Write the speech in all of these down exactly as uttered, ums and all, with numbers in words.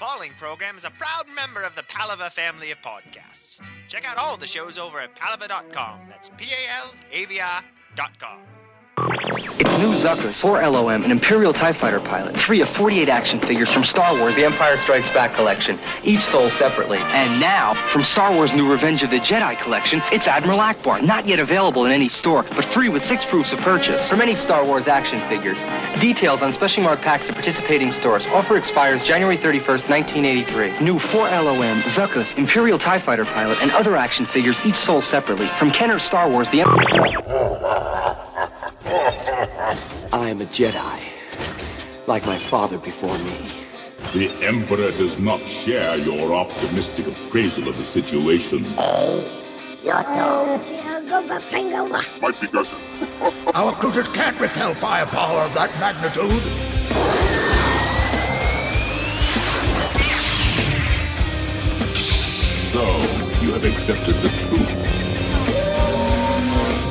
Falling program is a proud member of the Palava family of podcasts. Check out all the shows over at palava dot com. That's P A L A V I dot com. It's new Zuckuss, or L O M, an Imperial TIE Fighter pilot. Three of forty-eight action figures from Star Wars The Empire Strikes Back collection, each sold separately. And now, from Star Wars New Revenge of the Jedi collection, it's Admiral Ackbar, not yet available in any store, but free with six proofs of purchase. For many Star Wars action figures, details on specially marked packs at participating stores. Offer expires January thirty-first, nineteen eighty-three. New for L O M, Zuckuss, Imperial TIE Fighter pilot, and other action figures, each sold separately. From Kenner, Star Wars The Empire... I am a Jedi, like my father before me. The Emperor does not share your optimistic appraisal of the situation. Hey, your toes. Might be gushing. Our cruisers can't repel firepower of that magnitude. So, you have accepted the truth.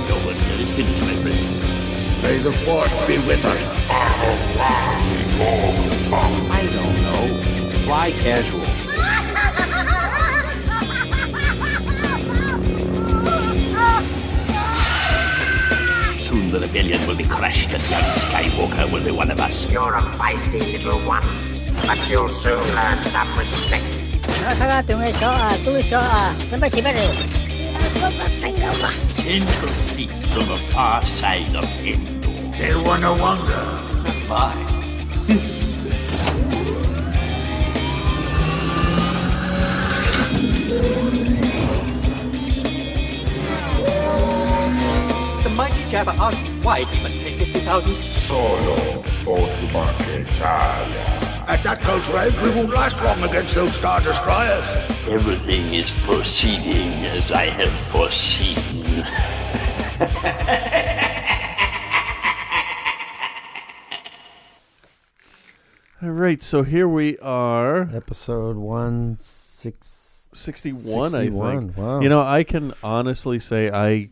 No one here is hidden, my friend. May the Force be with us. I don't know. Fly casual. Soon the rebellion will be crushed and young Skywalker will be one of us. You're a feisty little one, but you'll soon learn some respect. Central fleet on the far side of Endor. They were no longer my sister. The mighty Jabba asked why we must pay fifty thousand. Solo Ottomake Taya. At that close range, we won't last long against those Star Destroyers. Everything is proceeding as I have foreseen. All right, so here we are. Episode one sixty-one, I think. Wow. You know, I can honestly say I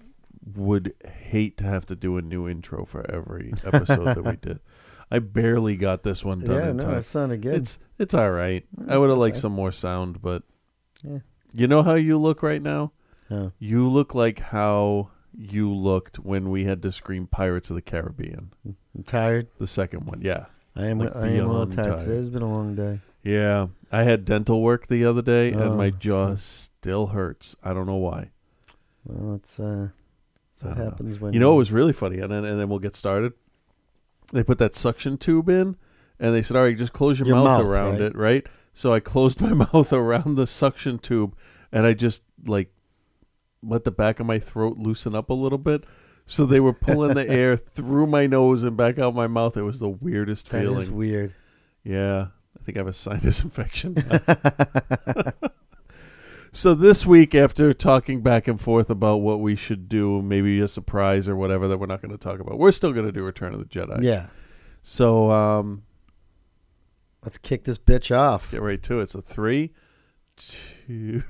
would hate to have to do a new intro for every episode that we did. I barely got this one done. Yeah, in no, time. It sounded good. It's it's all right. It's I would have liked right. some more sound, but yeah. You know how you look right now? Huh. You look like how you looked when we had to scream Pirates of the Caribbean. I'm tired. The second one, yeah. I am. Like I am a little tired. tired. Today's been a long day. Yeah, I had dental work the other day, oh, and my jaw still hurts. I don't know why. Well, it's uh, that's what happens know. when you know. It was really funny, and then and then we'll get started. They put that suction tube in, and they said, all right, just close your, your mouth, mouth around right? it, right? So I closed my mouth around the suction tube, and I just, like, let the back of my throat loosen up a little bit. So they were pulling the air through my nose and back out my mouth. It was the weirdest that feeling. That is weird. Yeah. I think I have a sinus infection. So this week, after talking back and forth about what we should do, maybe a surprise or whatever that we're not going to talk about, we're still going to do Return of the Jedi. Yeah. So um, let's kick this bitch off. Get right to it. So three, two,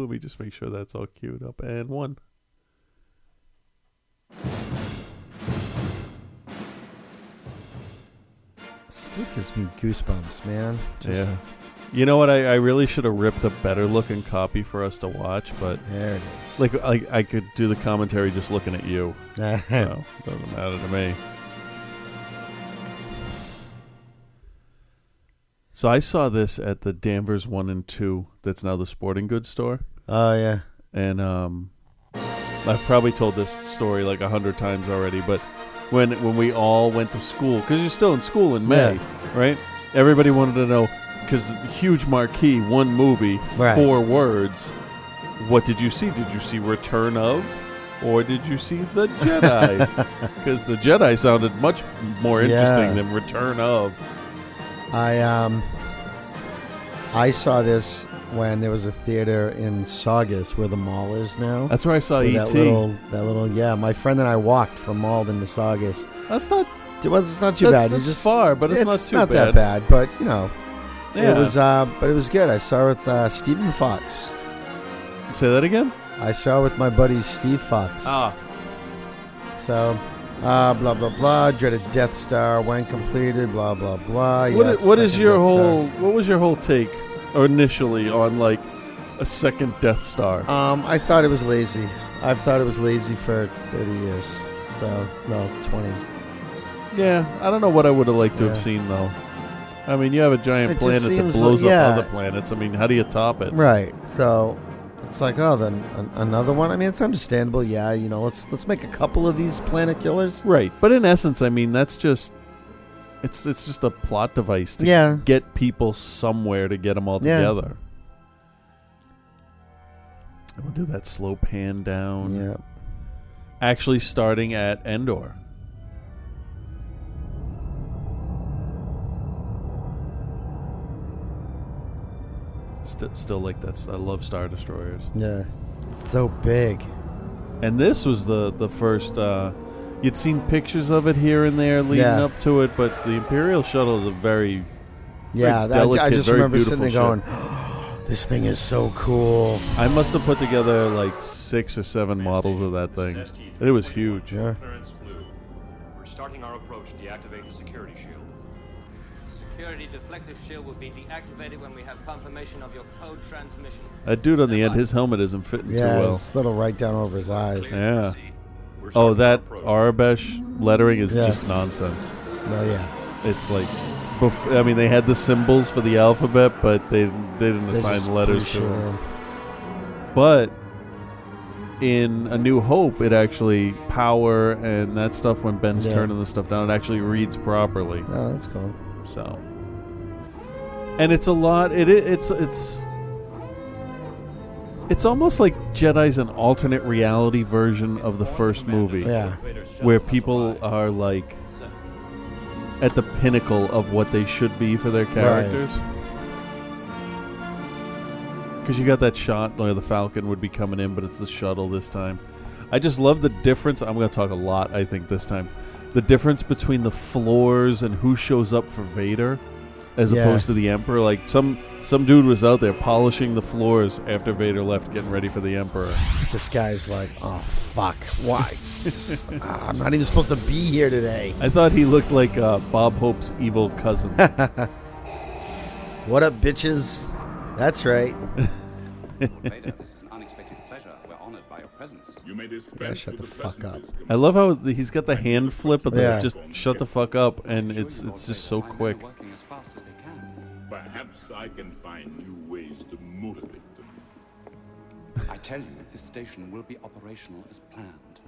let me just make sure that's all queued up, and one. Still gives me goosebumps, man. Just yeah. You know what? I, I really should have ripped a better looking copy for us to watch, but there it is. Like, like I could do the commentary just looking at you. So doesn't matter to me. So I saw this at the Danvers One and Two. That's now the sporting goods store. Oh yeah. And um, I've probably told this story like a hundred times already. But when when we all went to school, because you're still in school in May, yeah. right? Everybody wanted to know. Because huge marquee, one movie, right. four words. What did you see? Did you see Return of, or did you see The Jedi? Because The Jedi sounded much more interesting yeah. than Return of. I um, I saw this when there was a theater in Saugus where the mall is now. That's where I saw E T. That little, that little, yeah. My friend and I walked from Malden to Saugus. That's not. It was. It's not too that's, bad. It's, it's just, far, but it's, it's not too not bad. It's not that bad, but you know. Yeah. It was, uh, but it was good. I saw it with uh, Stephen Fox. Say that again? I saw it with my buddy Steve Fox. Ah. So, Uh, blah, blah, blah. Dreaded Death Star when completed. Blah, blah, blah. What, yes, is, what is your Death whole... Star. What was your whole take or initially on, like, a second Death Star? Um, I thought it was lazy. I've thought it was lazy for thirty years. So, no, twenty. Yeah. I don't know what I would have liked to yeah. have seen, though. I mean, you have a giant it planet that blows like, yeah. up other planets. I mean, how do you top it? Right. So... It's like, oh, then an, another one. I mean, it's understandable. Yeah, you know, let's let's make a couple of these planet killers. Right, but in essence, I mean, that's just it's it's just a plot device to yeah. get people somewhere to get them all yeah. together. And we'll do that slow pan down. Yeah, actually, starting at Endor. Still, still like that. I love Star Destroyers. Yeah. So big. And this was the, the first... Uh, you'd seen pictures of it here and there leading yeah. up to it, but the Imperial Shuttle is a very, yeah, very that, delicate, I just very remember sitting there going, oh, this thing is so cool. I must have put together like six or seven models of that thing. It was huge. Yeah. We're starting our approach to deactivate the security shield. Security deflective shield will be deactivated when we have confirmation of your code transmission. That dude on the end, his helmet isn't fitting yeah, too well. Yeah, it's little right down over his eyes. Yeah. Oh, that Aurebesh lettering is yeah. just nonsense. No, yeah. It's like, bef- I mean, they had the symbols for the alphabet, but they, they didn't they assign letters to it. In. But in A New Hope, it actually, power and that stuff, when Ben's yeah. turning the stuff down, it actually reads properly. Oh, that's cool. So, and it's a lot. It, it it's it's it's almost like Jedi's an alternate reality version of the first movie, yeah. where people are like at the pinnacle of what they should be for their characters. Because right. you got that shot where the Falcon would be coming in, but it's the shuttle this time. I just love the difference. I'm going to talk a lot, I think, this time. The difference between the floors and who shows up for Vader as yeah. opposed to the Emperor. Like, some some dude was out there polishing the floors after Vader left, getting ready for the Emperor. This guy's like, oh, fuck. Why? uh, I'm not even supposed to be here today. I thought he looked like uh, Bob Hope's evil cousin. What up, bitches? That's right. Vader, this is an unexpected pleasure. We're honored by your presence. You made this yeah, shut the, the fuck up. I love how the, he's got the hand flip of the yeah. just shut the fuck up, and it's it's just so quick. Perhaps I can find new ways to motivate them. I tell you, this station will be operational as planned.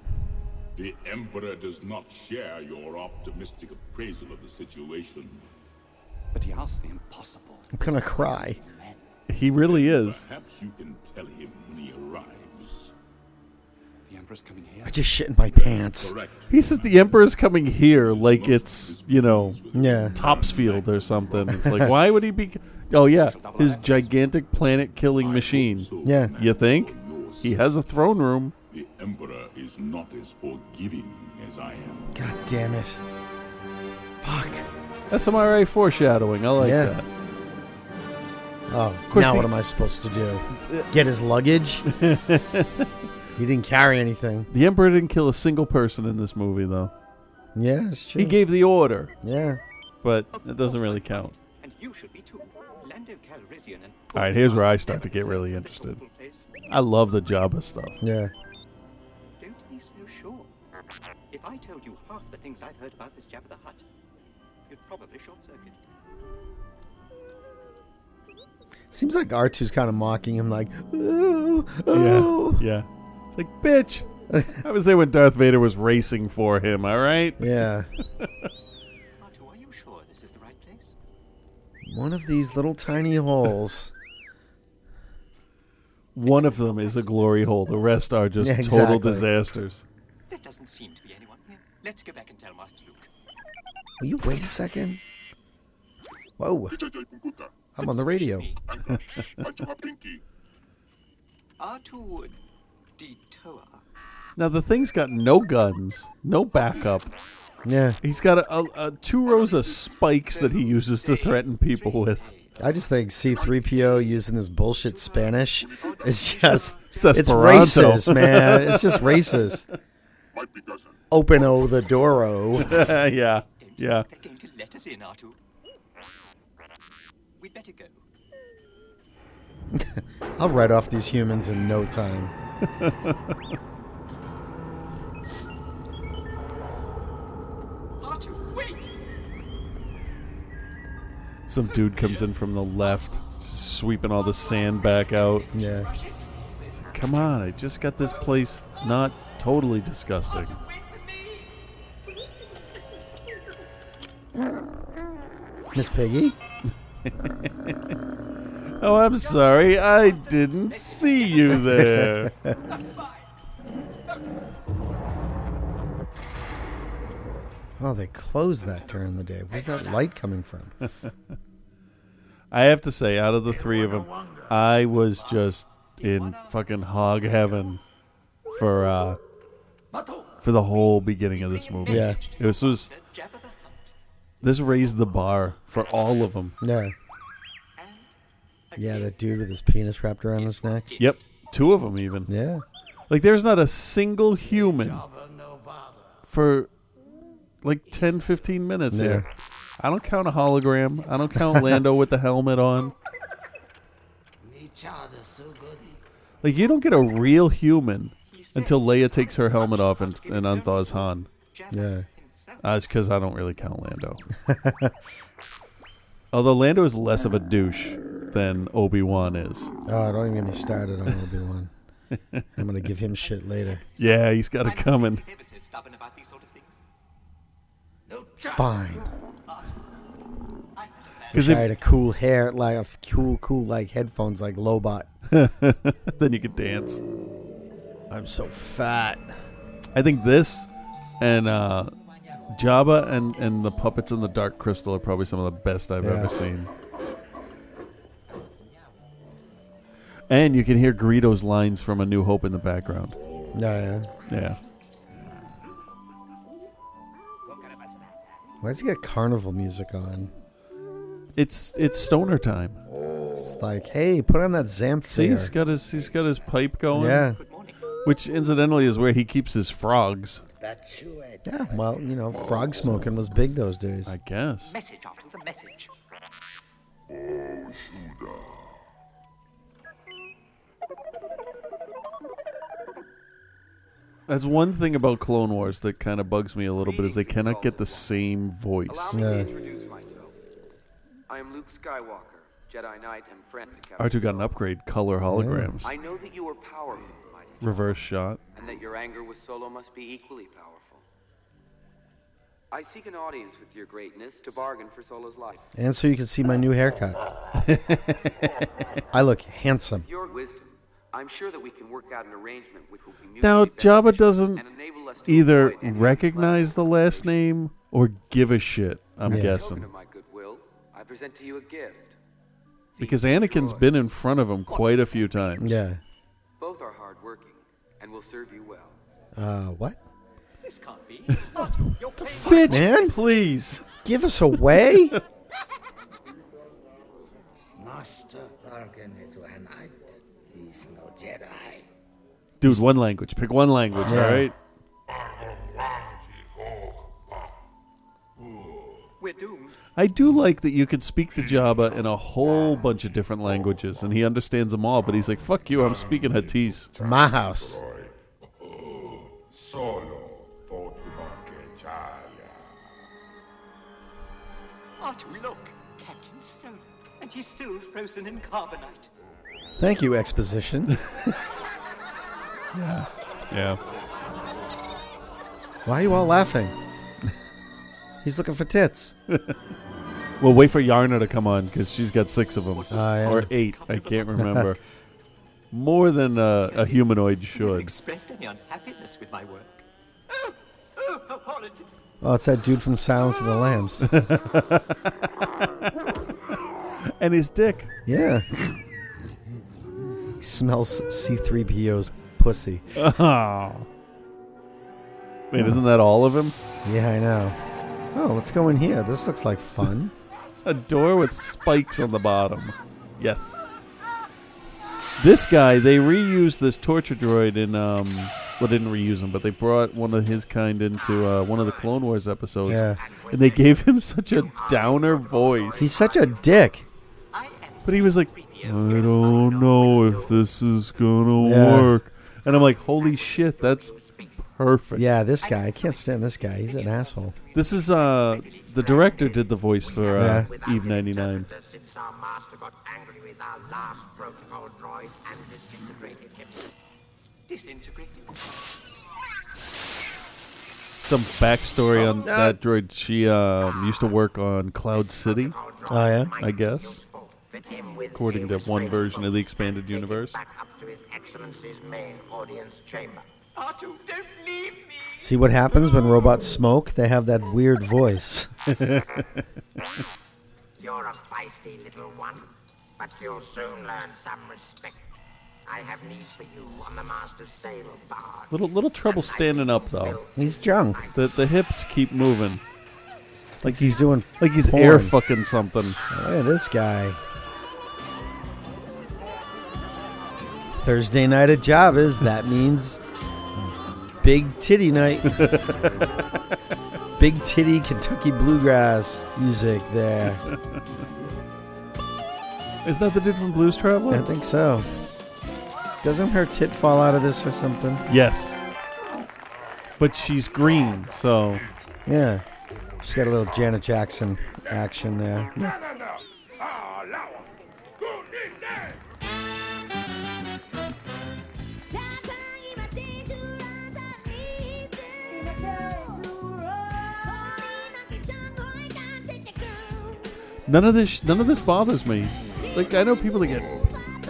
The Emperor does not share your optimistic appraisal of the situation. But he asks the impossible. I'm gonna cry. He really is. Perhaps you can tell him when he arrives. The Emperor's coming here. I just shit in my pants. He says the Emperor's coming here like it's, you know, yeah. Topsfield or something. It's like, why would he be... Oh, yeah, his gigantic planet-killing machine. Yeah. You think? He has a throne room. The Emperor is not as forgiving as I am. God damn it. Fuck. That's some alright foreshadowing. I like yeah. that. Oh, now the, what am I supposed to do? Get his luggage? He didn't carry anything. The Emperor didn't kill a single person in this movie, though. Yeah, it's true. He gave the order. Yeah. But it doesn't really count. And you should be too. Lando Calrissian and all right, here's where I start to get really interested. I love the Jabba stuff. Yeah. Don't be so sure. If I told you half the things I've heard about this Jabba the Hutt, you'd probably short-circuit. Seems like R two's kind of mocking him, like, ooh, ooh. Yeah, yeah. It's like, bitch. I was there when Darth Vader was racing for him, all right? Yeah. Artu, are you sure this is the right place? One of these little tiny holes. One of them is a glory hole. The rest are just yeah, exactly. total disasters. There doesn't seem to be anyone here. Let's go back and tell Master Luke. Will you wait a second? Whoa. I'm on the radio. Artu... Now the thing's got no guns, no backup. Yeah, he's got a, a, a two rows of spikes that he uses to threaten people with. I just think C three P O using this bullshit Spanish is just—it's it's racist, man. It's just racist. open o the door-o. Yeah, yeah. They're going to let us in, Artu. We'd better go. I'll write off these humans in no time. Artu, wait! Some dude comes in from the left, sweeping all the sand back out. Yeah. Come on, I just got this place not totally disgusting. Miss Piggy? Oh, I'm sorry. I didn't see you there. Oh, they closed that during the day. Where's that light coming from? I have to say, out of the three of them, I was just in fucking hog heaven for uh, for the whole beginning of this movie. Yeah, it was, it was this raised the bar for all of them. Yeah. Yeah, that dude with his penis wrapped around his neck. Yep, two of them even. Yeah. Like, there's not a single human for, like, ten, fifteen minutes no. here. I don't count a hologram. I don't count Lando with the helmet on. Like, you don't get a real human until Leia takes her helmet off and, and unthaws Han. Yeah. Uh, it's because I don't really count Lando. Although Lando is less of a douche than Obi-Wan is. Oh, don't even get me started on Obi-Wan. I'm going to give him shit later. Yeah, he's got it coming. Fine. Because I had a cool hair, like a cool, cool, like headphones, like Lobot. Then you could dance. I'm so fat. I think this and uh, Jabba and, and the puppets and the Dark Crystal are probably some of the best I've yeah. ever seen. And you can hear Greedo's lines from A New Hope in the background. Yeah, yeah. Yeah. Why does he got carnival music on? It's it's stoner time. It's like, hey, put on that Zamp. See, he's got his he's got his pipe going. Yeah. Which incidentally is where he keeps his frogs. Yeah, well, you know, frog smoking was big those days. I guess. Message after the message. That's one thing about Clone Wars that kind of bugs me a little bit is they cannot get the same voice. Allow me yeah. to introduce myself. I am Luke Skywalker, Jedi Knight and friend to Captain. R two got an upgrade, color holograms. Yeah. I know that you are powerful, mighty Jedi. Reverse shot. And that your anger with Solo must be equally powerful. I seek an audience with your greatness to bargain for Solo's life. And so you can see my new haircut. I look handsome. Your wisdom. I'm sure that we can work out an arrangement which will be now, Jabba doesn't either recognize the last name or give a shit, I'm yeah. guessing. I present to you a gift. Because Anakin's been in front of him quite a few times. Yeah. Both are hardworking and will serve you well. Uh, what? This can't be. The fuck, man? Please. Give us away? Master Argan to an eye. He's no Jedi. Dude, one language. Pick one language, yeah. all right? We're doomed. I do like that you could speak to Jabba in a whole bunch of different languages, and he understands them all, but he's like, fuck you, I'm speaking Huttese. It's my house. Artu, look. Captain Solo. And he's still frozen in carbonite. Thank you, exposition. Yeah. Yeah. Why are you all laughing? He's looking for tits. We'll wait for Yarna to come on because she's got six of them. Uh, yeah. Or eight. I can't remember. More than uh, a humanoid should. Expressed any unhappiness with my work. Oh, oh, how horrid. Oh, it's that dude from Silence of the Lambs. And his dick. Yeah. He smells C three P O's pussy. Oh. Wait, isn't that all of him? Yeah, I know. Oh, let's go in here. This looks like fun. A door with spikes on the bottom. Yes. This guy, they reused this torture droid in um, Well, they didn't reuse him, but they brought one of his kind into uh, one of the Clone Wars episodes. Yeah. And they gave him such a downer voice. He's such a dick. But he was like, I don't know if this is gonna yeah. work. And I'm like, holy shit, that's perfect. Yeah, this guy. I can't stand this guy. He's an asshole. This is, uh, the director did the voice for uh, yeah. Eve ninety-nine. Since our master got angry with our last protocol droid and disintegrated him. Disintegrated. Some backstory on that droid. She um, used to work on Cloud City. Oh, yeah? I guess. According to one version of the expanded universe. See what happens when robots smoke? They have that weird voice. You're a feisty little one, but you'll soon learn some respect. I have need for you on the master's sail bar. Little little trouble standing up though. He's drunk. The the hips keep moving. Like he's doing like he's porn. Air fucking something. Look at this guy. Thursday night at Jabba's, that means big titty night. Big titty Kentucky bluegrass music there. Is that the dude from Blues Traveler? I think so. Doesn't her tit fall out of this or something? Yes. But she's green, so... Yeah. She's got a little Janet Jackson action there. None of this, none of this bothers me. Like, I know people that get...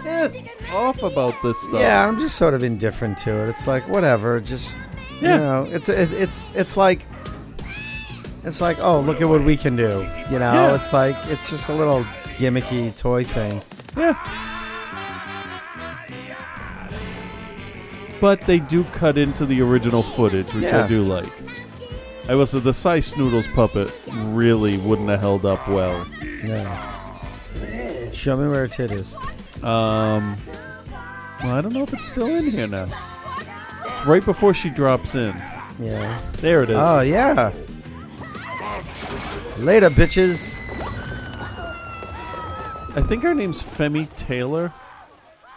Eh. off about this stuff. Yeah, I'm just sort of indifferent to it. It's like whatever, just yeah. you know, it's it, it's it's like it's like oh, look at what we can do. You know, yeah. it's like it's just a little gimmicky toy thing. Yeah. But they do cut into the original footage, which yeah. I do like. I was the Sice Noodles puppet really wouldn't have held up well. Yeah. Show me where it is. Um, well, I don't know if it's still in here now. It's right before she drops in. Yeah. There it is. Oh, yeah. Later, bitches. I think her name's Femi Taylor.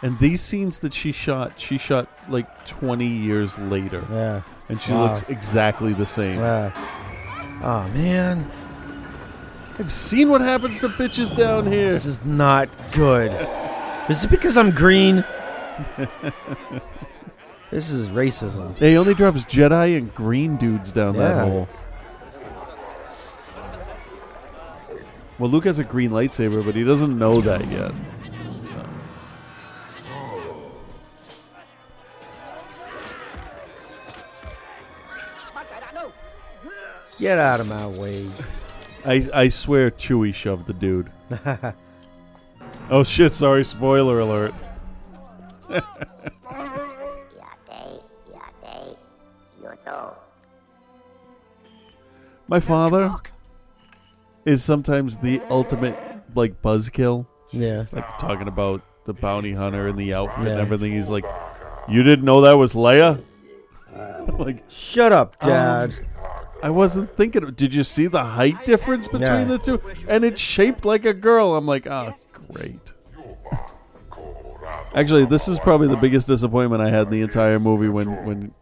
And these scenes that she shot, she shot like twenty years later. Yeah. And she wow. looks exactly the same. Wow. Oh, man. I've seen what happens to bitches down here. This is not good. Is it because I'm green? This is racism. They only drops Jedi and green dudes down yeah. that hole. Well, Luke has a green lightsaber, but he doesn't know that yet. So. Get out of my way. I, I swear Chewie shoved the dude. Oh shit, sorry, spoiler alert. My father is sometimes the ultimate, like, buzzkill. Yeah. Like, talking about the bounty hunter and the outfit yeah. and everything. He's like, you didn't know that was Leia? Like, shut up, Dad. Um, I wasn't thinking of, did you see the height difference between yeah. the two? And it's shaped like a girl. I'm like, ah, oh, great. Actually, this is probably the biggest disappointment I had in the entire movie when, when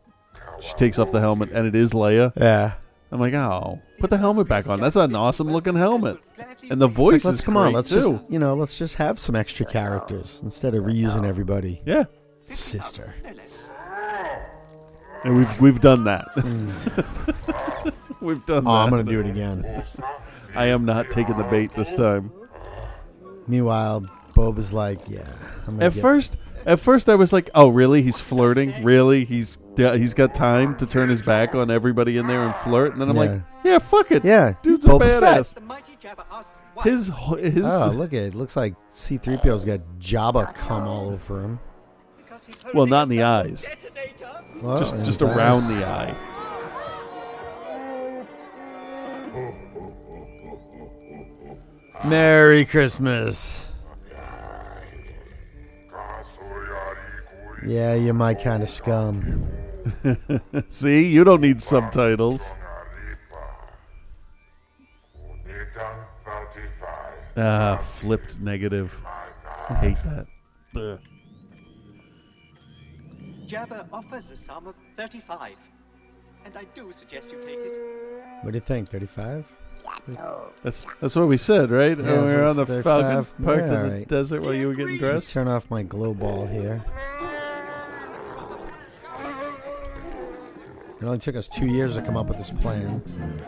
she takes off the helmet and it is Leia. Yeah. I'm like, oh, put the helmet back on. That's an awesome looking helmet. And the voice like, let's, is come great on, let's too. Just, you know, let's just have some extra characters instead of reusing everybody. Yeah. Sister. And we've we've done that. Mm. We've done oh, that. Oh, I'm going to do it again. I am not taking the bait this time. Meanwhile, Bob is like, yeah. I'm at first, it. at first I was like, oh, really? He's flirting? Really? He's yeah, he's got time to turn his back on everybody in there and flirt? And then I'm yeah. like, yeah, fuck it. Yeah. Dude's a badass. His, his oh, look at it. Looks like C three P O's got Jabba cum all over him. Well, not in the eyes. Whoa, just just nice. Around the eye. Merry Christmas. Yeah, you're my kind of scum. See, you don't need subtitles. Ah, flipped negative. I hate that. Ugh. Jabba offers a sum of thirty-five, and I do suggest you take it. What do you think, thirty-five? That's that's what we said, right? Yeah, we were on the Falcon parked yeah, in the right. desert while you were getting dressed. Turn off my glow ball here. It only took us two years to come up with this plan.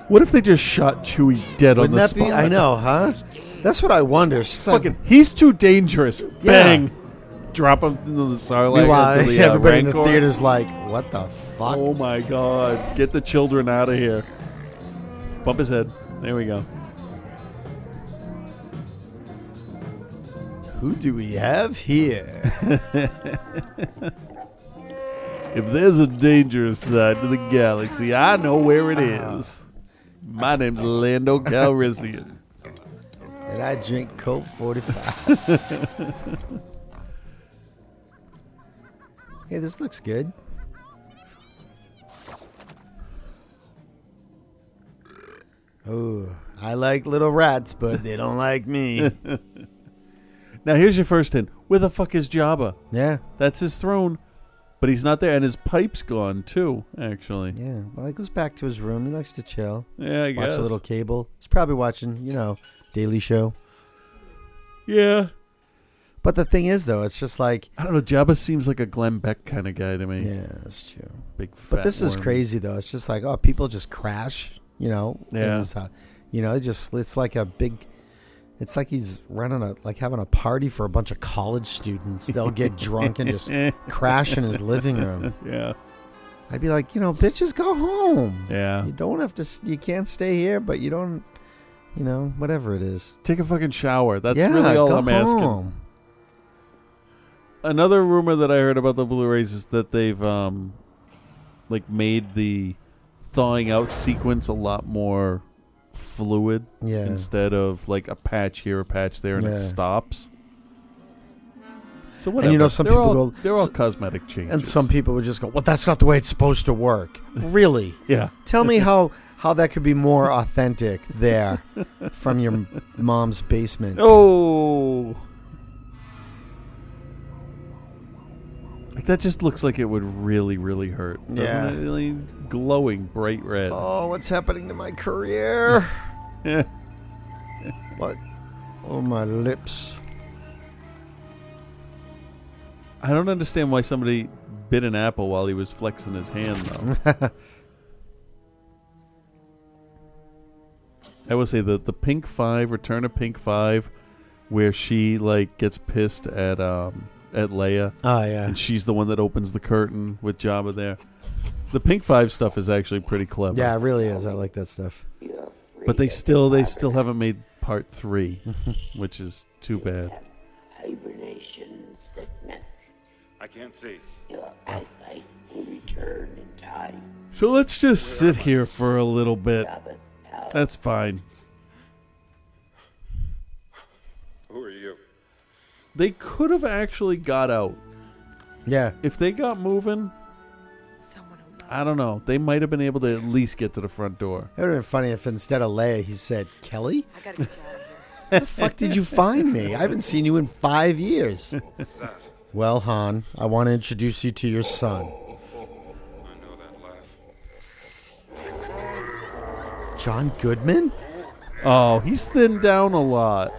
What if they just shot Chewie dead Wouldn't on the spot? Be, I know, huh? That's what I wonder. Fucking, like, he's too dangerous. Yeah. Bang. Drop him into the Sarlacc. Meanwhile, the, uh, everybody Rancor. in the theater's like, what the fuck? Oh, my God. Get the children out of here. Bump his head. There we go. Who do we have here? If there's a dangerous side to the galaxy, I know where it is. My name's Lando Calrissian. And I drink Coke forty-five. Hey, this looks good. Oh, I like little rats, but they don't like me. Now, here's your first hint. Where the fuck is Jabba? Yeah. That's his throne, but he's not there, and his pipe's gone, too, actually. Yeah, well, he goes back to his room. He likes to chill. Yeah, I Watch guess. Watch a little cable. He's probably watching, you know, Daily Show. Yeah. But the thing is, though, it's just like... I don't know, Jabba seems like a Glenn Beck kind of guy to me. Yeah, that's true. Big fat But this worm. is crazy, though. It's just like, oh, people just crash... You know, yeah. Things, uh, you know, it just it's like a big, it's like he's running a like having a party for a bunch of college students. They'll get drunk and just crash in his living room. Yeah, I'd be like, you know, bitches, go home. Yeah, you don't have to. You can't stay here, but you don't. You know, whatever it is, take a fucking shower. That's yeah, really all I'm home. asking. Another rumor that I heard about the Blu-rays is that they've um, like made the thawing out sequence a lot more fluid yeah. instead of like a patch here, a patch there, and yeah. it stops. So whatever. And you know, some they're people all, go, they're all so, cosmetic changes, and some people would just go, "Well, that's not the way it's supposed to work." Really? Yeah. Tell me how how that could be more authentic there from your mom's basement. Oh, like that just looks like it would really, really hurt. Doesn't yeah. it? Really glowing bright red. Oh, what's happening to my career? What? Oh, my lips. I don't understand why somebody bit an apple while he was flexing his hand, though. I will say that the Pink Five, Return of Pink Five, where she like gets pissed at um at Leia. Oh, yeah. And she's the one that opens the curtain with Jabba there. The Pink Five stuff is actually pretty clever. Yeah, it really is. I like that stuff. But they still they still haven't made part three, which is too bad. Hibernation sickness. I can't see. Your eyesight will return in time. So let's just sit here for a little bit. That's fine. Who are you? They could have actually got out. Yeah. If they got moving... I don't know. They might have been able to at least get to the front door. It would have been funny if instead of Leia, he said, Kelly? I gotta get you out of here. Where the fuck did you find me? I haven't seen you in five years. What's that? Well, Han, I want to introduce you to your son. Oh, oh, oh. I know that laugh. John Goodman? Oh, he's thinned down a lot.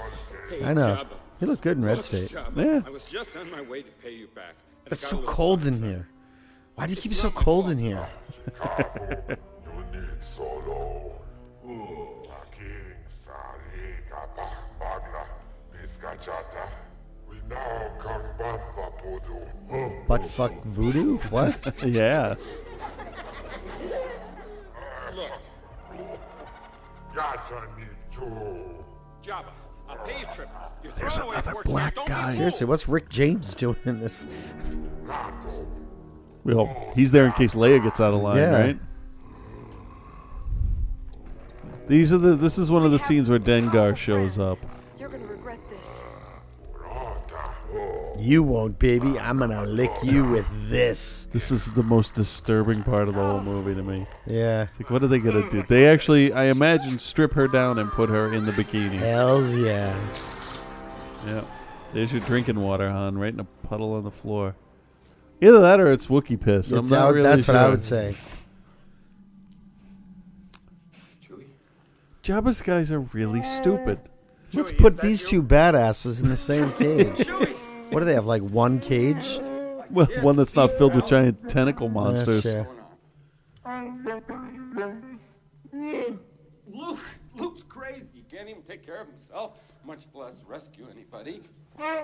Hey, I know. Jabba. He looked good in Red State. Yeah. I was just on my way to pay you back. It's so cold in time. here. Why do you keep it so cold in here? Butt fuck voodoo? What? Yeah. Look. Jabba. A pave trip. There's another black guy. Seriously, what's Rick James doing in this? Well, he's there in case Leia gets out of line, yeah. right? These are the. This is one of the scenes where Dengar shows up. You're gonna regret this. You won't, baby. I'm going to lick you with this. This is the most disturbing part of the whole movie to me. Yeah. It's like, what are they going to do? They actually, I imagine, strip her down and put her in the bikini. Hells yeah. Yeah. There's your drinking water, hon, right in a puddle on the floor. Either that or it's Wookiee piss. It's I'm not out, really that's sure. What I would say. Jabba's guys are really stupid. Let's put these two badasses in the same cage. What do they have, like one cage? Well, one that's not filled with giant tentacle monsters. Yes, yeah. Luke, Luke's crazy. He can't even take care of himself, much less rescue anybody. I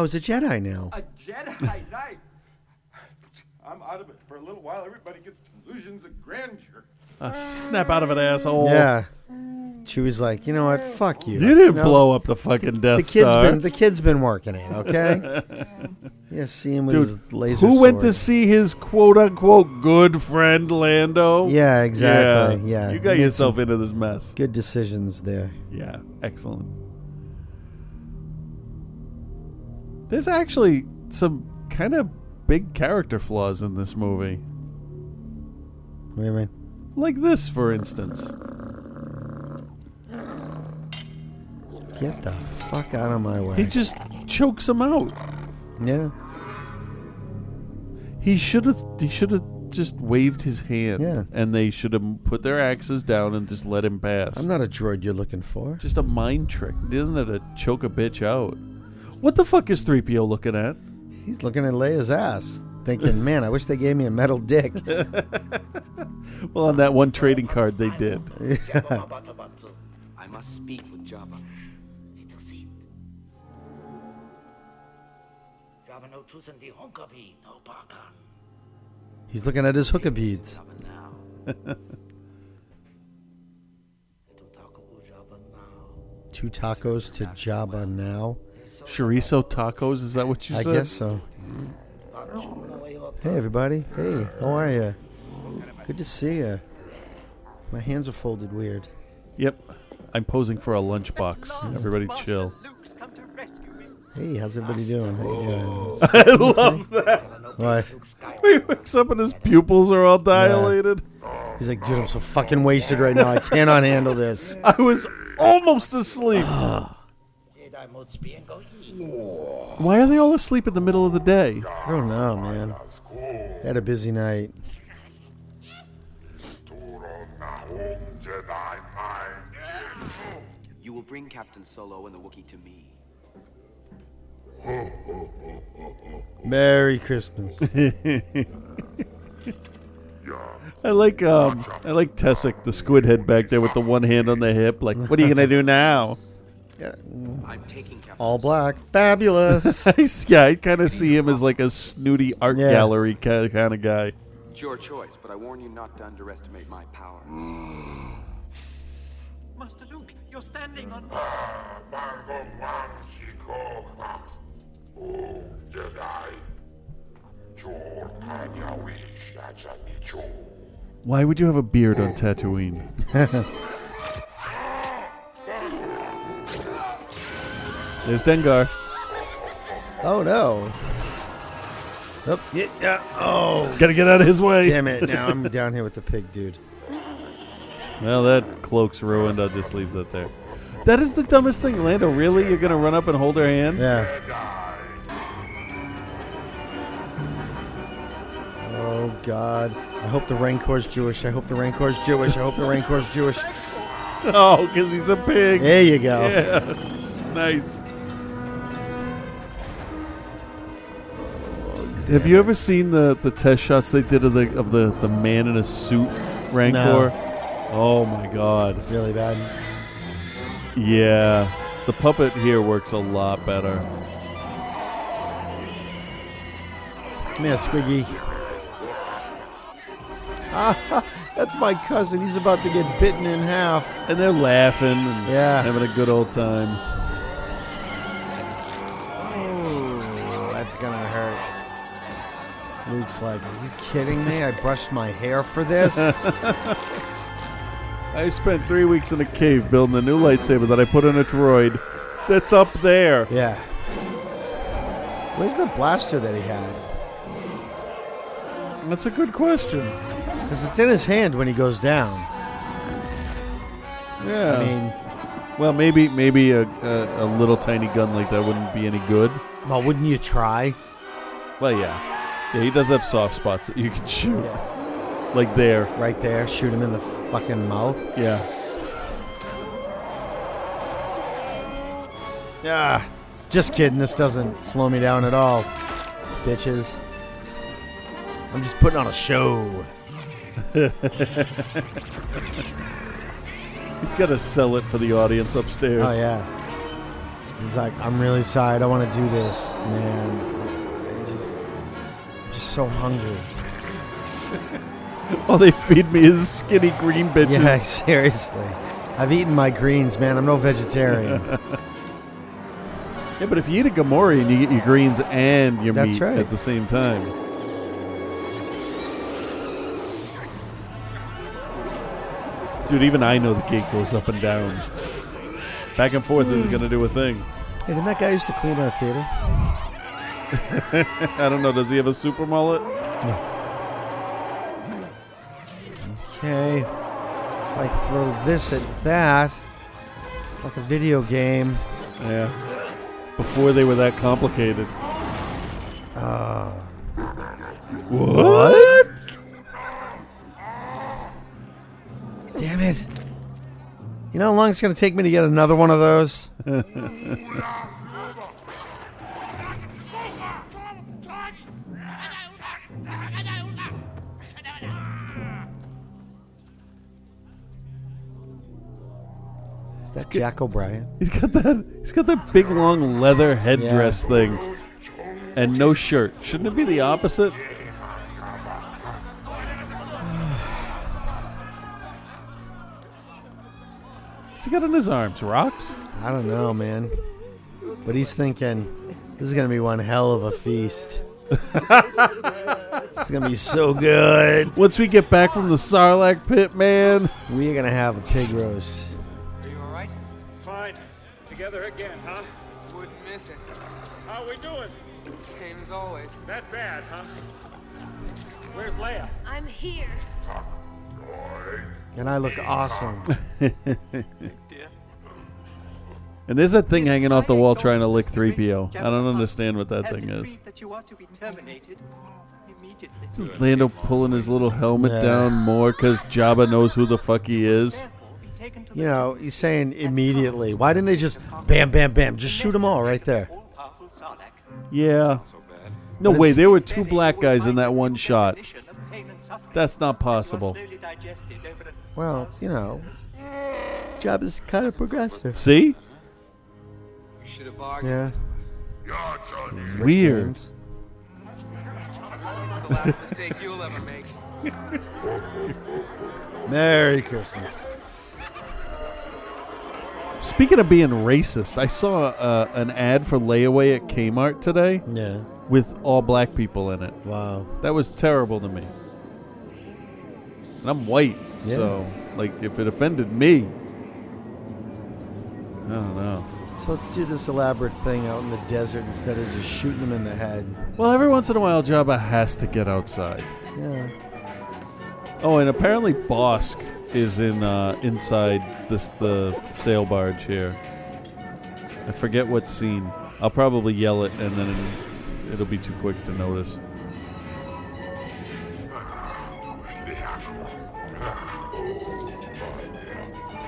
was a Jedi now. A Jedi Knight. I'm out of it for a little while. Everybody gets delusions of grandeur. Uh, snap out of an asshole. Yeah. She was like, you know what? Fuck you. You didn't you know, blow up the fucking Death the kid's Star. Been, the kid's been working it, okay? Yeah, see him with Dude, his laser who sword. Who went to see his quote-unquote good friend Lando? Yeah, exactly. Yeah, yeah. You got yourself into this mess. Good decisions there. Yeah, excellent. There's actually some kind of big character flaws in this movie. What do you mean? Like this, for instance. Get the fuck out of my way. He just chokes him out. Yeah. He should have He should have just waved his hand. Yeah. And they should have put their axes down and just let him pass. I'm not a droid you're looking for. Just a mind trick. Isn't it a choke a bitch out? What the fuck is three P O looking at? He's looking at Leia's ass. Thinking, man, I wish they gave me a metal dick. Well, on that one trading card, they did. I must speak with Jabba. He's looking at his hookah beads. Two tacos to Jabba now. Chorizo tacos, is that what you said? I guess so. Hey, everybody. Hey, how are you? Good to see you. My hands are folded weird. Yep. I'm posing for a lunchbox. Everybody chill. Hey, how's everybody doing? How you doing? I love that. Why? He wakes up and his pupils are all dilated. Yeah. He's like, dude, I'm so fucking wasted right now. I cannot handle this. I was almost asleep. Why are they all asleep in the middle of the day? I don't know, man. They had a busy night. You will bring Captain Solo and the Wookiee to me. Merry Christmas. I like um, I like Tessic, the squid head back there with the one hand on the hip. Like, what are you gonna do now? Yeah. I'm taking all black, fabulous. Yeah, I kind of see him as like a snooty art yeah. gallery kind of guy. It's your choice, but I warn you not to underestimate my power. Master Luke, you're standing on. Why would you have a beard on Tatooine? There's Dengar. Oh, no. Oh, yeah, yeah. Oh. Gotta get out of his way. Damn it. Now I'm down here with the pig, dude. Well, that cloak's ruined. I'll just leave that there. That is the dumbest thing, Lando. Really? You're gonna run up and hold her hand? Yeah. Oh, God. I hope the Rancor's Jewish. I hope the Rancor's Jewish. I hope the Rancor's Jewish. Oh, because he's a pig. There you go. Yeah. Nice. Have you ever seen the, the test shots they did of the of the, the man in a suit Rancor? No. Oh my God. Really bad. Yeah. The puppet here works a lot better. Come here, Squiggy. Ah, that's my cousin. He's about to get bitten in half. And they're laughing and yeah. having a good old time. Oh, that's going to hurt. Luke's like, are you kidding me? I brushed my hair for this? I spent three weeks in a cave building a new lightsaber that I put in a droid that's up there. Yeah. Where's the blaster that he had? That's a good question. Because it's in his hand when he goes down. Yeah. I mean... Well, maybe maybe a, a, a little tiny gun like that wouldn't be any good. Well, wouldn't you try? Well, yeah. Yeah, he does have soft spots that you can shoot. Yeah. Like there. Right there. Shoot him in the fucking mouth. Yeah. Ah, just kidding. This doesn't slow me down at all, bitches. I'm just putting on a show. He's got to sell it for the audience upstairs. Oh, yeah. He's like, I'm really sorry. I don't want to do this, man. I just, I'm just so hungry. All they feed me is skinny green bitches. Yeah, seriously. I've eaten my greens, man. I'm no vegetarian. Yeah, but if you eat a gamori and you get your greens and your That's meat right. at the same time. Dude, even I know the gate goes up and down. Back and forth isn't going to do a thing. Hey, didn't that guy used to clean our theater? I don't know. Does he have a super mullet? No. Okay. If I throw this at that, it's like a video game. Yeah. Before they were that complicated. Uh, what? Damn it. You know how long it's going to take me to get another one of those? Is that Jack O'Brien? He's got that He's got that big long leather headdress yeah. thing. And no shirt. Shouldn't it be the opposite? What's he got on his arms? Rocks? I don't know, man. But he's thinking, this is going to be one hell of a feast. It's going to be so good. Once we get back from the Sarlacc pit, man. We're going to have a pig roast. Are you all right? Fine. Together again, huh? Wouldn't miss it. How we doing? Same as always. That bad, huh? Where's Leia? I'm here. And I look awesome. And there's that thing hanging off the wall trying to lick three P O. I don't understand what that thing is. Just Lando pulling his little helmet yeah. down more because Jabba knows who the fuck he is. You know, he's saying immediately. Why didn't they just bam, bam, bam? Just shoot them all right there. Yeah. No way. There were two black guys in that one shot. That's not possible. Well, you know, Jabba is kind of progressive. See? Yeah. It's weird. Merry Christmas. Speaking of being racist, I saw uh, an ad for layaway at Kmart today. Yeah. With all black people in it. Wow. That was terrible to me. And I'm white, yeah. so, like, if it offended me, I don't know. So let's do this elaborate thing out in the desert instead of just shooting them in the head. Well, every once in a while, Jabba has to get outside. Yeah. Oh, and apparently Bosk is in uh, inside this the sail barge here. I forget what scene. I'll probably yell it, and then it'll, it'll be too quick to notice.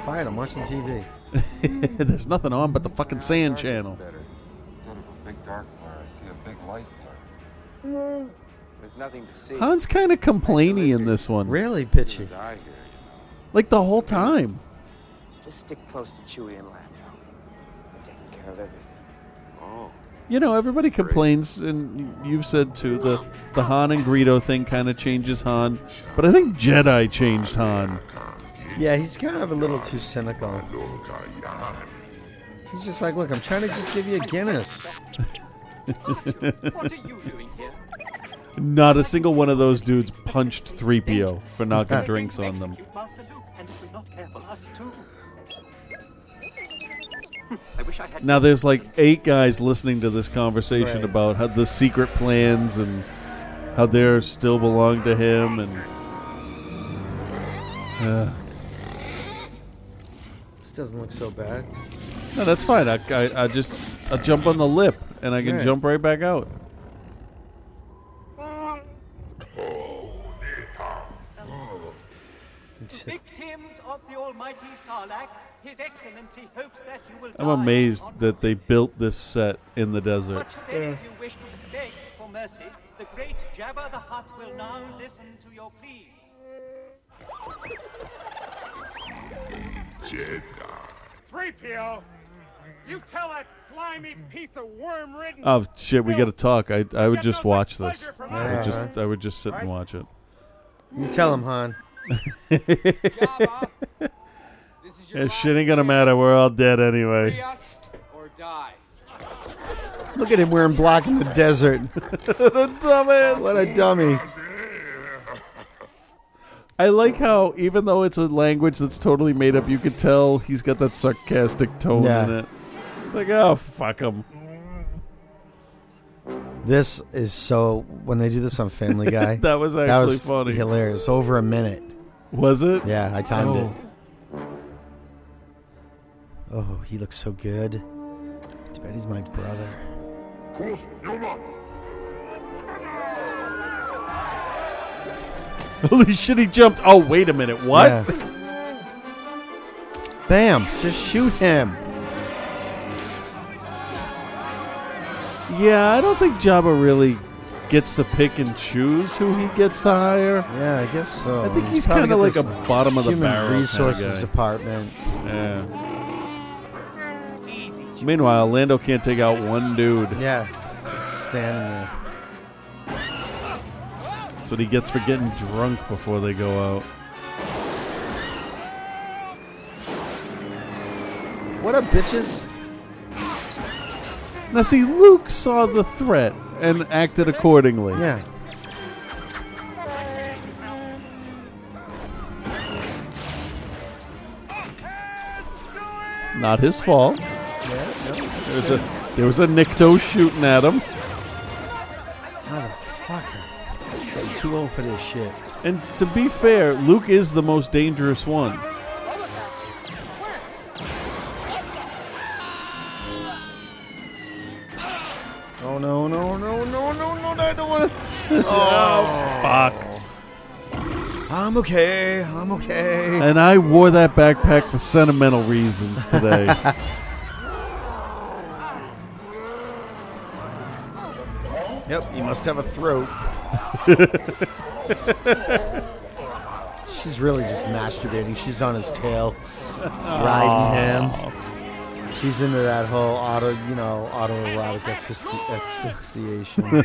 Fine, I'm watching T V. There's nothing on but the fucking sand channel. Instead of a big dark blur, I see a big light blur. There's nothing to see. Han's kind of complaining in this one. Really bitchy. Like the whole time. Just stick close to Chewie and Lando. We're taking care of everything. Oh. You know, everybody complains, and you've said too, the, the Han and Greedo thing kind of changes Han. But I think Jedi changed Han. Yeah, he's kind of a little too cynical. He's just like, look, I'm trying to just give you a Guinness. What are you doing here? Not a single one of those dudes punched three P O for knocking drinks on them. I wish wish I had. Now there's like eight guys listening to this conversation right. about how the secret plans and how they still belong to him and. Uh, this doesn't look so bad. No, that's fine. I, I, I just I jump on the lip and I can right. jump right back out. Victims of the Almighty Sarlacc, His Excellency hopes that you will. I'm amazed that they built this set in the desert. But today, if you wish to beg for mercy, the great Jabba the Hutt will now listen to your pleas. Jedi. three P O, you tell that slimy piece of worm-ridden. Oh shit, we gotta talk. I I would just watch this. I would just I would just sit and watch it. You tell him, Han. Jabba, this is your yeah, shit ain't gonna matter. We're all dead anyway. Or die. Look at him wearing black in the desert. What a dumbass! What a dummy! I like how, even though it's a language that's totally made up, you could tell he's got that sarcastic tone yeah. in it. It's like, oh fuck him. This is so. When they do this on Family Guy, that was actually that was funny. Hilarious. Over a minute. Was it? Yeah, I timed oh. it. Oh, he looks so good. I bet he's my brother. Holy shit, he jumped. Oh, wait a minute. What? Yeah. Bam. Just shoot him. Yeah, I don't think Jabba really gets to pick and choose who he gets to hire. Yeah, I guess so. I think he's, he's kind of like a bottom of the barrel human resources kind of department. Yeah. Easy. Meanwhile, Lando can't take out one dude. Yeah, standing there. That's what he gets for getting drunk before they go out. What up, bitches? Now see, Luke saw the threat and acted accordingly. Yeah. Not his fault. Yeah, yeah. There was a there was a Nikto shooting at him. Motherfucker. I'm too old for this shit. And to be fair, Luke is the most dangerous one. Oh, no, no, no, no, no, no, I don't want to. Oh, fuck. I'm okay. I'm okay. And I wore that backpack for sentimental reasons today. Yep, you must have a throat. She's really just masturbating. She's on his tail, riding him. He's into that whole auto, you know, autoerotic asphyxi- asphyxiation.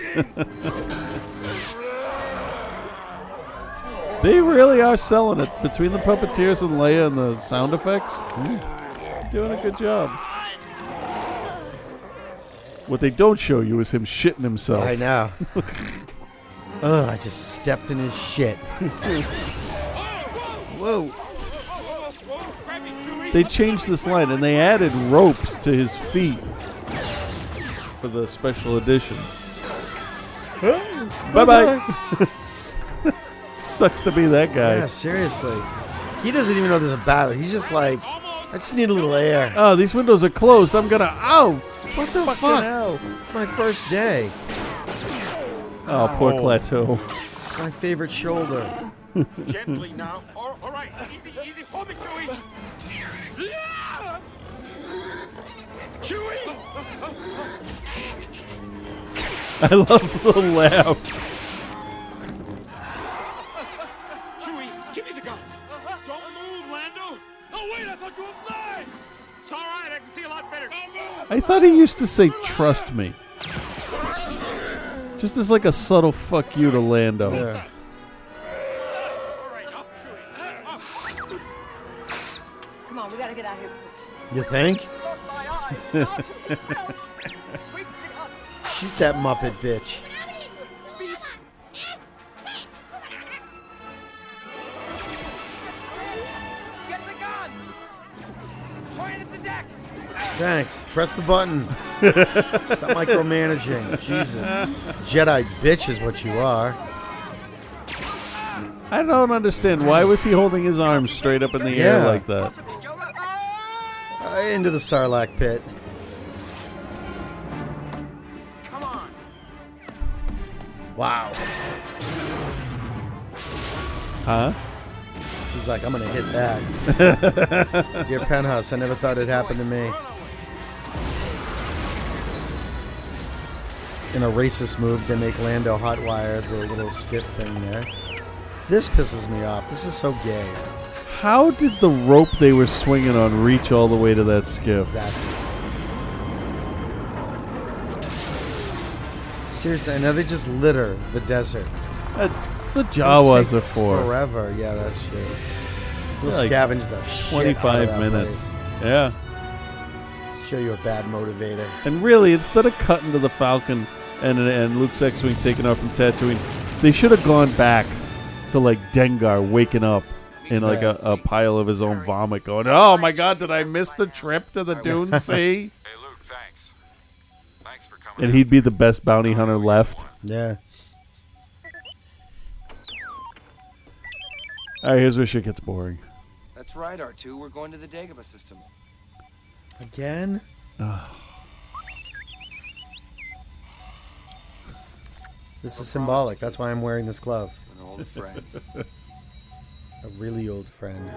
They really are selling it between the puppeteers and Leia and the sound effects. Mm. Doing a good job. What they don't show you is him shitting himself. I know. Ugh, I just stepped in his shit. Whoa. They changed this line, and they added ropes to his feet for the special edition. Bye-bye. Sucks to be that guy. Yeah, seriously. He doesn't even know there's a battle. He's just like, I just need a little air. Oh, these windows are closed. I'm going to... Oh, what the fuck? Hell? It's my first day. Oh, oh, poor Plateau. It's my favorite shoulder. Gently now. All, all right. Easy, easy. Hold it, Chewie. Yeah! Chewie! I love the laugh. Chewie, give me the gun. Don't move, Lando. Oh, wait, I thought you were blind. It's all right. I can see a lot better. Don't move. I thought he used to say, trust me. Just as like a subtle fuck you to Lando. Yeah. You think? Shoot that Muppet bitch. Get the gun. Point at the deck. Thanks. Press the button. Stop micromanaging. Jesus. Jedi bitch is what you are. I don't understand. Why was he holding his arms straight up in the yeah. air like that? Uh, into the Sarlacc pit. Come on. Wow. Huh? He's like, I'm going to hit that. Dear Penthouse, I never thought it happened to me. In a racist move, they make Lando hotwire the little skip thing there. This pisses me off. This is so gay. How did the rope they were swinging on reach all the way to that skip? Exactly. Seriously, I know they just litter the desert. That's what Jawas are for. Forever. Yeah, that's true. They'll like scavenge the shit out of that twenty-five minutes. Place. Yeah. Show you a bad motivator. And really, instead of cutting to the Falcon and, and Luke's X-Wing taking off from Tatooine, they should have gone back to like Dengar waking up in like a, a pile of his own vomit going, oh my god, did I miss the trip to the Dune Sea? Hey Luke, thanks. Thanks for coming. And he'd be the best bounty hunter left. Yeah. Alright, here's where shit gets boring. That's right, R two, we're going to the Dagobah system. Again? This is symbolic, that's why I'm wearing this glove. An old friend. A really old friend.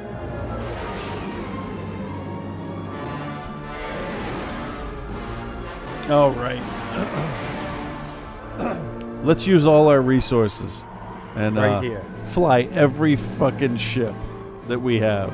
All right. Let's use all our resources and right uh, here. Fly every fucking ship that we have.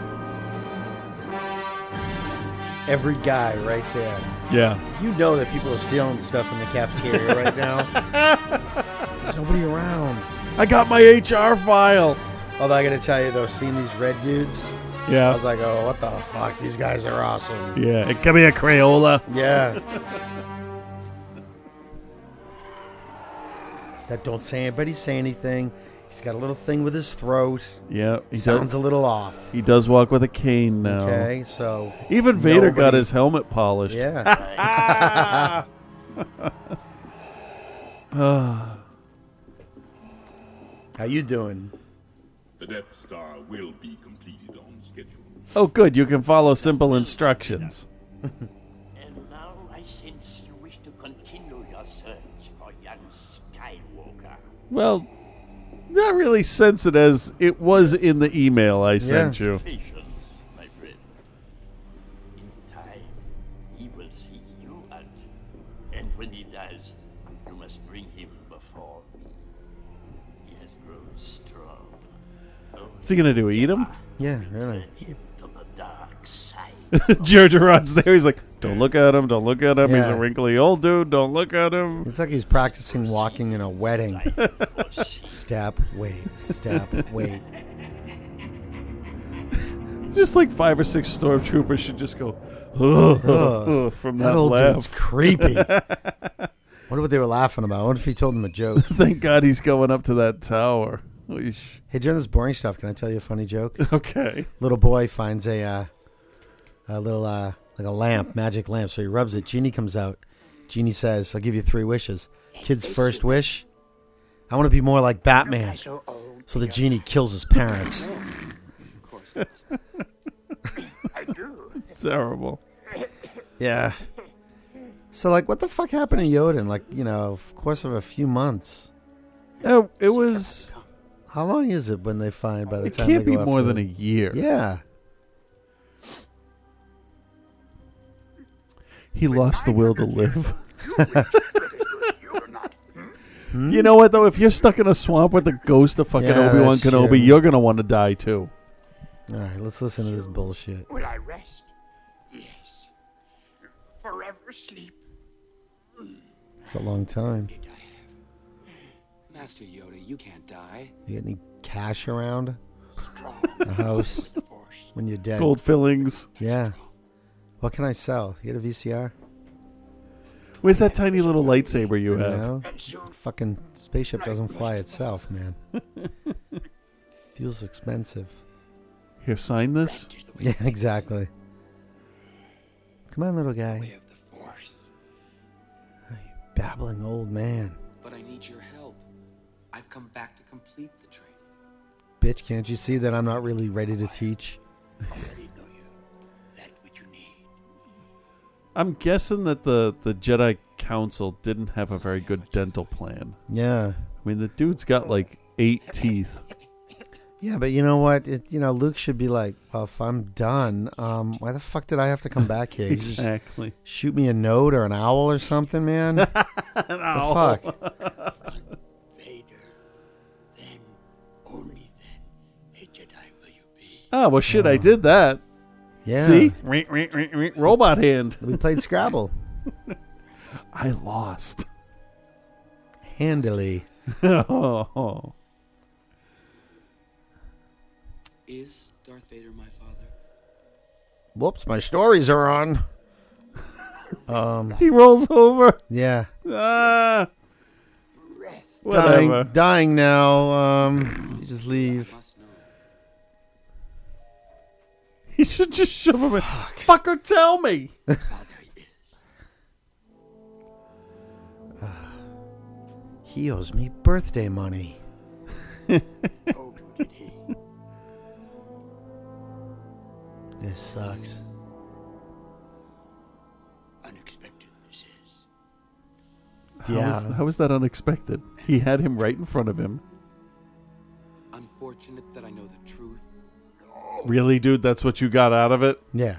Every guy right there. Yeah. You know that people are stealing stuff in the cafeteria right now. There's nobody around. I got my H R file. Although I gotta tell you though, seeing these red dudes, yeah, I was like, oh, what the fuck? These guys are awesome. Yeah, hey, come here, Crayola. Yeah. That don't say anybody say anything. He's got a little thing with his throat. Yeah, he sounds does, a little off. He does walk with a cane now. Okay, so even Vader nobody, got his helmet polished. Yeah. Ah. How you doing? The Death Star will be completed on schedule. Oh, good. You can follow simple instructions. And now I sense you wish to continue your search for young Skywalker. Well, not really sense it as it was in the email I sent yeah. you. My friend. In time, he will seek you out. And when he does, you must bring him before me. He has grown strong. What's he gonna do? Eat him? Yeah, really. George Rod's there. He's like, don't look at him. Don't look at him. Yeah. He's a wrinkly old dude. Don't look at him. It's like he's practicing walking in a wedding. Step, wait, step, wait. Just like five or six stormtroopers should just go ugh, ugh, ugh, from that, that old laugh. Dude's creepy. Wonder what they were laughing about. I wonder if he told them a joke. Thank God he's going up to that tower. Hey, during this boring stuff, can I tell you a funny joke? Okay. Little boy finds a uh, a little uh, like a lamp, magic lamp. So he rubs it. Genie comes out. Genie says, "I'll give you three wishes. Kid's first wish: I want to be more like Batman." So the genie kills his parents. Of course not. I do. Terrible. Yeah. So like, what the fuck happened to Yoda? Like, you know, of course, of a few months. Oh, it was. How long is it when they find by the it time they go It can't be more than a year. Yeah. He when lost the will to live. You know what, though? If you're stuck in a swamp with the ghost of fucking yeah, Obi-Wan Kenobi, true. You're going to want to die, too. All right, let's listen to this bullshit. Will I rest? Yes. Forever sleep. It's a long time. Master Yoda, you can't die. You get any cash around? A house? When you're dead. Gold fillings. Yeah. What can I sell? You get a V C R? Where's that tiny little lightsaber you have? You know, fucking spaceship doesn't fly itself, man. Fuel's expensive. Here, sign this? Yeah, exactly. Come on, little guy. Way of the Force. Oh, you babbling old man. But I need your help. I've come back to complete the training. Bitch, can't you see that I'm not really ready to teach? I already know you. That what you need. I'm guessing that the, the Jedi Council didn't have a very good dental plan. Yeah. I mean, the dude's got like eight teeth. Yeah, but you know what? It, you know, Luke should be like, well, if I'm done, um, why the fuck did I have to come back here? You exactly. Just shoot me a note or an owl or something, man. An the owl. Fuck. Vader, then, only then, a Jedi will you be. Oh, well, shit, oh. I did that. Yeah. See? Robot hand. We played Scrabble. I lost. Handily. Oh. Is Darth Vader my father? Whoops, my stories are on. um, he rolls over. Yeah. Ah. Dying, dying now. Um, you just leave. He should just shove him in. Fuck. Fucker, tell me. uh, he owes me birthday money. Oh, did he? This sucks. Unexpected, this is. How yeah. Is, how is that unexpected? He had him right in front of him. Unfortunate that I know the truth. No. Really, dude? That's what you got out of it? Yeah.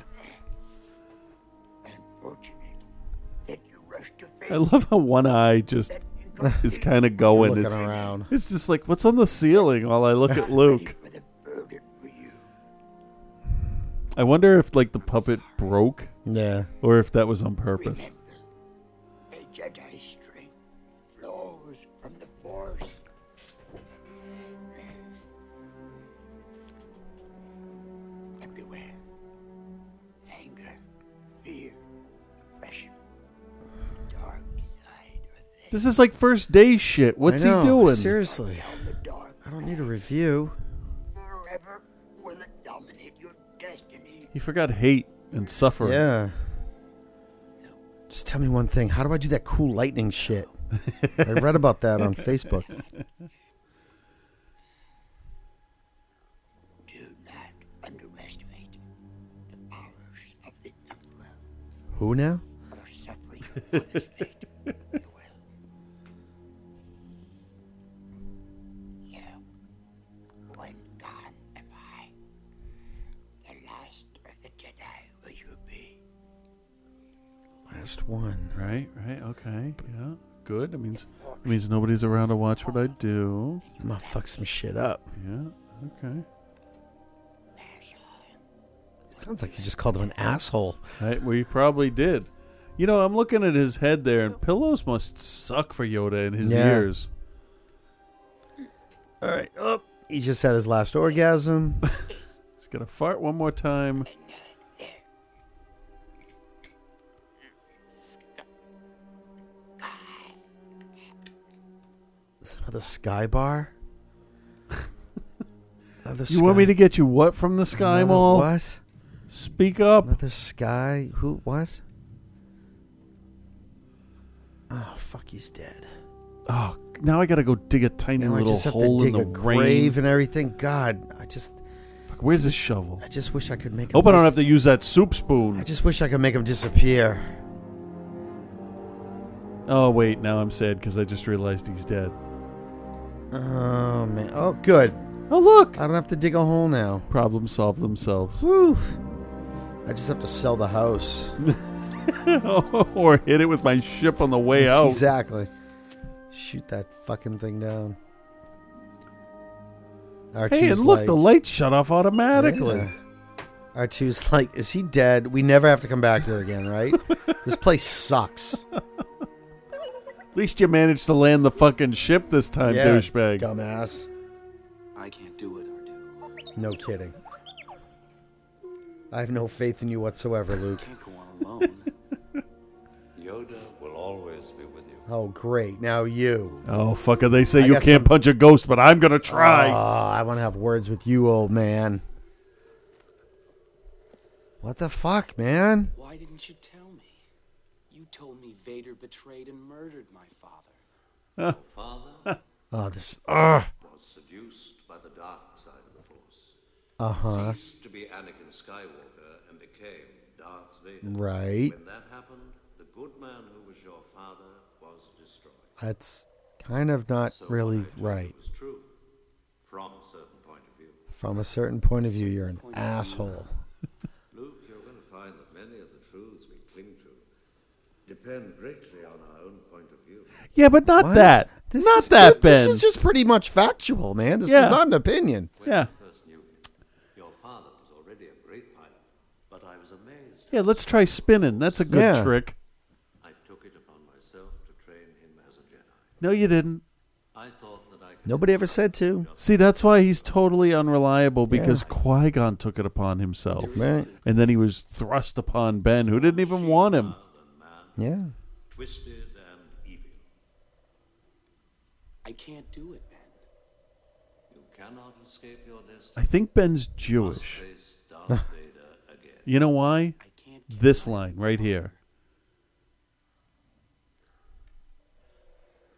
Unfortunate that you rushed to face. I love how one eye just is kind of going. Looking it's, around. It's just like, what's on the ceiling while I look at Luke? I wonder if, like, the puppet broke. Yeah. Or if that was on purpose. Remember, a Jedi's strength flows from the Force. And beware. Anger, fear, oppression, the dark side are there. This is like first day shit. What's he doing? Seriously. I don't need a review. He forgot hate and suffering. Yeah. Just tell me one thing. How do I do that cool lightning shit? I read about that on Facebook. Do not underestimate the powers of the Emperor. Who now? Are suffering for this fate. You will. You, when gone am I, the last. Last one. Right, right, okay. Yeah. Good. It means it means nobody's around to watch what I do. I'm gonna fuck some shit up. Yeah, okay. Sounds like you just called him an asshole. Right, we probably did. You know, I'm looking at his head there, and pillows must suck for Yoda in his yeah. ears. Alright, up. Oh, he just had his last orgasm. He's gonna fart one more time. Another sky bar? Another sky. You want me to get you what from the sky Another mall? What? Speak up. Another sky? Who? What? Oh, fuck, he's dead. Oh, now I gotta go dig a tiny now little I just have hole to dig in the a grave rain. And everything. God, I just. Fuck, where's the shovel? I just wish I could make him. Hope I don't dis- have to use that soup spoon. I just wish I could make him disappear. Oh, wait, now I'm sad because I just realized he's dead. Oh, man. Oh, good. Oh, look. I don't have to dig a hole now. Problem solve themselves. Woo. I just have to sell the house. Or hit it with my ship on the way out. Exactly. Shoot that fucking thing down. R two's hey, and look, like, the lights shut off automatically. Yeah. R two's like, is he dead? We never have to come back here again, right? This place sucks. At least you managed to land the fucking ship this time, yeah, douchebag. Dumbass. I can't do it, R two. No kidding. I have no faith in you whatsoever, Luke. I can't go on alone. Yoda will always be with you. Oh, great. Now you. Oh, fucker. They say I you can't some... punch a ghost, but I'm going to try. Oh, I want to have words with you, old man. What the fuck, man? Why didn't you tell me? You told me Vader betrayed and murdered my father. Your father? Oh, this. Uh. Was seduced by the dark side of the Force. Uh huh. Ceased to be Anakin Skywalker and became Darth Vader. Right. When that happened, the good man who was your father was destroyed. That's kind of not so really right. It was true. From a certain point of view. From a certain point of view, you're an asshole. Luke, you're going to find that many of the truths we cling to depend greatly on our own point of view. Yeah, but not what? that. This not that, good. Ben. This is just pretty much factual, man. This yeah. is not an opinion. When yeah. I first knew you, your father was already a great pilot, but I was amazed. Yeah, let's try spinning. That's a good yeah. trick. I took it upon myself to train him as a Jedi. No, you didn't. I thought that I could. Nobody ever said to. See, that's why he's totally unreliable, because yeah. Qui-Gon took it upon himself. Right. And then he was thrust upon Ben, who didn't even want him. Yeah. Twisted and evil. I can't do it, Ben. You cannot escape your destiny. I think Ben's Jewish. You know why? I can't this line right here.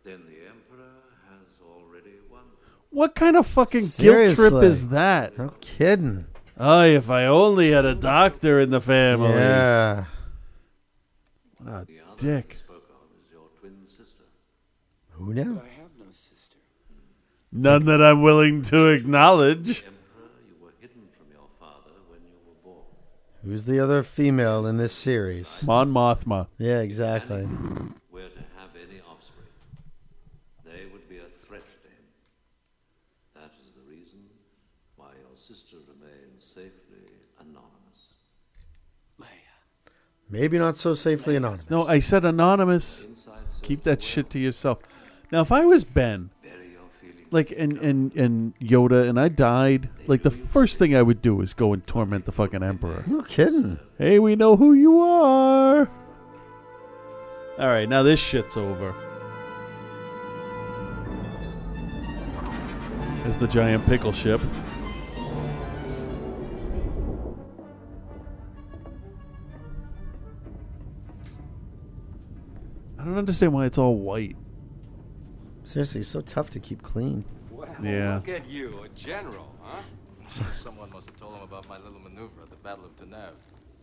Then the Emperor has already won. What kind of fucking Seriously? guilt trip is that? No kidding. Oh, if I only had a doctor in the family. Yeah. Ah, the other dick. You spoke of is your twin sister. Who now? I have no sister. None that I'm willing to acknowledge. Emperor, you were hidden from your father when you were born. Who's the other female in this series? Mon Mothma. Yeah, exactly. Were to have any offspring, they would be a threat to him. That is the reason why your sister remains safely anonymous. Maybe not so safely anonymous. No, I said anonymous. Keep that shit to yourself. Now, if I was Ben, like, and, and, and Yoda, and I died, like, the first thing I would do is go and torment the fucking Emperor. No kidding. Hey, we know who you are. All right, now this shit's over. There's the giant pickle ship. I don't understand why it's all white. Seriously, it's so tough to keep clean. Well, yeah. Look at you, a general, huh? Someone must have told him about my little maneuver at the Battle of Tanab.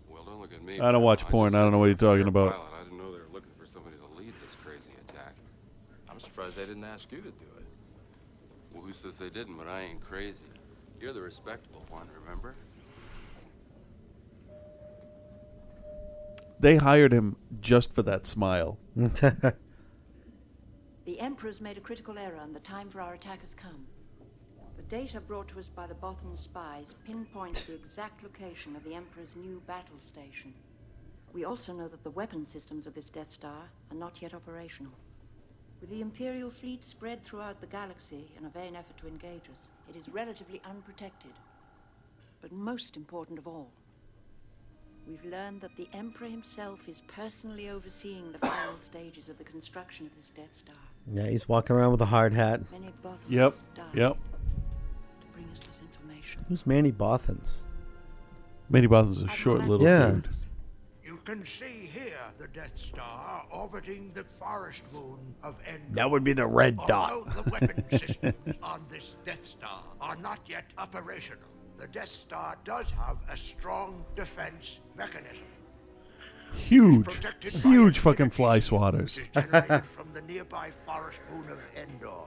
Well, don't look at me. I don't watch porn. I, I don't know what you're talking about. Pilot. I didn't know they were looking for somebody to lead this crazy attack. I'm surprised they didn't ask you to do it. Well, who says they didn't, but I ain't crazy. You're the respectable one, remember? They hired him just for that smile. The Emperor's made a critical error, and the time for our attack has come. The data brought to us by the Bothan spies pinpoints the exact location of the Emperor's new battle station. We also know that the weapon systems of this Death Star are not yet operational. With the Imperial fleet spread throughout the galaxy in a vain effort to engage us, it is relatively unprotected. But most important of all, we've learned that the Emperor himself is personally overseeing the final stages of the construction of his Death Star. Yeah, he's walking around with a hard hat. Many Bothans yep, yep. To bring us this information. Who's Manny Bothans? Manny Bothans is a short little yeah. dude. You can see here the Death Star orbiting the forest moon of Endor. That would be the red dot. Although the weapon systems on this Death Star are not yet operational, the Death Star does have a strong defense mechanism. Huge, huge fucking fly swatters. Which is generated from the nearby forest moon of Endor.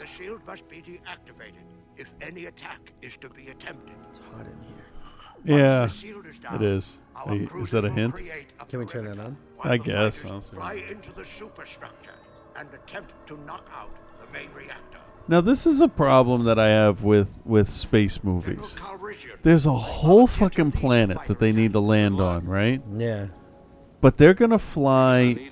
The shield must be deactivated if any attack is to be attempted. It's hot in here. Yeah, down, it is. Hey, is that a hint? A Can we turn that on? I guess. I'll see. Fly into the superstructure and attempt to knock out the main reactor. Now, this is a problem that I have with, with space movies. There's a whole fucking planet that they need to land on, right? Yeah. But they're going to fly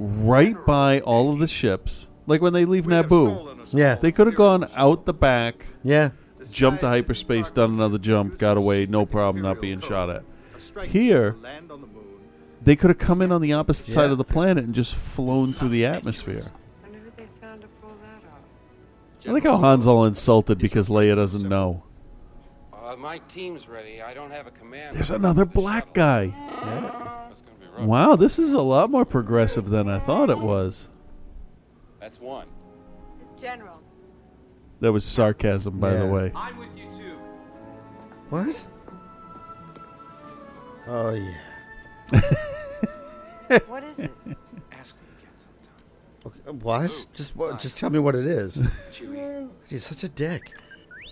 right by all of the ships. Like when they leave Naboo. Yeah. They could have gone out the back, yeah. jumped to hyperspace, done another jump, got away, no problem, not being shot at. Here, they could have come in on the opposite yeah. side of the planet and just flown through the atmosphere. I wonder who they found to pull that off. I think how Han's all insulted because Leia doesn't know. Uh, my team's ready. I don't have a command. There's another black guy. Yeah. Wow, this is a lot more progressive than I thought it was. That's one. General. That was sarcasm, by yeah. the way. I'm with you too. What? Oh yeah. What is it? Ask me again sometime. Okay, what? Ooh, just what? Just tell me what it is. Chewie. He's such a dick.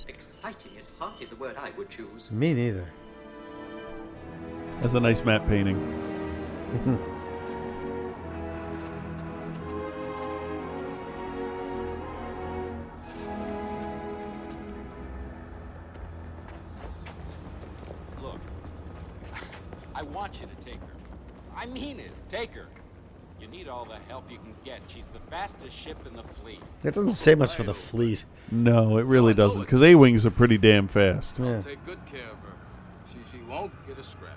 Exciting is hardly the word I would choose. Me neither. That's a nice matte painting. I want you to take her. I mean it. Take her. You need all the help you can get. She's the fastest ship in the fleet. That doesn't say much for the fleet. No, it really doesn't, because A-Wings are pretty damn fast. Yeah. I'll take good care of her. She, she won't get a scratch.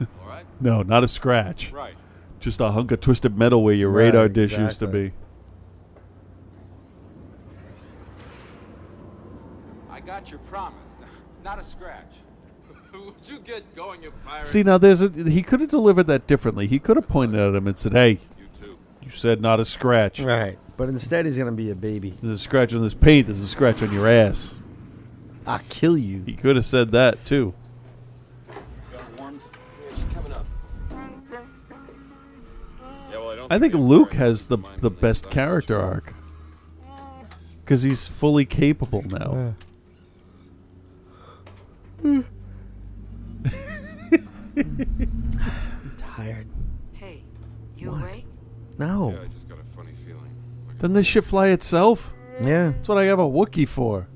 All right? No, not a scratch. Right. Just a hunk of twisted metal where your right, radar dish exactly. used to be. I got your promise. Not a scratch. Would you get going, you pirate? See, now there's a, he could have delivered that differently. He could have pointed at him and said, "Hey, you, too. you said not a scratch." Right, but instead he's going to be a baby. There's a scratch on this paint. There's a scratch on your ass. I'll kill you. He could have said that too. Got warmed. Yeah, she's coming up. Yeah, well, I don't. I think, think Luke has the the best character arc because he's fully capable now. Yeah. I'm tired. Hey, you what? awake? No. Yeah, I just got a funny feeling. Like Doesn't this ship fly itself? Yeah. That's what I have a Wookiee for.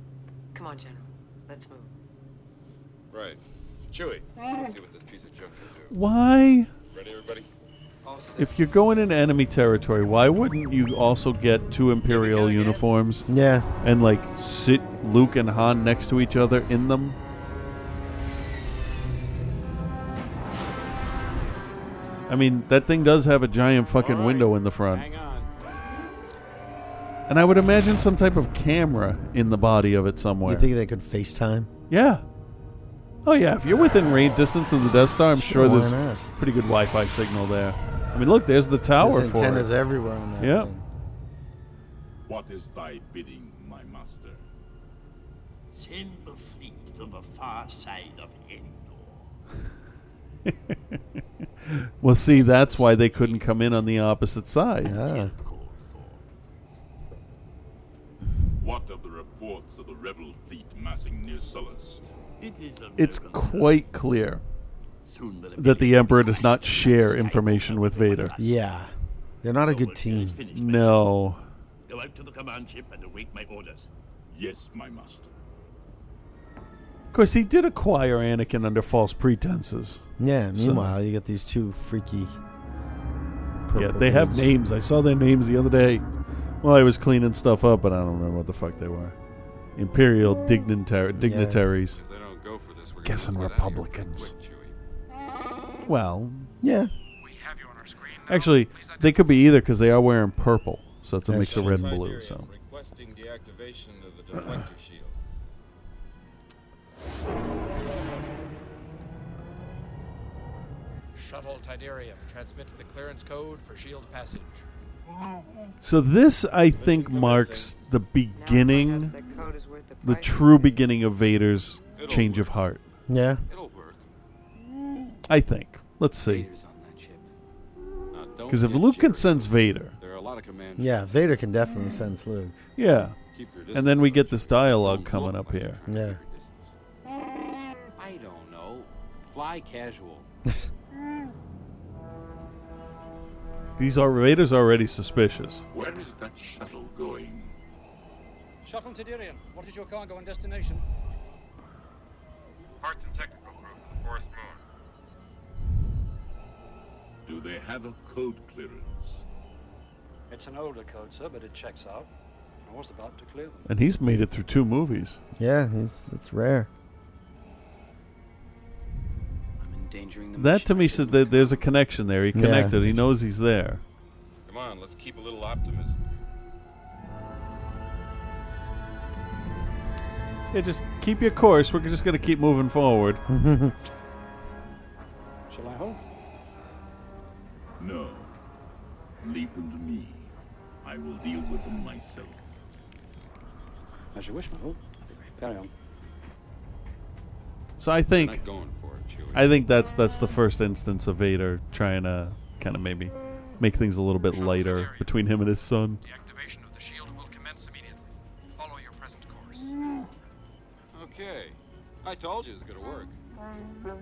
Come on, General. Let's move. Right. Chewie, let's see what this piece of junk can do. Why? Ready, everybody? If you're going into enemy territory, why wouldn't you also get two Imperial uniforms? Yeah. And, like, sit Luke and Han next to each other in them? I mean, that thing does have a giant fucking right. window in the front. Hang on. And I would imagine some type of camera in the body of it somewhere. You think they could FaceTime? Yeah. Oh, yeah. If you're within range distance of the Death Star, I'm sure, sure there's a pretty good Wi-Fi signal there. I mean, look, there's the tower there's for it. Antennas everywhere on that yeah. thing. What is thy bidding, my master? Send the fleet to the far side of Endor. Well, see, that's why they couldn't come in on the opposite side. Yeah. What of the reports of the rebel fleet massing near Sullust? It's quite clear that the Emperor does not share information with Vader. Yeah. They're not a good team. No. Go out to the command ship and await my orders. Yes, my master. Of course, he did acquire Anakin under false pretenses. Yeah, meanwhile, so. you get these two freaky... Yeah, they dudes. have names. I saw their names the other day while I was cleaning stuff up, but I don't remember what the fuck they were. Imperial dignitar- dignitaries. Yeah. They don't go for this, guessing Republicans. Quick, well, yeah. We have you on our screen now. Actually, they could be either because they are wearing purple, so it's a mix of red and blue. So. Requesting deactivation of the deflector shield. Shuttle Tidarium, transmit the clearance code for shield passage. So this, I think, marks the beginning, the true beginning of Vader's change of heart. Yeah. It'll work. I think. Let's see. Because if Luke can sense Vader. There are a lot of commanders. Yeah, Vader can definitely sense Luke. Yeah. And then we get this dialogue coming up here. Yeah. Fly casual. These are Raiders already suspicious. Where is that shuttle going? Shuttle Tidarium, what is your cargo and destination? Parts and technical crew from the Forest Moon. Do they have a code clearance? It's an older code, sir, but it checks out. I was about to clear them. And he's made it through two movies. Yeah, he's that's rare. That to me says that there's a connection there. He connected. Yeah. He knows he's there. Come on, let's keep a little optimism. Yeah, just keep your course. We're just going to keep moving forward. Shall I hold? No. Leave them to me. I will deal with them myself. As you wish, my lord. Carry on. So I think, not going for it, Chewie. I think that's that's the first instance of Vader trying to kind of maybe make things a little bit lighter between him and his son. The activation of the shield will commence immediately. Follow your present course. Okay. I told you it was going to work.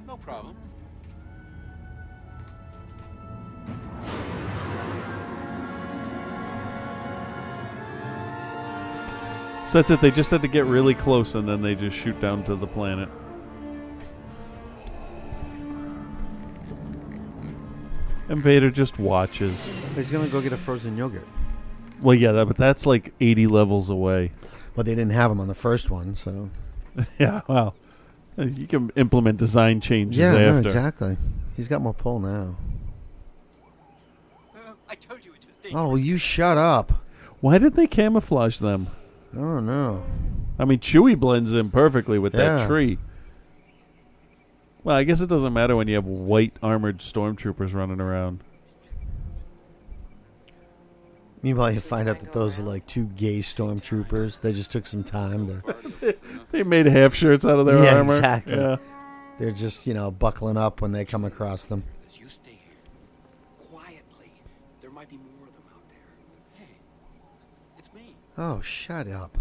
No problem. So that's it. They just had to get really close, and then they just shoot down to the planet. And Vader just watches. He's going to go get a frozen yogurt. Well, yeah, that, but that's like eighty levels away. Well, they didn't have them on the first one, so... yeah, well, you can implement design changes yeah, after. Yeah, no, exactly. He's got more pull now. Uh, I told you it was dangerous. Oh, you shut up. Why did they camouflage them? I don't know. I mean, Chewie blends in perfectly with yeah. that tree. Well, I guess it doesn't matter when you have white armored stormtroopers running around. Meanwhile, you find out that those are like two gay stormtroopers. They just took some time to. They made half shirts out of their yeah, armor. Exactly. Yeah, exactly. They're just, you know, buckling up when they come across them. You stay here quietly. There might be more of them out there. Hey, it's me. Oh, shut up.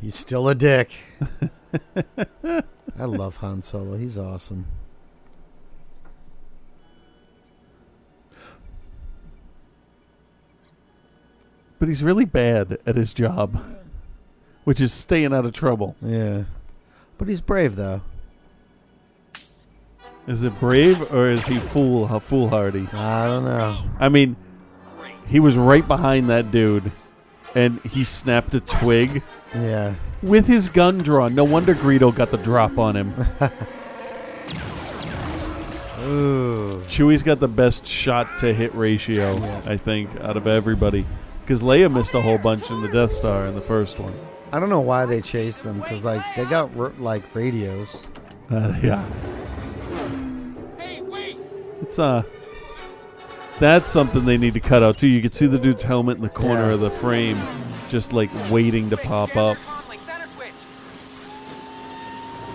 He's still a dick. I love Han Solo. He's awesome. But he's really bad at his job, which is staying out of trouble. Yeah. But he's brave, though. Is it brave or is he fool foolhardy? I don't know. I mean, he was right behind that dude. And he snapped a twig. Yeah. With his gun drawn. No wonder Greedo got the drop on him. Ooh. Chewie's got the best shot to hit ratio, yeah. I think, out of everybody. Because Leia missed a whole bunch in the Death Star in the first one. I don't know why they chased them. Because, like, they got, r- like, radios. Uh, yeah. Hey, wait! It's, uh... That's something they need to cut out, too. You could see the dude's helmet in the corner yeah. of the frame, just, like, waiting to pop up.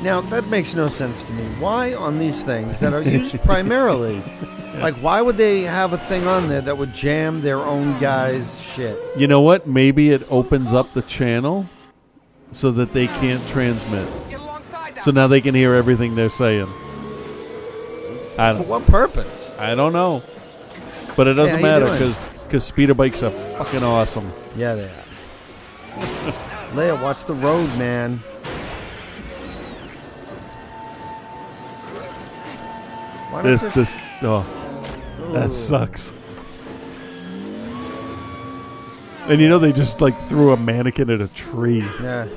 Now, that makes no sense to me. Why on these things that are used primarily? Like, why would they have a thing on there that would jam their own guy's shit? You know what? Maybe it opens up the channel so that they can't transmit. So now they can hear everything they're saying. I don't, For what purpose? I don't know. But it doesn't yeah, matter because because speeder bikes are fucking awesome. Yeah, they are. Leia, watch the road, man. Why this, this, this, oh, Ooh. That sucks. And you know they just like threw a mannequin at a tree. Yeah.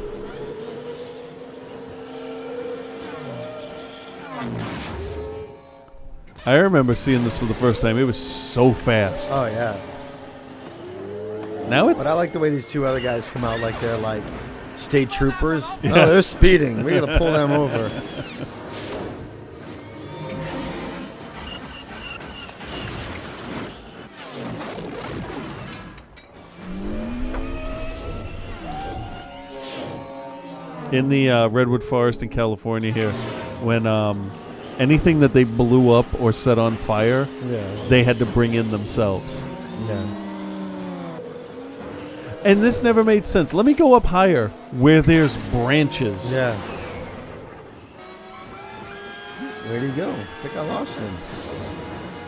I remember seeing this for the first time. It was so fast. Oh, yeah. Now it's... But I like the way these two other guys come out like they're, like, state troopers. Yeah. No, they're speeding. We're going to pull them over. In the uh, Redwood Forest in California here, when... um. Anything that they blew up or set on fire, yeah. they had to bring in themselves. Yeah. And this never made sense. Let me go up higher where there's branches. Yeah. Where'd he go? I think I lost him.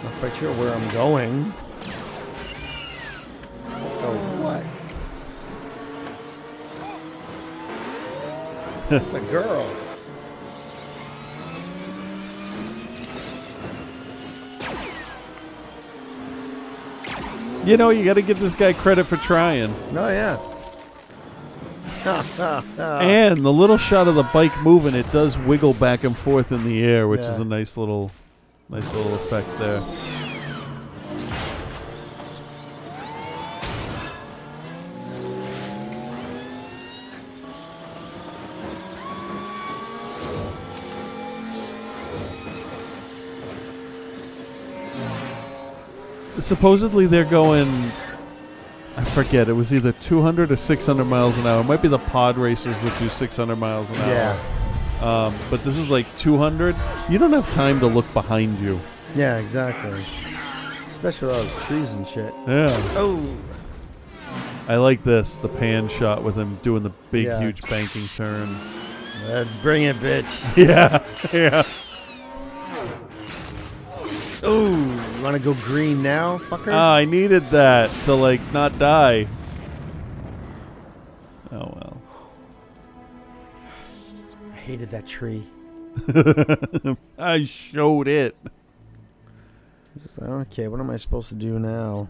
Not quite sure where I'm going. So what? It's a girl. You know, you got to give this guy credit for trying. Oh, yeah. And the little shot of the bike moving, it does wiggle back and forth in the air, which yeah. is a nice little nice little effect there. supposedly they're going, I forget, it was either two hundred or six hundred miles an hour. It might be the pod racers that do six hundred miles an hour. Yeah. Um, but this is like two hundred. You don't have time to look behind you. Yeah, exactly. Especially with all those trees and shit. Yeah. Oh. I like this, the pan shot with him doing the big, yeah. huge banking turn. Let's bring it, bitch. Yeah, yeah. Oh, you want to go green now, fucker? Ah, I needed that to, like, not die. Oh, well. I hated that tree. I showed it. Okay, what am I supposed to do now?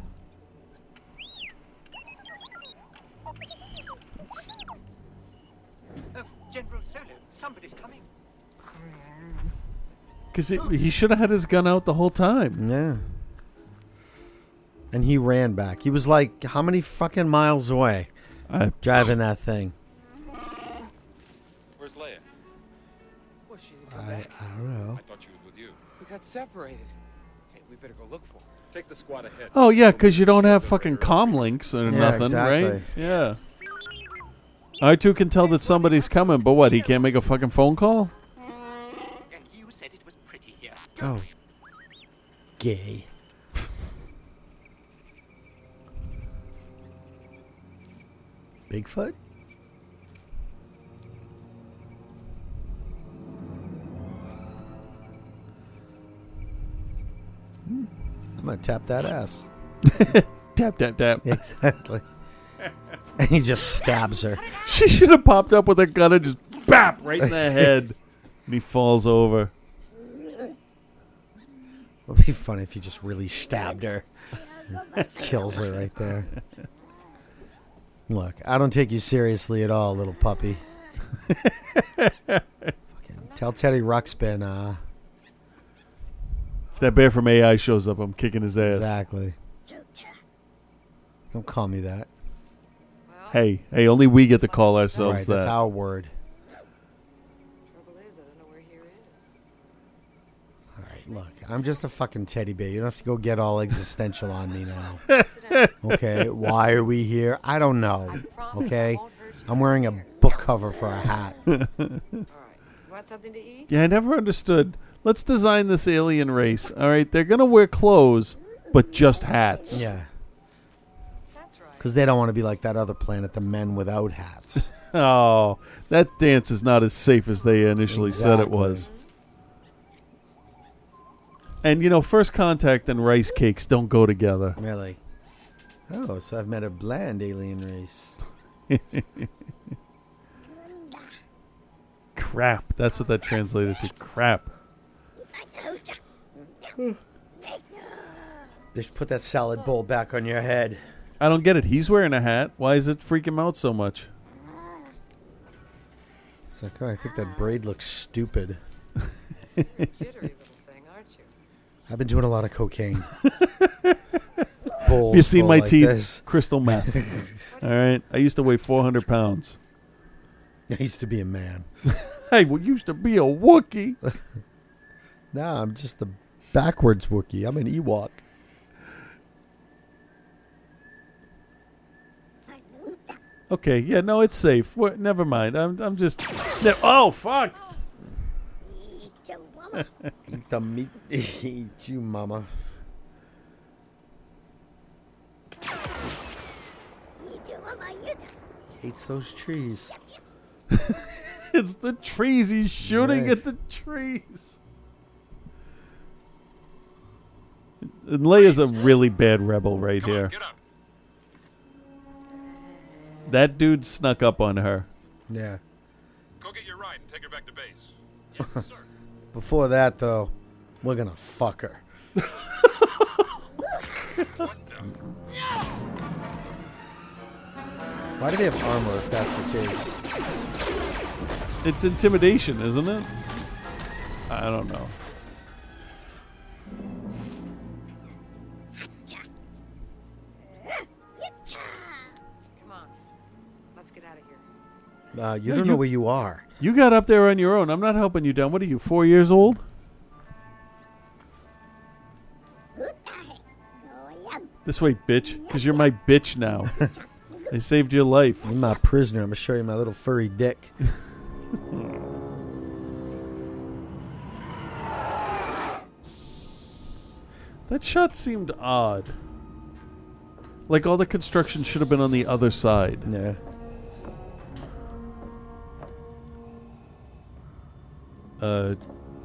Because he should have had his gun out the whole time. Yeah. And he ran back. He was like, how many fucking miles away? I... Driving that thing. Where's Leia? Was she I, I don't know. I thought she was with you. We got separated. Hey, we better go look for her. Take the squad ahead. Oh, yeah, because you don't have fucking comm links or yeah, nothing, exactly. right? Yeah. R two can tell that somebody's coming, but what? He can't make a fucking phone call? Oh, gay. Bigfoot? I'm going to tap that ass. Tap, tap, tap. Exactly. And he just stabs her. She should have popped up with a gun and just bap right in the head. And he falls over. It would be funny if you just really stabbed her. Kills her right there. Look, I don't take you seriously at all, little puppy. Tell Teddy Ruxpin. Uh, if that bear from A I shows up, I'm kicking his ass. Exactly. Don't call me that. Hey, hey, only we get to call ourselves right, that. That's our word. Look, I'm just a fucking teddy bear. You don't have to go get all existential on me now. Okay, why are we here? I don't know. Okay, I'm wearing a book cover for a hat. All right, you want something to eat? Yeah, I never understood. Let's design this alien race. All right, they're gonna wear clothes, but just hats. Yeah, that's right. Because they don't want to be like that other planet, the men without hats. Oh, that dance is not as safe as they initially exactly. said it was. And, you know, first contact and rice cakes don't go together. Really? Oh, so I've met a bland alien race. Crap. That's what that translated to. Crap. Just put that salad bowl back on your head. I don't get it. He's wearing a hat. Why is it freaking him out so much? It's like, oh, I think that braid looks stupid. I've been doing a lot of cocaine. Bowl, you seen my like teeth? This. Crystal meth. All right. I used to weigh four hundred pounds. I used to be a man. I used to be a Wookiee. Nah, I'm just the backwards Wookiee. I'm an Ewok. Okay. Yeah, no, it's safe. We're, never mind. I'm I'm just... Ne- oh, fuck. Eat the meat. Eat you, mama. Hates those trees. It's the trees. He's shooting right. at the trees. And Leia's a really bad rebel right Come here. On, get up. That dude snuck up on her. Yeah. Go get your ride and take her back to base. Yes, sir. Before that, though, we're going to fuck her. Why do they have armor if that's the case? It's intimidation, isn't it? I don't know. Come on. Let's get out of here. Uh, you yeah, don't know you- where you are. You got up there on your own. I'm not helping you, Don. What are you, four years old? This way, bitch, because you're my bitch now. I saved your life. You're my prisoner. I'm going to show you my little furry dick. That shot seemed odd. Like all the construction should have been on the other side. Yeah. Uh,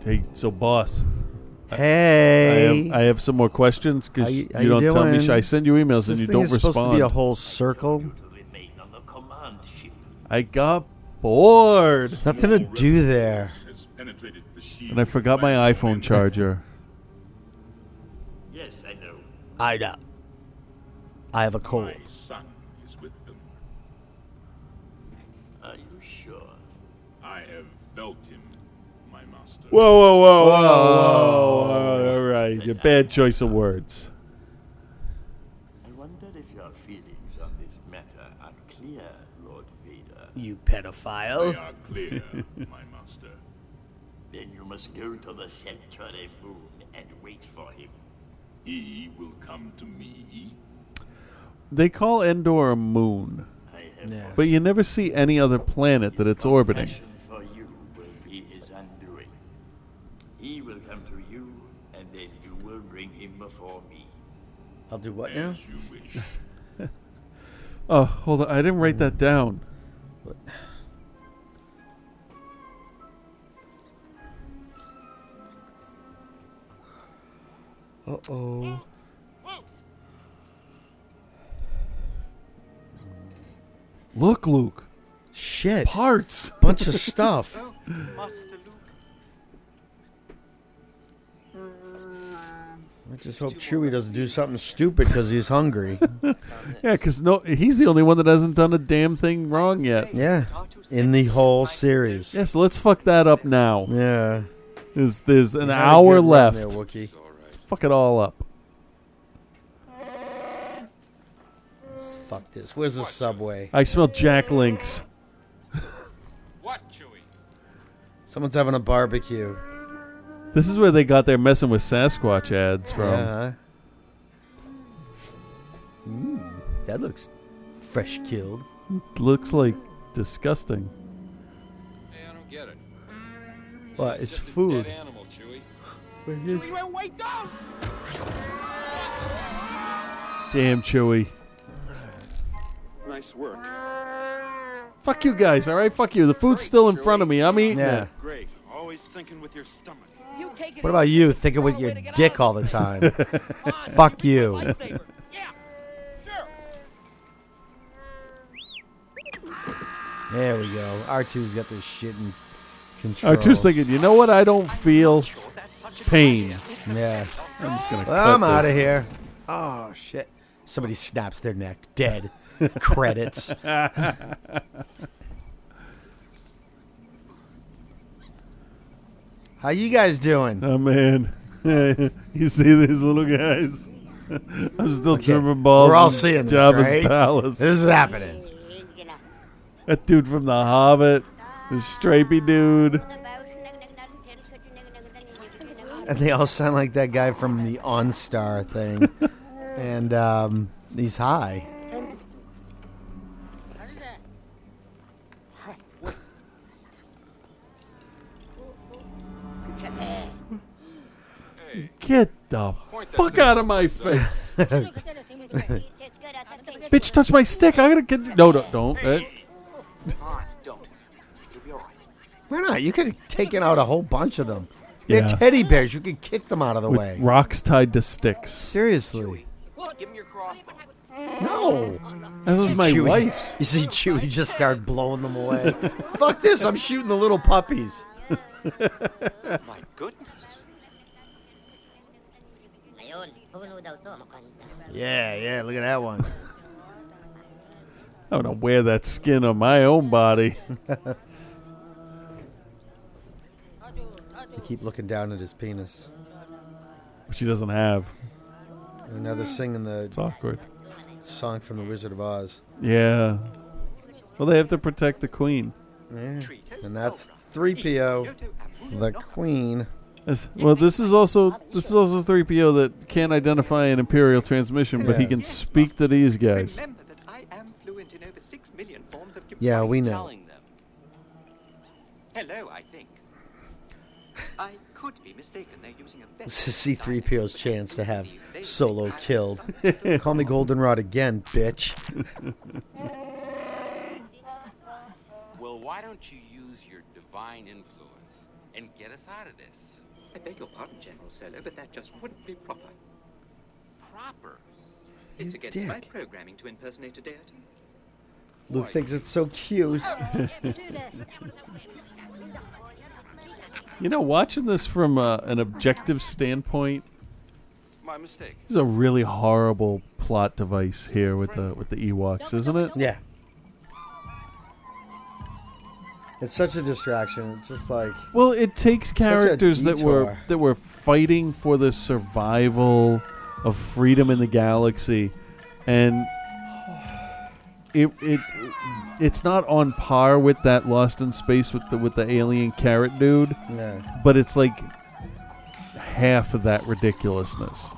hey, so boss. Hey, I, I, have, I have some more questions because you, you don't doing? tell me. I send you emails and you don't respond. This thing is supposed to be a whole circle. I got bored. There's nothing to do there. And I forgot my iPhone charger. Yes, I know. I know. I have a cold. My son is with them. Are you sure? I have felt him. Whoa, whoa, whoa, whoa, whoa, whoa, whoa. All right. Your bad choice of words. I wonder if your feelings on this matter are clear, Lord Vader. You pedophile. They are clear, my master. Then you must go to the Centauri moon and wait for him. He will come to me. They call Endor a moon. Yeah. But you never see any other planet that it's orbiting. I'll do what now? Oh, hold on. I didn't write that down. What? Uh-oh. Look, Luke. Shit. Parts. Bunch of stuff. I just hope Chewie doesn't do something stupid because he's hungry. Yeah, because no, he's the only one that hasn't done a damn thing wrong yet. Yeah, in the whole series. Yeah, so let's fuck that up now. Yeah. There's, there's an You're hour left. There, let's fuck it all up. Let's fuck this. Where's the subway? I smell Jack Links. What, Chewie? Someone's having a barbecue. This is where they got their messing with Sasquatch ads from. Uh-huh. Mm, that looks fresh killed. It looks like disgusting. Hey, I don't get it. Well, it's, it's food. Dead animal, Chewie. Chewie, wait, down! Damn, Chewie. Nice work. Fuck you guys, all right? Fuck you. The food's Great, still in Chewie. front of me. I'm eating yeah. it. Great. Always thinking with your stomach. What about you thinking with your dick all the time? Fuck you. There we go. R two's got this shit in control. R two's thinking, you know what? I don't feel pain. Yeah. I'm just going to well, I'm out of here. Oh, shit. Somebody snaps their neck. Dead. Credits. How you guys doing? Oh, man. You see these little guys? I'm still okay. trimming balls. We're all seeing this, Jabba's right? Palace. This is happening. That dude from The Hobbit. The stripey dude. And they all sound like that guy from the OnStar thing. And um, he's high. Get the fuck out of my face. Bitch, touch my stick. I'm going to get... No, no, don't. Why not? You could have taken out a whole bunch of them. They're yeah. teddy bears. You could kick them out of the With way. Rocks tied to sticks. Seriously. Give him your crossbow. No. That was my Chewy. wife's. You see, Chewie just started blowing them away. Fuck this. I'm shooting the little puppies. My goodness. Yeah, yeah, look at that one. I want to wear that skin on my own body. They keep looking down at his penis. Which he doesn't have. And now they're singing the it's awkward. song from The Wizard of Oz. Yeah. Well, they have to protect the queen. Yeah. And that's three P O, the queen. As, well, this is also this is also three P O that can't identify an Imperial transmission, but yeah. he can speak to these guys. Yeah, we know. Hello, I think. I could be mistaken. They're using a This is C three P O's chance to have Solo killed. Call me Goldenrod again, bitch. Well, why don't you use your divine influence and get us out of this? I beg your pardon, General Solo, but that just wouldn't be proper. Proper? It's against dick. my programming to impersonate a deity. Luke Why? thinks it's so cute. You know, watching this from uh, an objective standpoint, my mistake. This is a really horrible plot device here with the with the Ewoks, isn't it? Yeah. It's such a distraction. It's just like well, it takes characters that were that were fighting for the survival of freedom in the galaxy, and it it it's not on par with that Lost in Space with the with the alien carrot dude. No. But it's like half of that ridiculousness.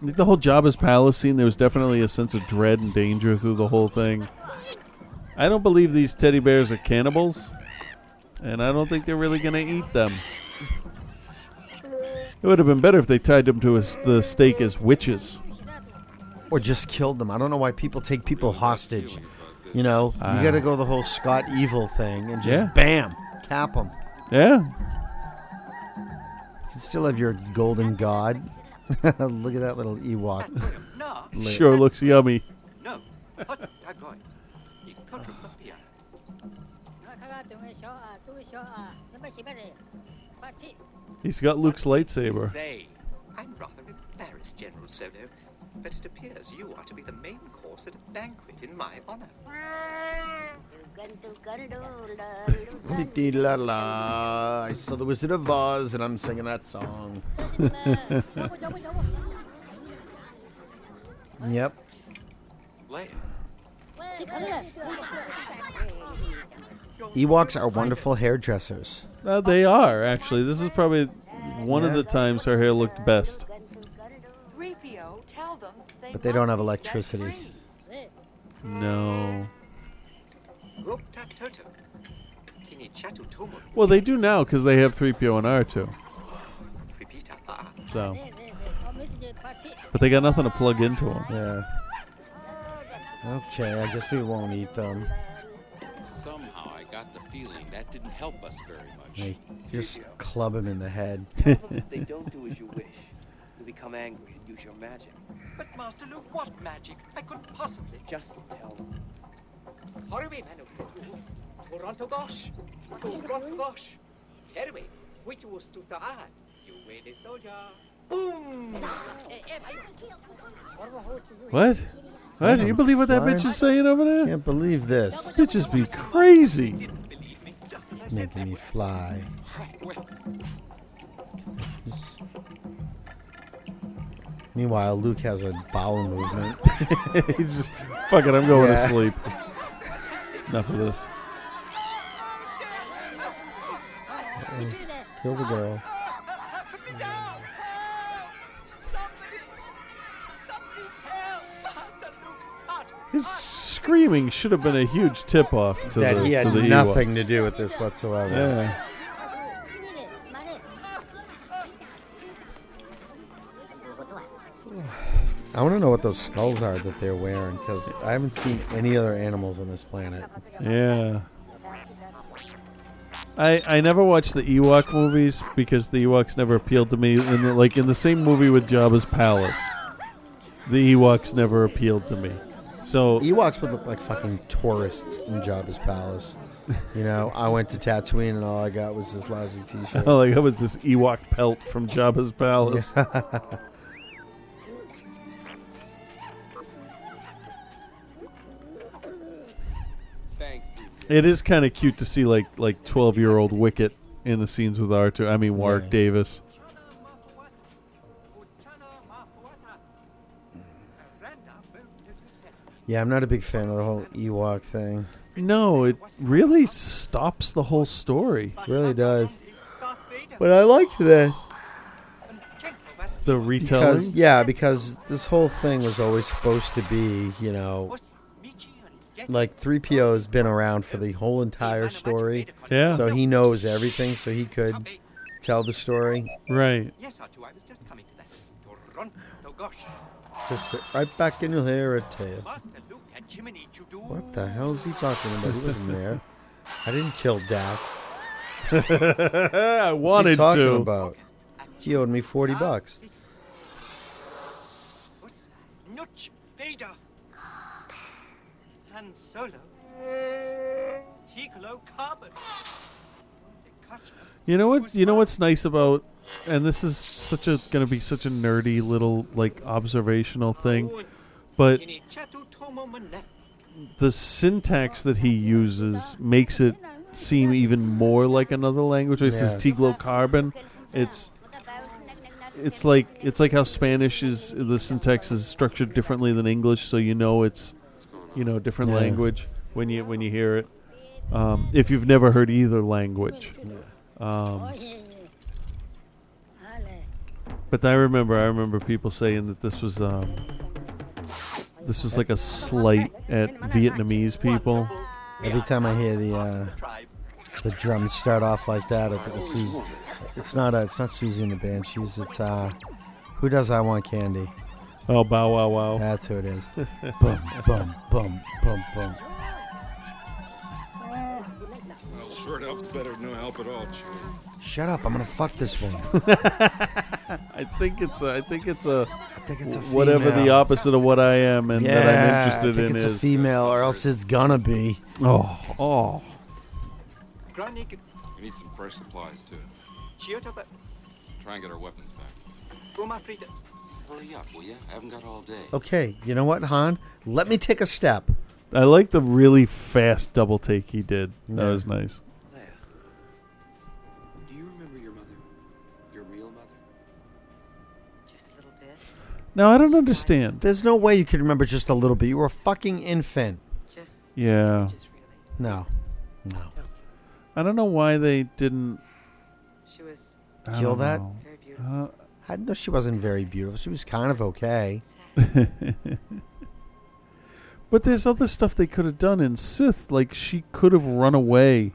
The whole Jabba's Palace scene, there was definitely a sense of dread and danger through the whole thing. I don't believe these teddy bears are cannibals, and I don't think they're really going to eat them. It would have been better if they tied them to a, the stake as witches. Or just killed them. I don't know why people take people hostage. You know, uh, you got to go the whole Scott Evil thing and just yeah. bam, cap them. Yeah. You can still have your golden god. Look at that little Ewok. Sure looks yummy. No. He's got Luke's lightsaber. I'm rather embarrassed, General Solo, but it appears you are to be the main course at a banquet in my honor. I saw the Wizard of Oz, and I'm singing that song. Yep. Leia. Ewoks are wonderful hairdressers. Uh, they are, actually. This is probably one yeah. of the times her hair looked best. But they don't have electricity. No. Well, they do now because they have three P O and R two. So. But they got nothing to plug into them. Yeah. Okay, I guess we won't eat them. Somehow I got the feeling that didn't help us very much. Hey, just club him in the head. Tell them if they don't do as you wish, you become angry and use your magic. But Master Luke, what magic? I couldn't possibly. Just tell them. Horrible. Toronto gosh. Toronto gosh. Terwe. Which was to die. You waited so long. Boom. What? What? Do you believe what that fly. bitch is saying over there? Can't believe this. Bitches be crazy. Making me fly. Meanwhile, Luke has a bowel movement. He's just, fuck it, I'm going yeah. to sleep. Enough of this. Uh-oh. Kill the girl. His screaming should have been a huge tip-off to that the That he had to nothing Ewoks. to do with this whatsoever. Yeah. I want to know what those skulls are that they're wearing, because I haven't seen any other animals on this planet. Yeah. I I never watched the Ewok movies, because the Ewoks never appealed to me. In the, like, in the same movie with Jabba's Palace, the Ewoks never appealed to me. So Ewoks would look like fucking tourists in Jabba's Palace. You know, I went to Tatooine and all I got was this lousy t-shirt. All I got was this Ewok pelt from Jabba's Palace. Yeah. It is kind of cute to see like like twelve-year-old Wicket in the scenes with R two. I mean, Warwick yeah. Davis. Yeah, I'm not a big fan of the whole Ewok thing. No, it really stops the whole story. It really does. But I liked this. The retelling? Because, yeah, because this whole thing was always supposed to be, you know, like three P O has been around for the whole entire story. Yeah. So he knows everything, so he could tell the story. Right. Just sit right back and you'll hear a tale. What the hell is he talking about? He wasn't there. I didn't kill Dak. I wanted to. What's he talking about? He owed me forty bucks. You know what? You know what's nice about, and this is such a going to be such a nerdy little like observational thing, but the syntax that he uses makes it seem even more like another language. It says "tiglocarbon." It's it's like it's like how Spanish is the syntax is structured differently than English, so you know it's you know different yeah. language when you when you hear it. Um, if you've never heard either language. Um, but I remember, I remember people saying that this was, um, this was like a slight at Vietnamese people. Every time I hear the uh, the drums start off like that, it's, it's not a, it's not Susie and the Banshees. It's uh, who does I Want Candy? Oh, Bow Wow Wow. That's who it is. Boom, boom, boom, boom, boom. Sure helps better, no help at all. Shut up! I'm gonna fuck this one. I think it's a, I think it's a, I think it's a female. Whatever the opposite of what I am and yeah, that I'm interested I think in it's is a female, or else it's gonna be. Oh, oh. We need some fresh supplies too. Try and get our weapons back. Hurry up, will ya? I haven't got all day. Okay, you know what, Han? Let me take a step. I like the really fast double take he did. That yeah. was nice. Do you remember your mother? Your real mother? Just a little bit. No, I don't understand. There's no way you could remember just a little bit. You were a fucking infant. Just yeah. Just really. No. No. I don't know why they didn't she was kill that. Very beautiful. Uh, I know she wasn't very beautiful. She was kind of okay. But there's other stuff they could have done in Sith. Like, she could have run away,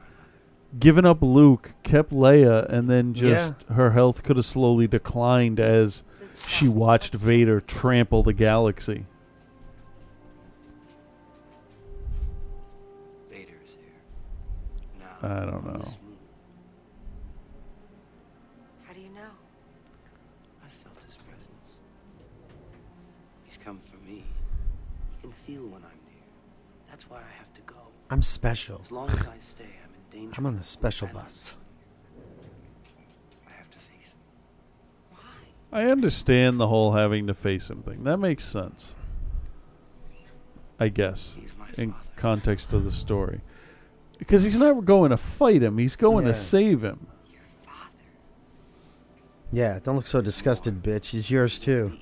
given up Luke, kept Leia, and then just yeah. her health could have slowly declined as she watched Vader trample the galaxy. Vader's here. Now I don't know. How do you know? I felt his presence. He's come for me. He can feel when I... That's why I have to go. I'm special. As long as I stay, I'm in danger. I'm on the special bus. I have to face him. Why? I understand the whole having to face him thing. That makes sense. I guess. In context of the story. Because he's not going to fight him. He's going yeah. to save him. Your father. Yeah, don't look so disgusted, bitch. He's yours, too.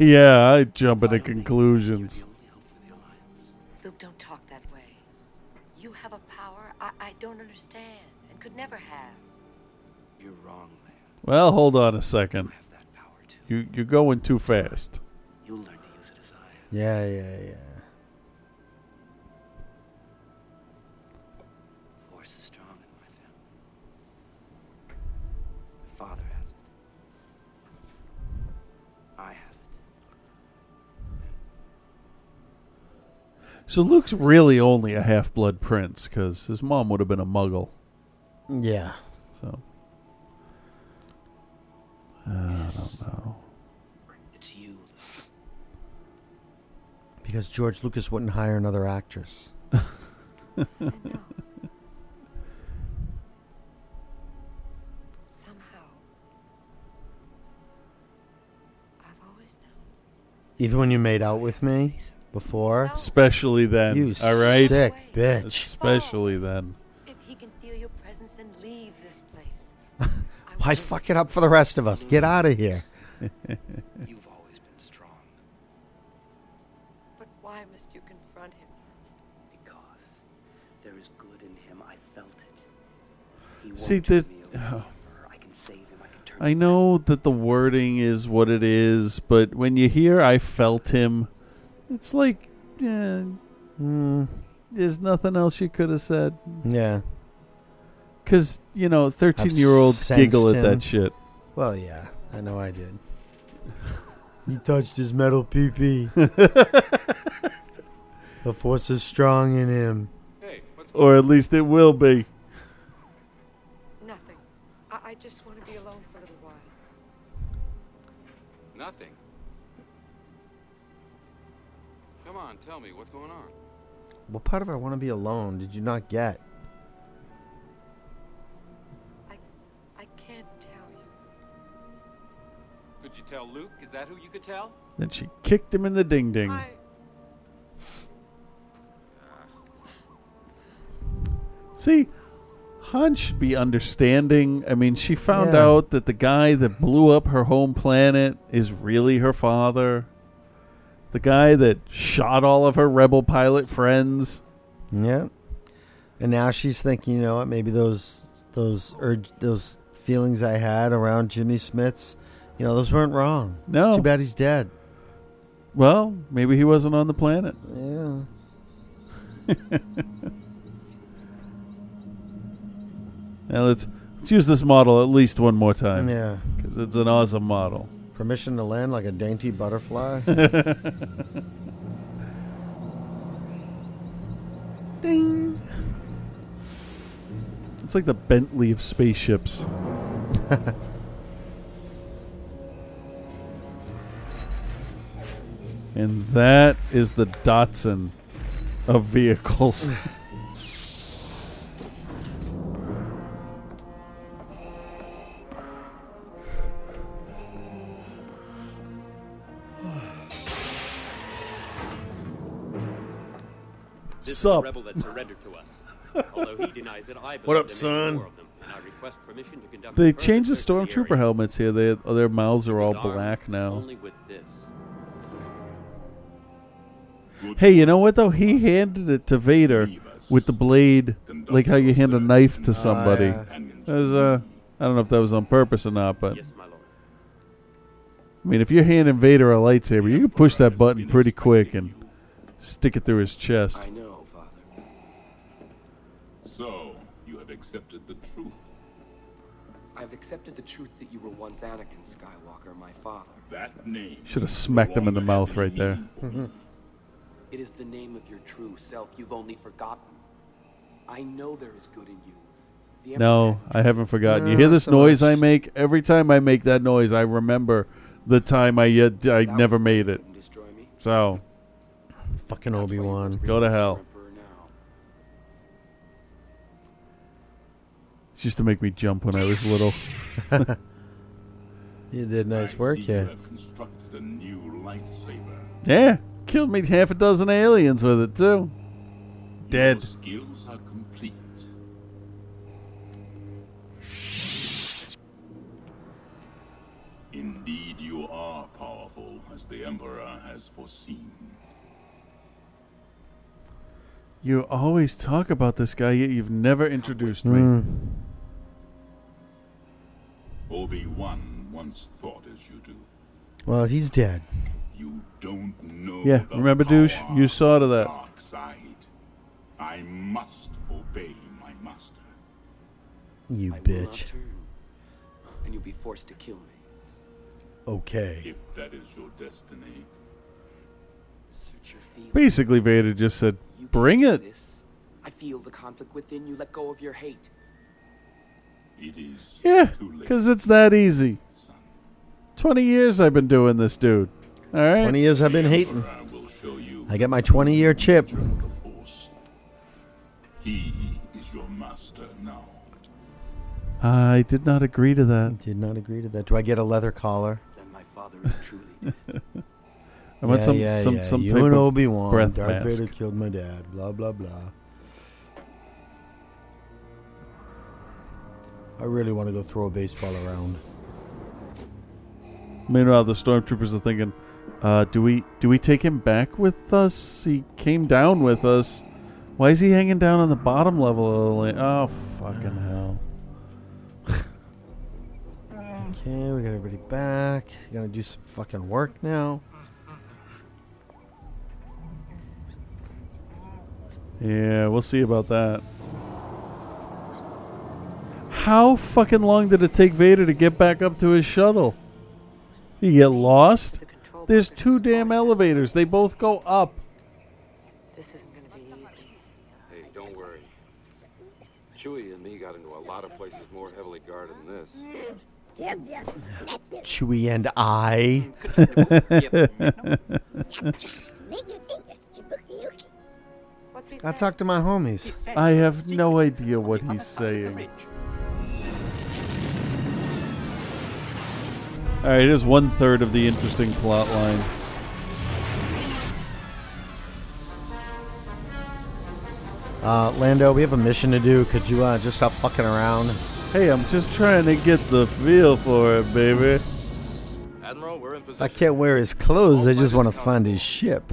yeah, I jump into conclusions. Luke, don't talk that way. You have a power I, I don't understand and could never have. You're wrong, man. Well, hold on a second. I have that power too. You, you're going too fast. You'll learn to use it as I have. Yeah, yeah, yeah. Force is strong in my family. My father has it. I have it. So Luke's really only a half-blood prince, because his mom would have been a muggle. Yeah. So. Uh, yes. I don't know. It's you. Because George Lucas wouldn't hire another actress. I know. Somehow. I've always known. Even when you made out with me? Before, especially then, you all right, sick bitch. Especially then. If he can feel your presence, then leave this place. Why fuck it up for the rest of us? Get out of here. You've always been strong. But why must you confront him? Because there is good in him. I felt it. He See, there's oh. I can save him. I can turn. I know that the wording is what it is, but when you hear "I felt him," it's like, eh, mm. there's nothing else you could have said. Yeah. Because, you know, thirteen-year-olds giggle at him. That shit. Well, yeah. I know I did. He touched his metal pee-pee. The force is strong in him. Hey, what's going on? Or at least it will be. Nothing. I, I just want to be alone for a little while. Nothing? Come on, tell me. What's going on? What part of I want to be alone did you not get? Could you tell Luke? Is that who you could tell? Then she kicked him in the ding ding. I... See, Han should be understanding. I mean, she found yeah. out that the guy that blew up her home planet is really her father. The guy that shot all of her rebel pilot friends. Yeah. And now she's thinking, you know what, maybe those those urge those feelings I had around Jimmy Smits, you know, those weren't wrong. No. It's too bad he's dead. Well, maybe he wasn't on the planet. Yeah. Now let's let's use this model at least one more time. Yeah. Because it's an awesome model. Permission to land like a dainty butterfly. Ding. It's like the Bentley of spaceships. And that is the Datsun of vehicles. This is a rebel that surrendered to us. Although he denies it, I what up, son? More of them, and I request permission to conduct they changed the stormtrooper the helmets here. They, oh, their mouths are all black now. Only with this. Hey, you know what, though? He handed it to Vader with the blade, like how you hand a knife to somebody. Uh, yeah. That was, uh, I don't know if that was on purpose or not, but... I mean, if you're handing Vader a lightsaber, you can push that button pretty quick and stick it through his chest. I know, Father. So, you have accepted the truth. I've accepted the truth that you were once Anakin Skywalker, my father. That name... Should have smacked him in the mouth right there. It is the name of your true self you've only forgotten. I know there is good in you. No, I haven't forgotten. You hear this noise I make? Every time I make that noise, I remember the time I yet, I never made it. So, fucking Obi-Wan. Go to hell. It's used to make me jump when I was little. You did nice work here. Yeah. Killed me half a dozen aliens with it, too. Dead. Your skills are complete. Indeed, you are powerful, as the Emperor has foreseen. You always talk about this guy, yet you've never introduced mm. me. Obi-Wan once thought as you do. Well, he's dead. You don't know. Yeah, remember, douche? You saw to that. Dark side. I must obey my master. You bitch. Turn, and you'll be forced to kill me. Okay. If that is your destiny. Search your feelings. Basically, Vader just said, "Bring it." This. I feel the conflict within you. Let go of your hate. It is. Yeah, because it's that easy. Son. Twenty years I've been doing this, dude. All right. twenty years I've been hating. I get my twenty-year chip. He is your master now. I did not agree to that. I did not agree to that. Do I get a leather collar? Then my father is truly dead. I want yeah, some, yeah, some, yeah. some type of breath mask. You and Obi-Wan, Darth Vader killed my dad, blah, blah, blah. I really want to go throw a baseball around. Meanwhile, the stormtroopers are thinking... Uh, do we do we take him back with us? He came down with us. Why is he hanging down on the bottom level of the lane? Oh, fucking hell. Okay, we got everybody back. Gotta do some fucking work now. Yeah, we'll see about that. How fucking long did it take Vader to get back up to his shuttle? You get lost? There's two damn elevators. They both go up. This isn't going to be easy. Hey, don't worry. Chewie and me got into a lot of places more heavily guarded than this. Chewie and I. I talked to my homies. I have no idea what he's saying. All right, here's one third of the interesting plot line. Uh, Lando, we have a mission to do. Could you uh, just stop fucking around? Hey, I'm just trying to get the feel for it, baby. Admiral, we're in position. I can't wear his clothes. I just want to find his ship.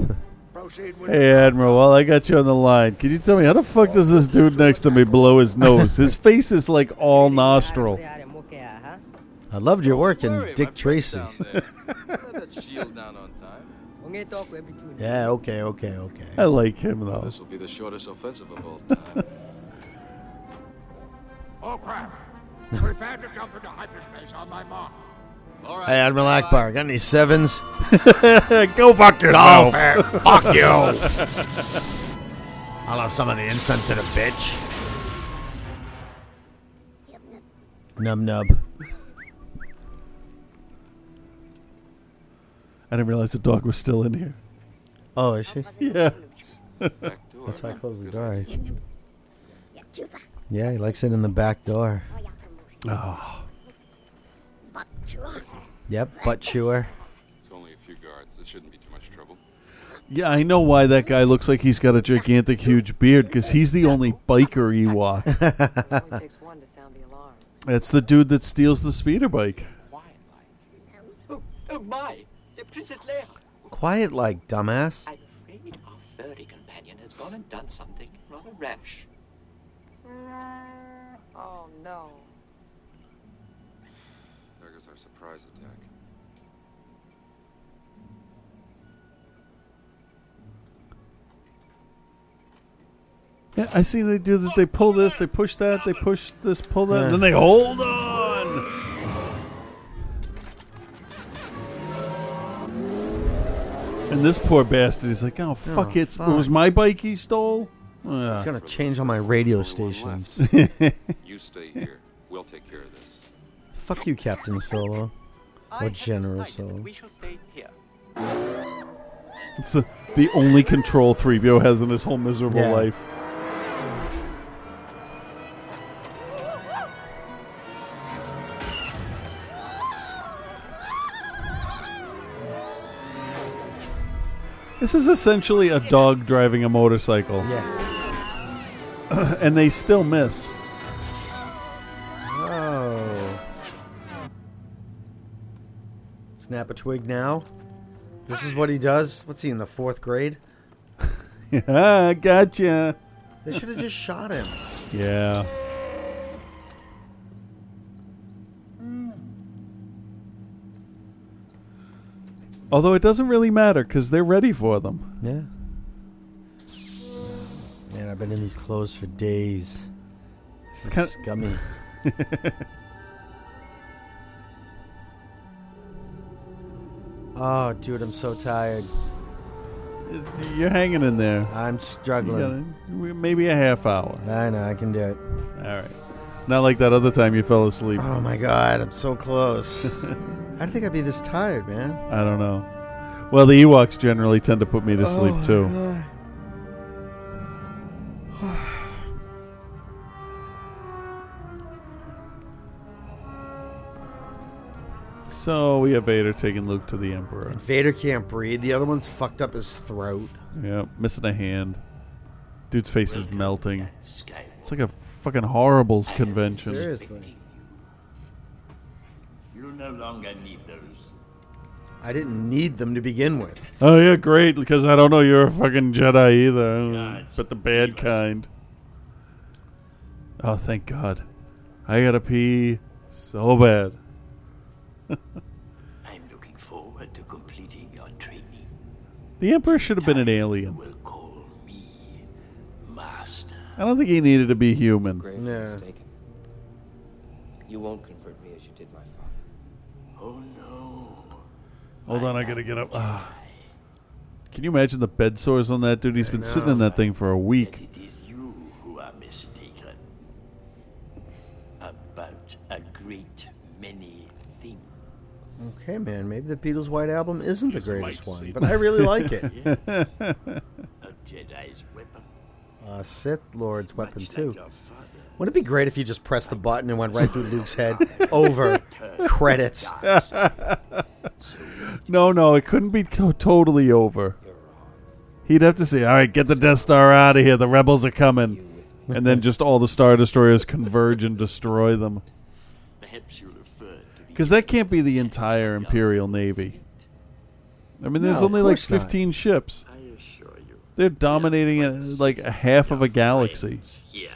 Hey, Admiral, while I got you on the line, can you tell me how the fuck does this dude next to me blow his nose? His face is like all nostril. I loved your work in Dick Tracy. Yeah, okay, okay, okay. I like him, though. This will be the shortest offensive of all time. All crap. Prepare to jump into hyperspace on my mark. Right, hey, Admiral Ackbar, got any sevens? Go fuck yourself. No, fuck you. I'll have some of the insensitive bitch. Nub nub. I didn't realize the dog was still in here. Oh, is she? Yeah. That's why I closed the door. Yeah, he likes it in the back door. Oh. Yep, butt chewer. It's only a few guards. This shouldn't be too much trouble. Yeah, I know why that guy looks like he's got a gigantic, huge beard, because he's the only biker Ewok. It only takes one to sound the alarm. That's the dude that steals the speeder bike. Quiet like. Oh, oh my! The Princess Leia. Quiet like, dumbass. I'm afraid our furry companion has gone and done something rather rash. Oh no. Surprise attack. Yeah, I see they do this. They pull this, they push that, they push this, pull that, yeah. And then they hold on. And this poor bastard is like, oh, fuck oh, it. Fuck. It was my bike he stole. Uh. It's going to change all my radio stations. You stay here. We'll take care of this. Fuck you, Captain Solo. Or General Solo. It's the, the only control three P O has in his whole miserable yeah. life. This is essentially a dog driving a motorcycle. Yeah. And they still miss. Snap a twig now. This is what he does. What's he in the fourth grade? Yeah, gotcha. They should have just shot him. Yeah. Mm. Although it doesn't really matter because they're ready for them. Yeah. Man, I've been in these clothes for days. It's kind of scummy. Oh, dude, I'm so tired. You're hanging in there. I'm struggling. Gotta, maybe a half hour. I know, I can do it. All right. Not like that other time you fell asleep. Oh, my God, I'm so close. I didn't think I'd be this tired, man. I don't know. Well, the Ewoks generally tend to put me to sleep, oh, too. God. So we have Vader taking Luke to the Emperor. And Vader can't breathe. The other one's fucked up his throat. Yeah, missing a hand. Dude's face is melting. It's like a fucking Horribles convention. Seriously. You no longer need those. I didn't need them to begin with. Oh, yeah, great, because I don't know you're a fucking Jedi either. God, but the bad kind. Oh, thank God. I gotta pee so bad. I'm looking forward to completing your training. The Emperor should have been an alien. Will call me master. I don't think he needed to be human. Grave yeah. mistaken. You won't convert me as you did my father. Oh no. Hold I on, I gotta get up. Uh, can you imagine the bed sores on that dude? He's been sitting in that thing for a week. It is you who are mistaken about a great many things. Okay, man. Maybe the Beatles' White Album isn't the greatest one, but I really like it. Yeah. A Jedi's weapon. A Sith Lord's weapon, too. Wouldn't it be great if you just pressed the button and went right through Luke's head? Over. Credits. No, no, it couldn't be t- totally over. He'd have to say, all right, get the Death Star out of here. The rebels are coming. And then just all the Star Destroyers converge and destroy them. Because that can't be the entire Imperial Navy. I mean, there's no, only like fifteen not. ships. They're dominating a, like a half of a galaxy. Yeah.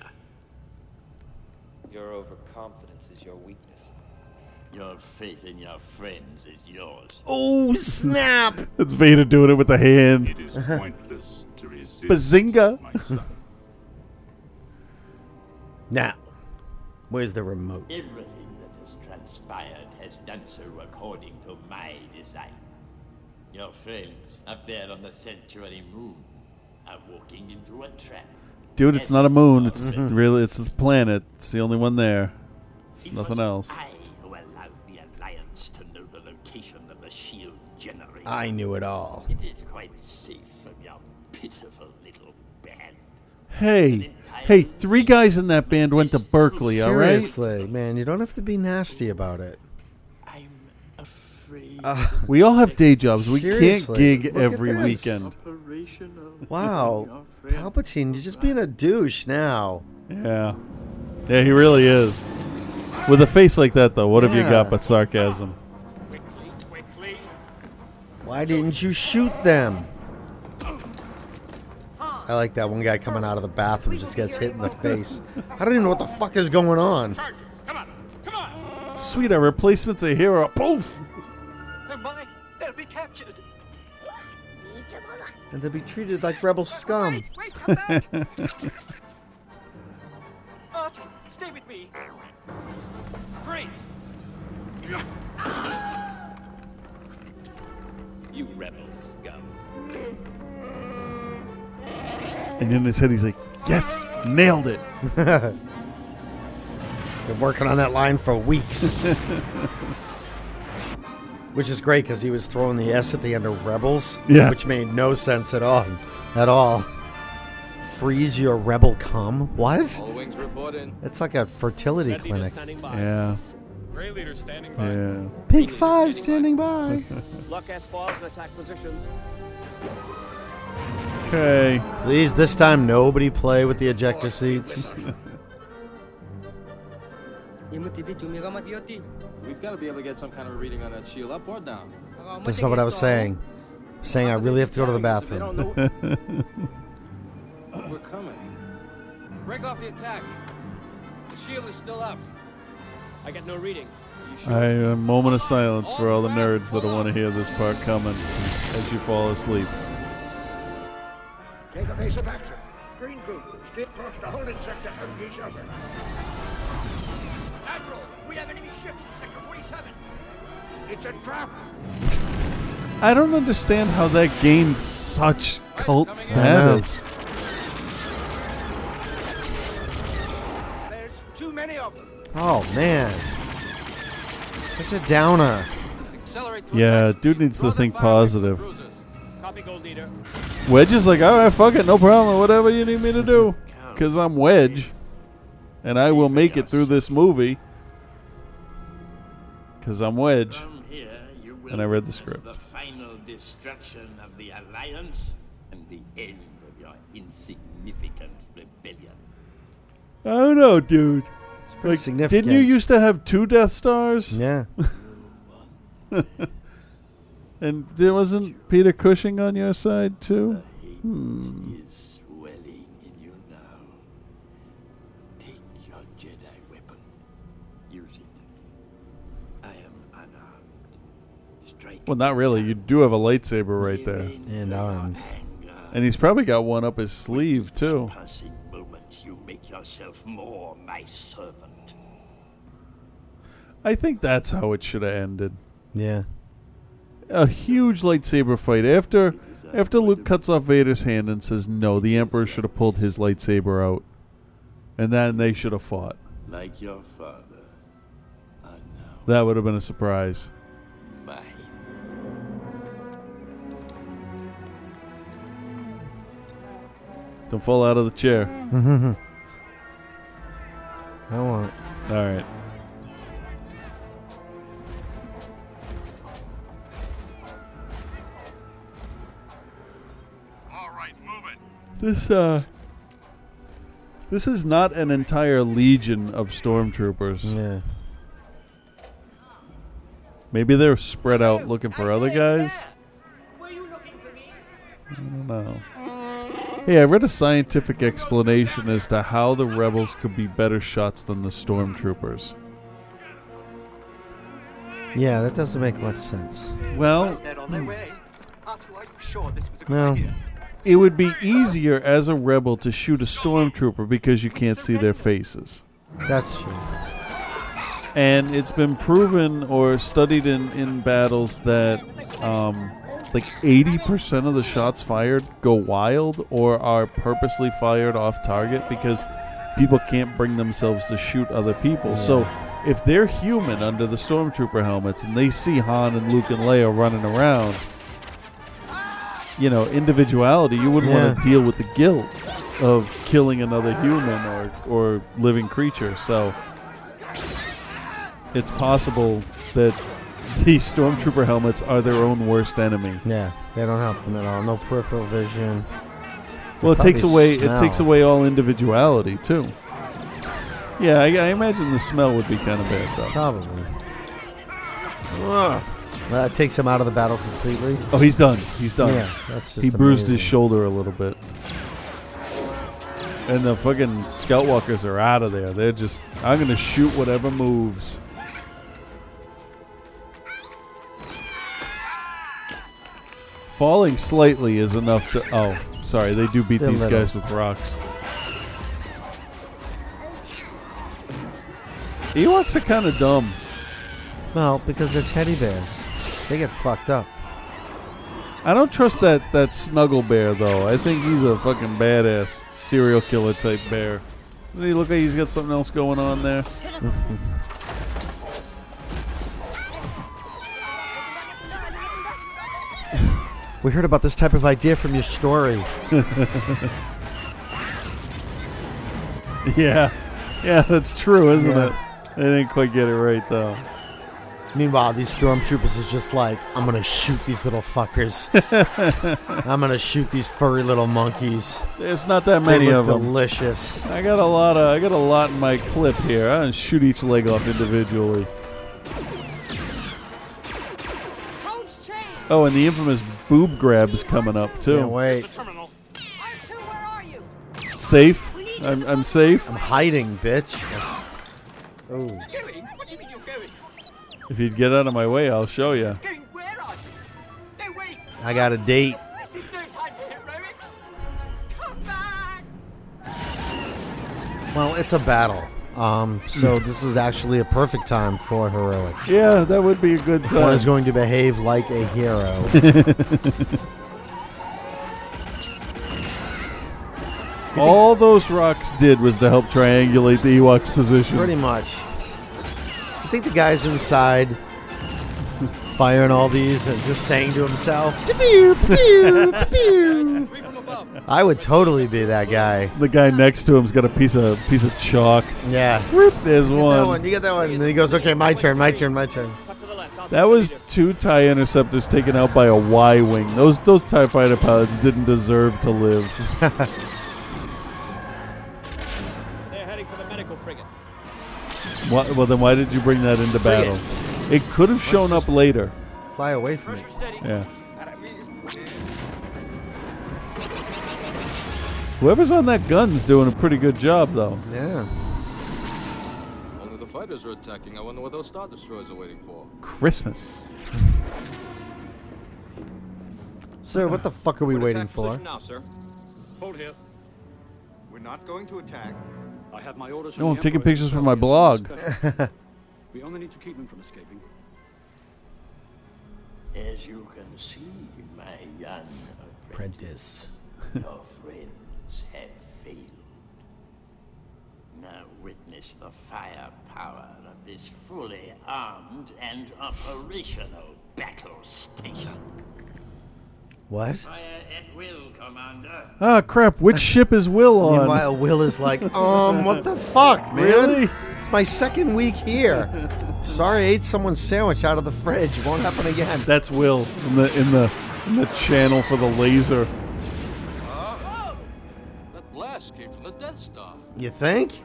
Your overconfidence is your weakness. Your faith in your friends is yours. Oh, snap! It's Vader doing it with the hand. It is pointless to resist. Bazinga! My son. Now, where's the remote? Everything that has transpired has done so according to my design. Your friends up there on the Sanctuary Moon are walking into a trap. Dude, it's not a moon. It's really, it's this planet. It's the only one there. There's nothing else. I who allowed the Alliance to know the location of the shield generator. I knew it all. It is quite safe from your pitiful little band. Hey, hey, three guys in that band went to Berkeley, all right? Seriously, man, you don't have to be nasty about it. Uh, we all have day jobs. We Seriously, can't gig every weekend. Wow. Palpatine, you're just being a douche now. Yeah. Yeah, he really is. With a face like that, though, what yeah. have you got but sarcasm? Quickly, quickly. Why didn't you shoot them? I like that one guy coming out of the bathroom just gets hit in the face. I don't even know what the fuck is going on. Come on, come on. Sweet, our replacement's a hero. Poof! And they'll be treated like rebel scum. Wait, wait, come back. Archie, stay with me. Free. You rebel scum. And in his head he's like, yes, nailed it. Been working on that line for weeks. Which is great because he was throwing the S at the end of Rebels, yeah. which made no sense at all. At all. Freeze your rebel cum? What? All wings report in. It's like a fertility Red clinic. Yeah. Gray leader standing by. Yeah. Pink Five standing by. Lock S falls and attack positions. Okay. Please, this time nobody play with the ejector seats. We've got to be able to get some kind of a reading on that shield, up or down. That's not what I was saying. I'm saying I really have to go to the bathroom. We're coming. Break off the attack. The shield is still up. I got no reading. Sure? I a uh, moment of silence for all the nerds that want to hear this part coming as you fall asleep. Take a base of action. Green group, stay across the holding sector, empty shelter. Admiral, we have enemy ships in Sector forty-seven. It's a trap. I don't understand how that gained such cult status. There's too many of them. Oh, man. Such a downer. Yeah, dude needs to think positive. Wedge is like, all right, fuck it, no problem, whatever you need me to do. Because I'm Wedge. And I will make it through this movie because I'm Wedge. Here, and I read the script. The final destruction of the Alliance and the end of your insignificant rebellion. I don't know, dude. It's pretty like, significant. Didn't you used to have two Death Stars? Yeah. And there wasn't Peter Cushing on your side, too? Hmm. Jedi weapon. Use it. I am unarmed. strike. Well, not really. You do have a lightsaber right there. And arms. And he's probably got one up his sleeve, too. Passing moments, you make yourself more my servant. I think that's how it should have ended. Yeah. A huge lightsaber fight. After after Luke cuts off Vader's hand and says, no, the Emperor should have pulled his lightsaber out. And then they should have fought. Like your father. I know. That would have been a surprise. Mine. Don't fall out of the chair. I won't. All right. This uh, this is not an entire legion of stormtroopers. Yeah. Maybe they're spread out looking for other guys. Were you looking for me? I don't know. Hey, I read a scientific explanation as to how the rebels could be better shots than the stormtroopers. Yeah, that doesn't make much sense. Well, well. It would be easier as a rebel to shoot a stormtrooper because you can't see their faces. That's true. And it's been proven or studied in, in battles that um, like eighty percent of the shots fired go wild or are purposely fired off target because people can't bring themselves to shoot other people. Yeah. So if they're human under the stormtrooper helmets and they see Han and Luke and Leia running around, you know, individuality, you wouldn't yeah. want to deal with the guilt of killing another human or, or living creature. So it's possible that the stormtrooper helmets are their own worst enemy. Yeah, they don't help them at all. No peripheral vision. Well, it takes away smell. It takes away all individuality too. Yeah, I, I imagine the smell would be kind of bad though. Probably. Ugh. That takes him out of the battle completely. Oh, he's done. He's done. Yeah, that's just he bruised amazing. His shoulder a little bit. And the fucking Scout Walkers are out of there. They're just, I'm going to shoot whatever moves. Falling slightly is enough to, oh, sorry. They do beat They're these little. guys with rocks. Ewoks are kind of dumb. Well, because they're teddy bears. They get fucked up. I don't trust that, that snuggle bear, though. I think he's a fucking badass serial killer type bear. Doesn't he look like he's got something else going on there? We heard about this type of idea from your story. Yeah. Yeah, that's true, isn't yeah. it? They didn't quite get it right, though. Meanwhile, these stormtroopers is just like, I'm going to shoot these little fuckers. I'm going to shoot these furry little monkeys. There's not that many of them. They look delicious. I got a lot of, I got a lot in my clip here. I'm going to shoot each leg off individually. Oh, and the infamous boob grab's coming up, too. Can't wait. Safe? I'm, I'm safe? I'm hiding, bitch. Oh. If you'd get out of my way, I'll show you. I got a date. This is no time for heroics. Come back. Well, it's a battle, um, so this is actually a perfect time for heroics. Yeah, that would be a good time. One is going to behave like a hero. All those rocks did was to help triangulate the Ewok's position. Pretty much. I think the guy's inside firing all these and just saying to himself, "Pew, pew, pew." I would totally be that guy. The guy next to him's got a piece of piece of chalk. Yeah. Whoop, there's you one. one. You get that one. And then he goes, okay, my turn, my turn, my turn. That was two TIE Interceptors taken out by a Y-Wing. Those, those TIE Fighter pilots didn't deserve to live. Why, well, then why did you bring that into battle? It could have shown up later. Fly away from it. Yeah. Whoever's on that gun's doing a pretty good job, though. Yeah. fighters are attacking. I wonder what those Star Destroyers are waiting for. Christmas. Sir, what the fuck are we waiting for? Now, sir. Hold here. We're not going to attack. I have my orders. No, I'm taking pictures for my blog. We only need to keep them from escaping. As you can see, my young apprentice, your friends have failed. Now witness the firepower of this fully armed and operational battle station. What? Fire at will, Commander. Ah, crap. Which ship is Will on? Meanwhile, Will is like, um, what the fuck, man? Really? It's my second week here. Sorry, I ate someone's sandwich out of the fridge. Won't happen again. That's Will in the in the in the channel for the laser. Uh, that blast came from the Death Star. You think?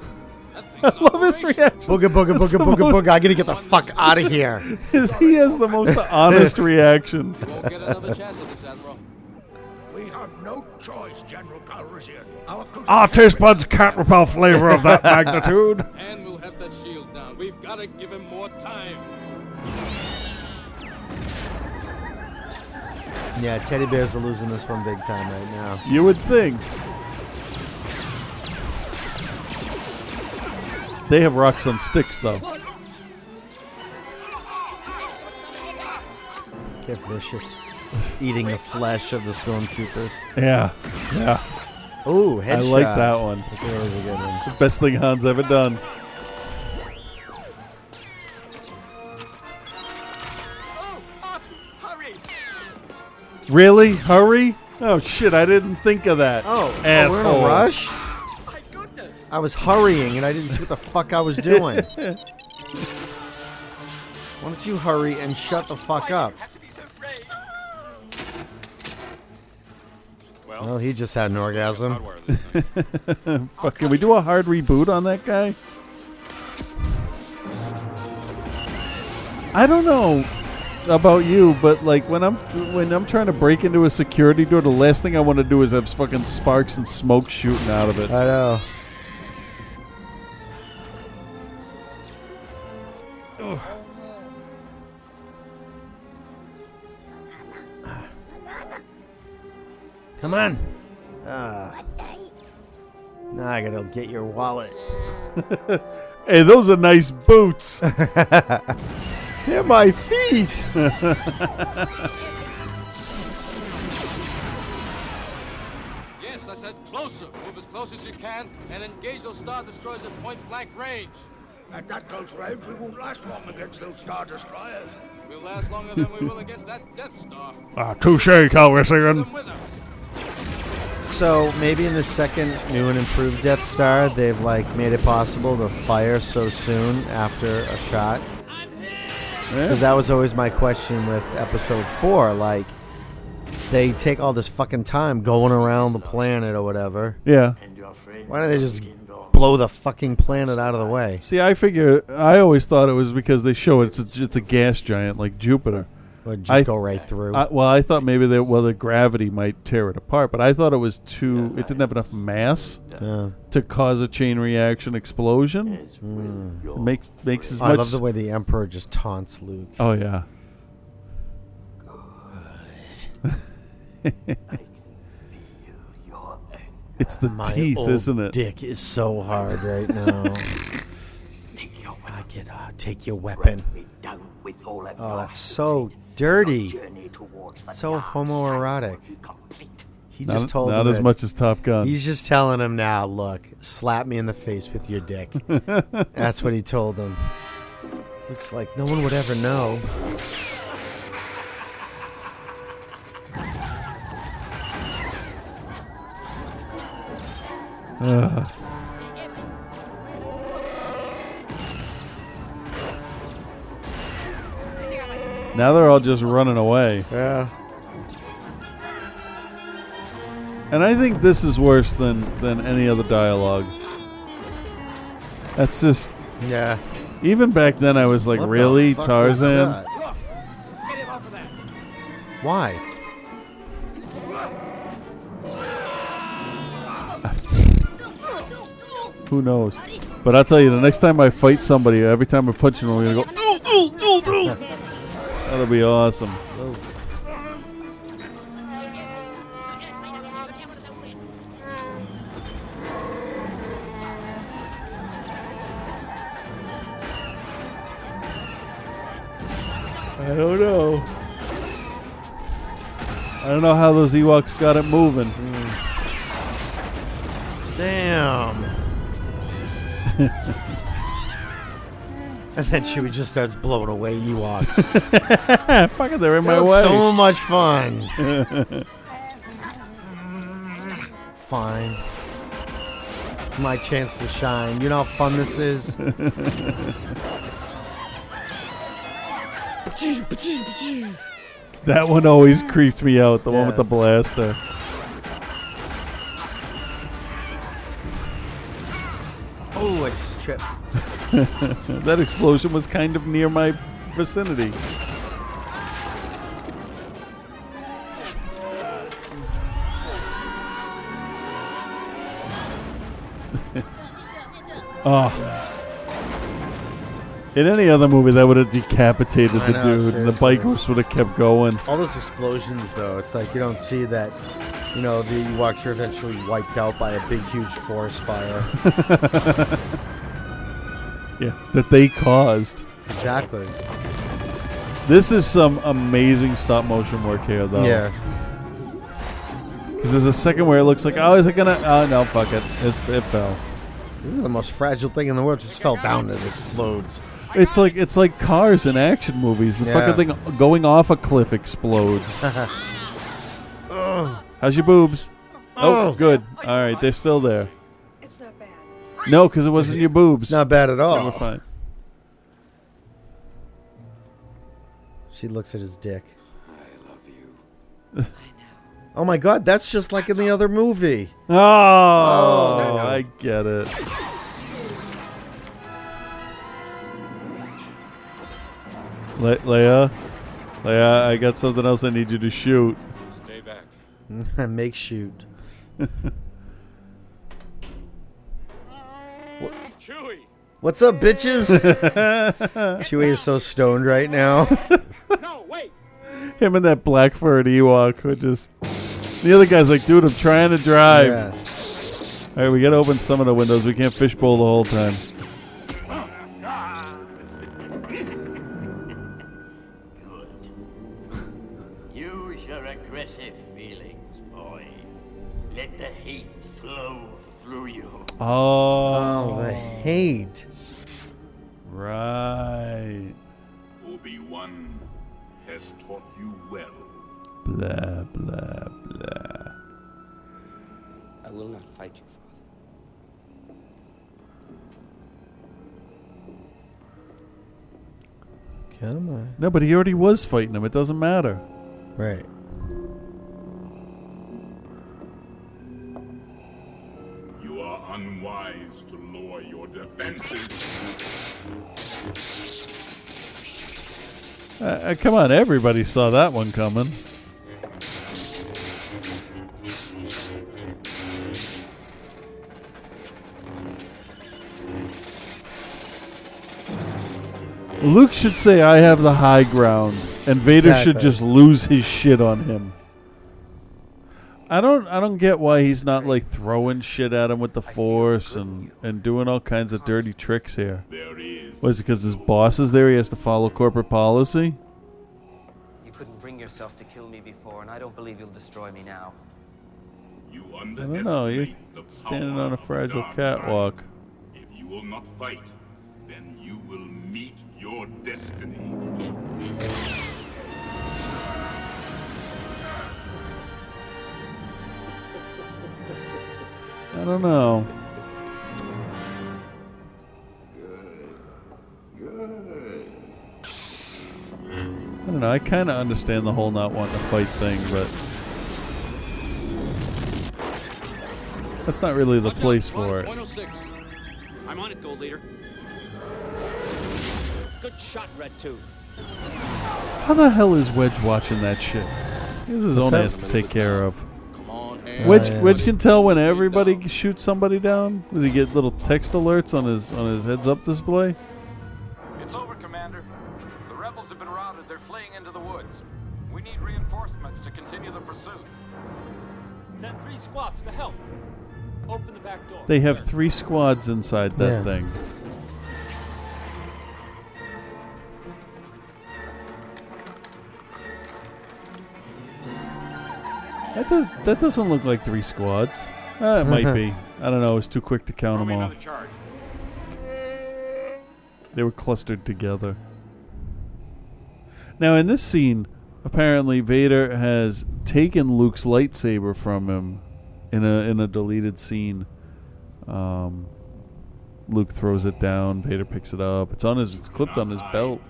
I love his reaction. Booga, booga, booga, booga, booga. I gotta get the fuck out of here. He has the most honest reaction. We won't get another chance at this, Admiral. We have no choice, General Calrissian. Our, Our taste buds can't repel flavor of that magnitude. And we'll have that shield down. We've gotta give him more time. Yeah, teddy bears are losing this one big time right now. You would think. They have rocks on sticks, though. They're vicious. Eating the flesh of the stormtroopers. Yeah, yeah. Ooh, headshot. I like that one. That's always a good one. The best thing Han's ever done. Oh, Ott, hurry! Really? Hurry? Oh, shit, I didn't think of that. Oh, asshole. Oh, we're in a rush? I was hurrying, and I didn't see what the fuck I was doing. Why don't you hurry and shut the fuck up? So well, well, he just had an orgasm. Fuck, can we do a hard reboot on that guy? I don't know about you, but like when I'm when I'm trying to break into a security door, the last thing I want to do is have fucking sparks and smoke shooting out of it. I know. Come on. Uh, now I gotta get your wallet. Hey, those are nice boots. They're my feet. Yes, I said closer. Move as close as you can and engage those Star Destroyers at point blank range. At that close range, we won't last long against those Star Destroyers. We'll last longer than we will against that Death Star. Ah, touche, Calrissian. So maybe in the second new and improved Death Star, they've like made it possible to fire so soon after a shot. Because that was always my question with Episode Four. Like, they take all this fucking time going around the planet or whatever. Yeah. Why don't they just blow the fucking planet out of the way? See, I figure, I always thought it was because they show it's a, it's a gas giant like Jupiter. Or just I, go right through. I, well, I thought maybe that well the gravity might tear it apart, but I thought it was too. It didn't have enough mass yeah. to cause a chain reaction explosion. Mm. It makes makes as oh, much. I love the way the Emperor just taunts Luke. Oh yeah. Good. It's the My teeth, old isn't it? Dick is so hard right now. Take your weapon. I get, uh, take your weapon. With all of oh, that's so dirty. So homoerotic. He just not, told not him. Not as much as Top Gun. He's just telling him now, look, slap me in the face with your dick. That's what he told him. Looks like no one would ever know. Uh. Now they're all just running away. Yeah. And I think this is worse than, than any other dialogue. That's just... Yeah. Even back then I was like, what really? Tarzan? Get him off of that. Why? Who knows? But I'll tell you, the next time I fight somebody, every time I punch them, I'm going to go, ooh, ooh, ooh, ooh. That'll be awesome. Oh. I don't know. I don't know how those Ewoks got it moving. Mm. Damn. And then she would just start blowing away Ewoks. Fuck it, they're in my way. So much fun. Fine. It's my chance to shine. You know how fun this is? That one always creeped me out, the yeah. one with the blaster. Oh, I just tripped. That explosion was kind of near my vicinity. Oh. In any other movie, that would have decapitated the know, dude, seriously. And the bikers would have kept going. All those explosions, though, it's like you don't see that. You know, the Ewoks are eventually wiped out by a big, huge forest fire. Yeah, that they caused. Exactly. This is some amazing stop motion work here, though. Yeah. Because there's a second where it looks like, oh, is it gonna? Oh no, fuck it, it it fell. This is the most fragile thing in the world. It just fell down and it explodes. It's like it's like Cars in action movies. The yeah. fucking thing going off a cliff explodes. Ugh. How's your boobs? Oh, oh, good. All right, they're still there. It's not bad. No, because it wasn't your boobs. It's not bad at all. No, we're fine. She looks at his dick. I love you. I know. Oh, my God. That's just like in the other movie. Oh, oh I get it. Le- Leia? Leia, I got something else I need you to shoot. Make shoot. What? Chewie. What's up, bitches? Chewie is so stoned right now. No, wait. Him and that black furred Ewok would just. The other guy's like, dude, I'm trying to drive. Yeah. All right, we gotta open some of the windows. We can't fishbowl the whole time. Oh, oh, the hate. Right. Obi-Wan has taught you well. Blah, blah, blah. I will not fight you, Father. Come on. No, but he already was fighting him. It doesn't matter. Right. Unwise to lower your defenses. Uh, uh, come on, everybody saw that one coming. Luke should say, I have the high ground, and Vader exactly. should just lose his shit on him. I don't I don't get why he's not like throwing shit at him with the force and, and doing all kinds of dirty tricks here. Was it because his boss is there? He has to follow corporate policy? You couldn't bring yourself to kill me before, and I don't believe you'll destroy me now. You I don't know. You're standing on a fragile catwalk. If you will not fight, then you will meet your destiny. I don't know. Good. Good. I don't know. I kind of understand the whole not wanting to fight thing, but that's not really the place for it. I'm on it, Gold Leader. Good shot, Red Tooth. How the hell is Wedge watching that shit? He has his own ass to take care of. Come on, Ed. Which uh, which can tell when everybody down. shoots somebody down? Does he get little text alerts on his on his heads up display? It's over, Commander. The rebels have been routed. They're fleeing into the woods. We need reinforcements to continue the pursuit. Send three squads to help. Open the back door. They have three squads inside that yeah. thing. That, does, that doesn't look like three squads. Uh, it might be. I don't know. It was too quick to count them all. They were clustered together. Now, in this scene, apparently Vader has taken Luke's lightsaber from him in a in a deleted scene. Um, Luke throws it down. Vader picks it up. It's on his. It's clipped on his belt.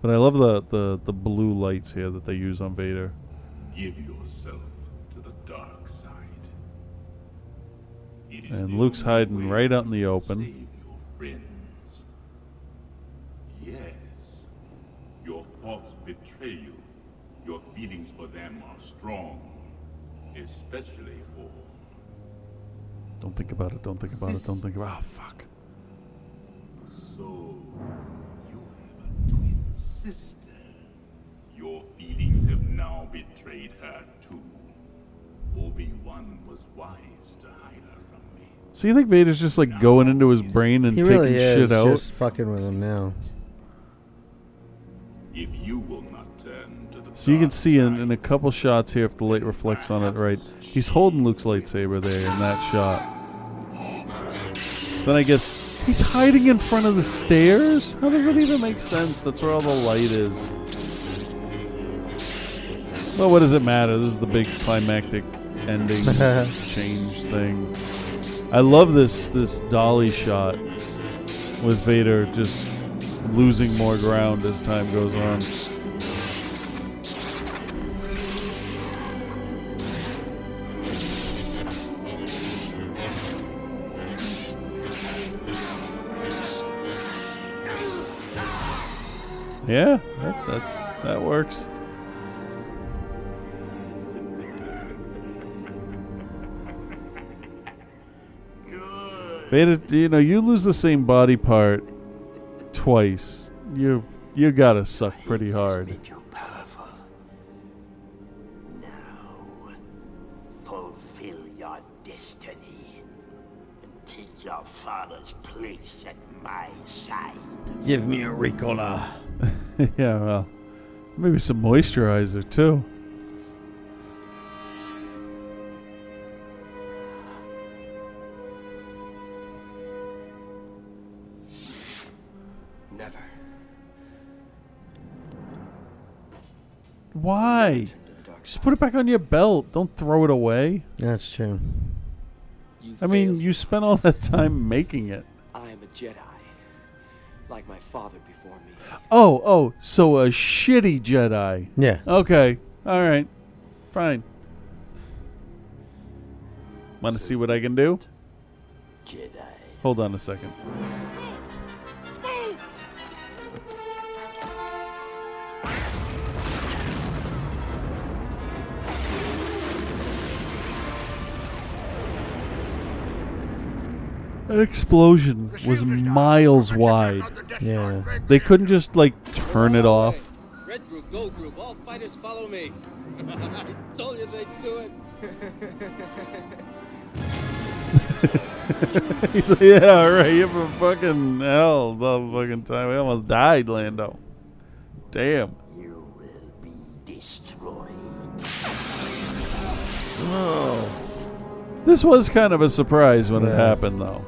But I love the, the, the blue lights here that they use on Vader. Give yourself to the dark side. It is and Luke's hiding right out in the open. Save your friends. Yes, your thoughts betray you. Your feelings for them are strong, especially for. Don't think about it. Don't think about it. Don't think about it. Oh, fuck. So. Sister, your feelings have now betrayed her too. Obi-Wan was wise to hide her from me. So you think Vader's just like now going into his brain and taking really is, shit out? He just fucking with him now. If you will not turn to the so you can see in, in a couple shots here, if the light reflects on it right, he's holding Luke's lightsaber there in that shot. Then I guess... He's hiding in front of the stairs? How does that even make sense? That's where all the light is. Well, what does it matter? This is the big climactic ending change thing. I love this this dolly shot with Vader just losing more ground as time goes on. Yeah, that, that's that works. Vader, you know, you lose the same body part twice. You you gotta suck pretty hard. Made you powerful. Now, fulfill your destiny and take your father's place at my side. Give me a Ricola. Yeah, well, maybe some moisturizer, too. Never. Why? Just put it back on your belt. Don't throw it away. That's true. You I mean, you spent all that time making it. I am a Jedi, like my father before me. Oh, oh, so a shitty Jedi. Yeah. Okay. All right. Fine. Want to see what I can do? Jedi. Hold on a second. An explosion was miles wide. Yeah. They couldn't just, like, turn it off. Red group, gold group, all fighters follow me. I told you they'd do it. He's like, yeah, right, you're from fucking hell the fucking time. We almost died, Lando. Damn. You will be destroyed. Oh. This was kind of a surprise when yeah. it happened, though.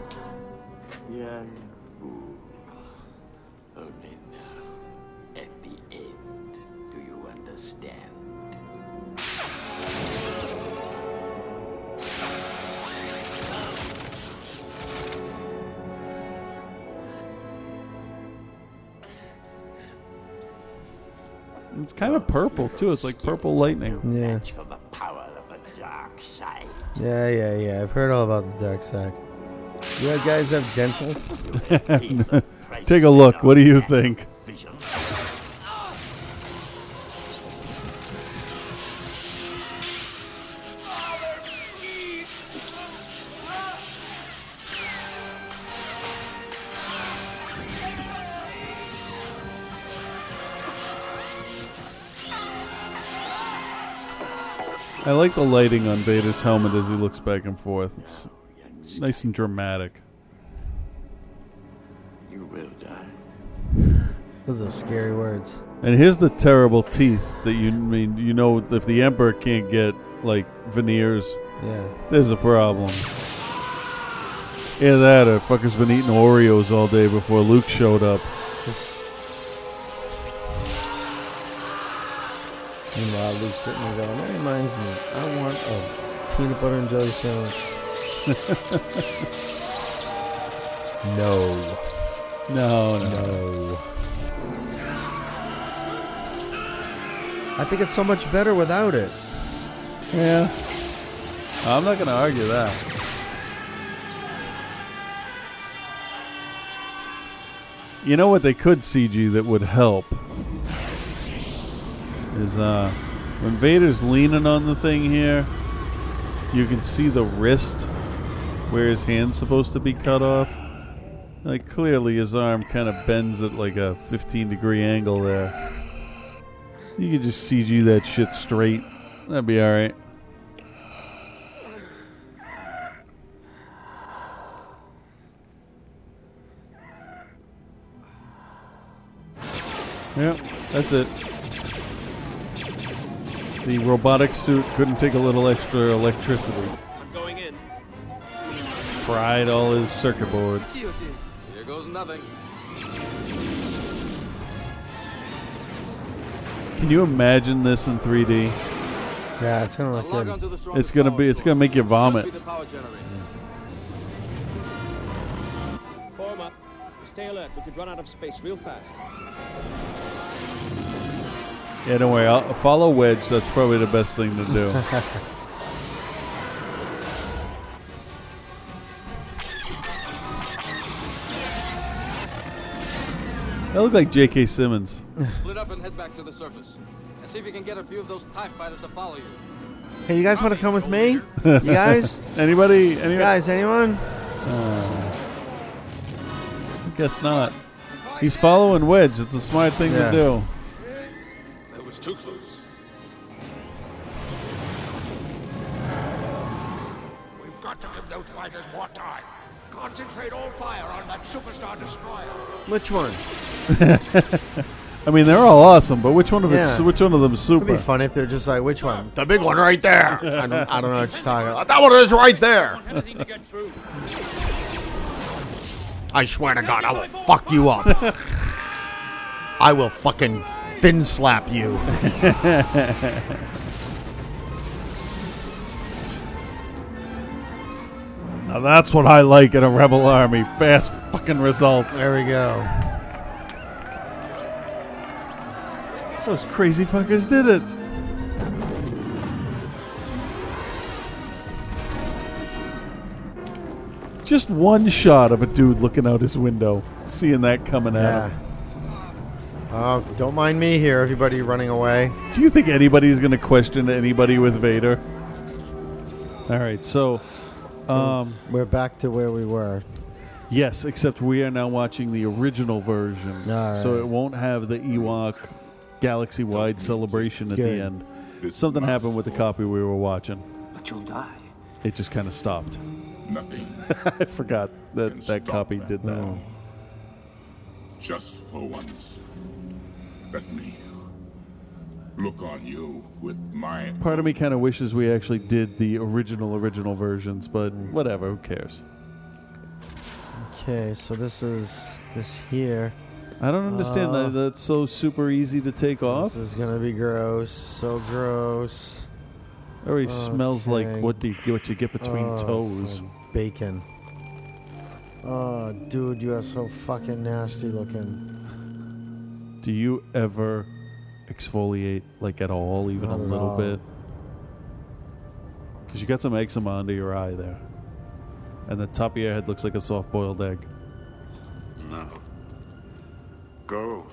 It's kind of purple, too. It's like purple lightning. Yeah. For the power of the dark side. Yeah, yeah, yeah. I've heard all about the dark side. You guys have dental? Take a look. What do you think? I like the lighting on Vader's helmet as he looks back and forth. It's nice and dramatic. You will die. Those are scary words. And here's the terrible teeth that you mean. You know, if the Emperor can't get like veneers, yeah, there's a problem. Either that, or fuckers been eating Oreos all day before Luke showed up. Meanwhile, Luke's sitting there going, "That reminds me, I want a peanut butter and jelly sandwich." no. no, no, no. I think it's so much better without it. Yeah, I'm not gonna argue that. You know what they could C G that would help is uh, when Vader's leaning on the thing here, you can see the wrist where his hand's supposed to be cut off. Like clearly his arm kind of bends at like a fifteen degree angle there. You could just C G that shit straight. That'd be alright. Yep, that's it. The robotic suit couldn't take a little extra electricity. I'm going in. Fried all his circuit boards. Here goes nothing. Can you imagine this in three D? Yeah, it's gonna look good. It's gonna be. It's gonna make you vomit. Form up. Stay alert. We could run out of space real fast. Yeah, don't worry. I'll follow Wedge. That's probably the best thing to do. That looked like J K. Simmons. Split up and head back to the surface. And see if you can get a few of those TIE fighters to follow you. Hey, you guys want to come with me? You guys? Anybody? Any guys? Anyone? Oh. I guess not. He's following Wedge. It's a smart thing yeah. to do. Too close. We've got to give those fighters more time. Concentrate all fire on that superstar destroyer. Which one? I mean, they're all awesome, but which one of yeah. it's, which one of them's super? It'd be funny if they're just like, which one? The big one right there. I don't, I don't know what you're talking about. That one is right there. I swear to God, I will fuck you up. I will fucking. Fin slap you. Now that's what I like in a rebel army. Fast fucking results. There we go. Those crazy fuckers did it. Just one shot of a dude looking out his window, seeing that coming yeah. at him. Uh, don't mind me here, everybody running away. Do you think anybody's going to question anybody with Vader? All right, so... Um, we're back to where we were. Yes, except we are now watching the original version. Right. So it won't have the Ewok galaxy-wide celebration at Good. the end. Something happened with the copy we were watching. But you'll die. It just kind of stopped. Nothing. I forgot that that copy that. did that. Oh. Just for once. Let me look on you with my... Part of me kind of wishes we actually did the original, original versions, but whatever, who cares? Okay, so this is this here. I don't understand. Uh, that. That's so super easy to take off. This is going to be gross. So gross. It already okay. smells like what, do you, what you get between oh, toes. Like bacon. Oh, dude, you are so fucking nasty looking. Do you ever exfoliate, like, at all, even Not a little all. bit? Because you got some eczema under your eye there. And the top of your head looks like a soft-boiled egg. No. Go,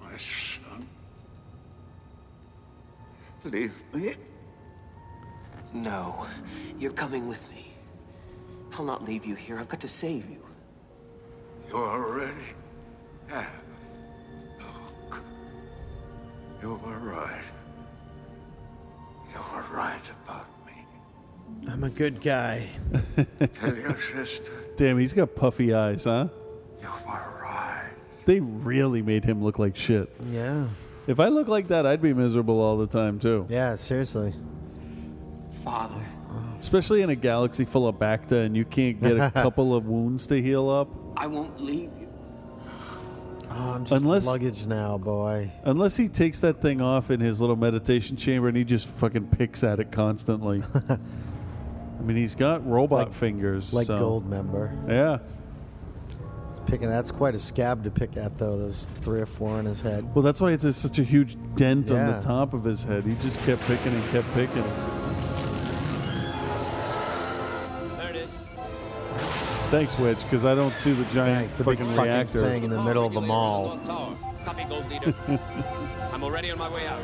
my son. Leave me. No. You're coming with me. I'll not leave you here. I've got to save you. You already have. You were right. You were right about me. I'm a good guy. Tell your sister. Damn, he's got puffy eyes, huh? You were right. They really made him look like shit. Yeah. If I look like that, I'd be miserable all the time, too. Yeah, seriously. Father. Especially in a galaxy full of Bacta and you can't get a couple of wounds to heal up. I won't leave you. Oh, I'm just unless, luggage now, boy. Unless he takes that thing off in his little meditation chamber and he just fucking picks at it constantly. I mean, he's got robot like, fingers. Like so. Goldmember. Yeah. Picking that's quite a scab to pick at, though. There's three or four on his head. Well, that's why it's a, such a huge dent yeah. on the top of his head. He just kept picking and kept picking. There it is. Thanks, Witch, because I don't see the giant Thanks, the fucking, fucking reactor thing in the middle of the mall. Copy, Gold Leader. I'm already on my way out.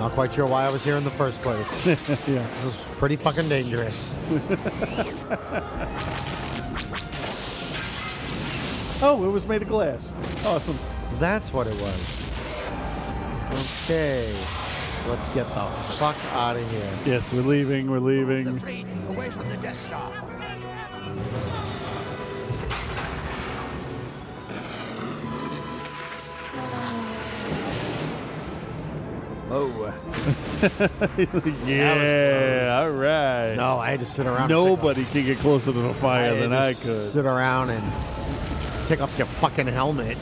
Not quite sure why I was here in the first place. yeah. This is pretty fucking dangerous. Oh, it was made of glass. Awesome. That's what it was. Okay. Let's get the fuck out of here. Yes, we're leaving. We're leaving. The fleet away from the Death Star. Oh. Yeah. All right. No, I had to sit around. Nobody and can get closer to the fire I than I could. Sit around and. Take off your fucking helmet.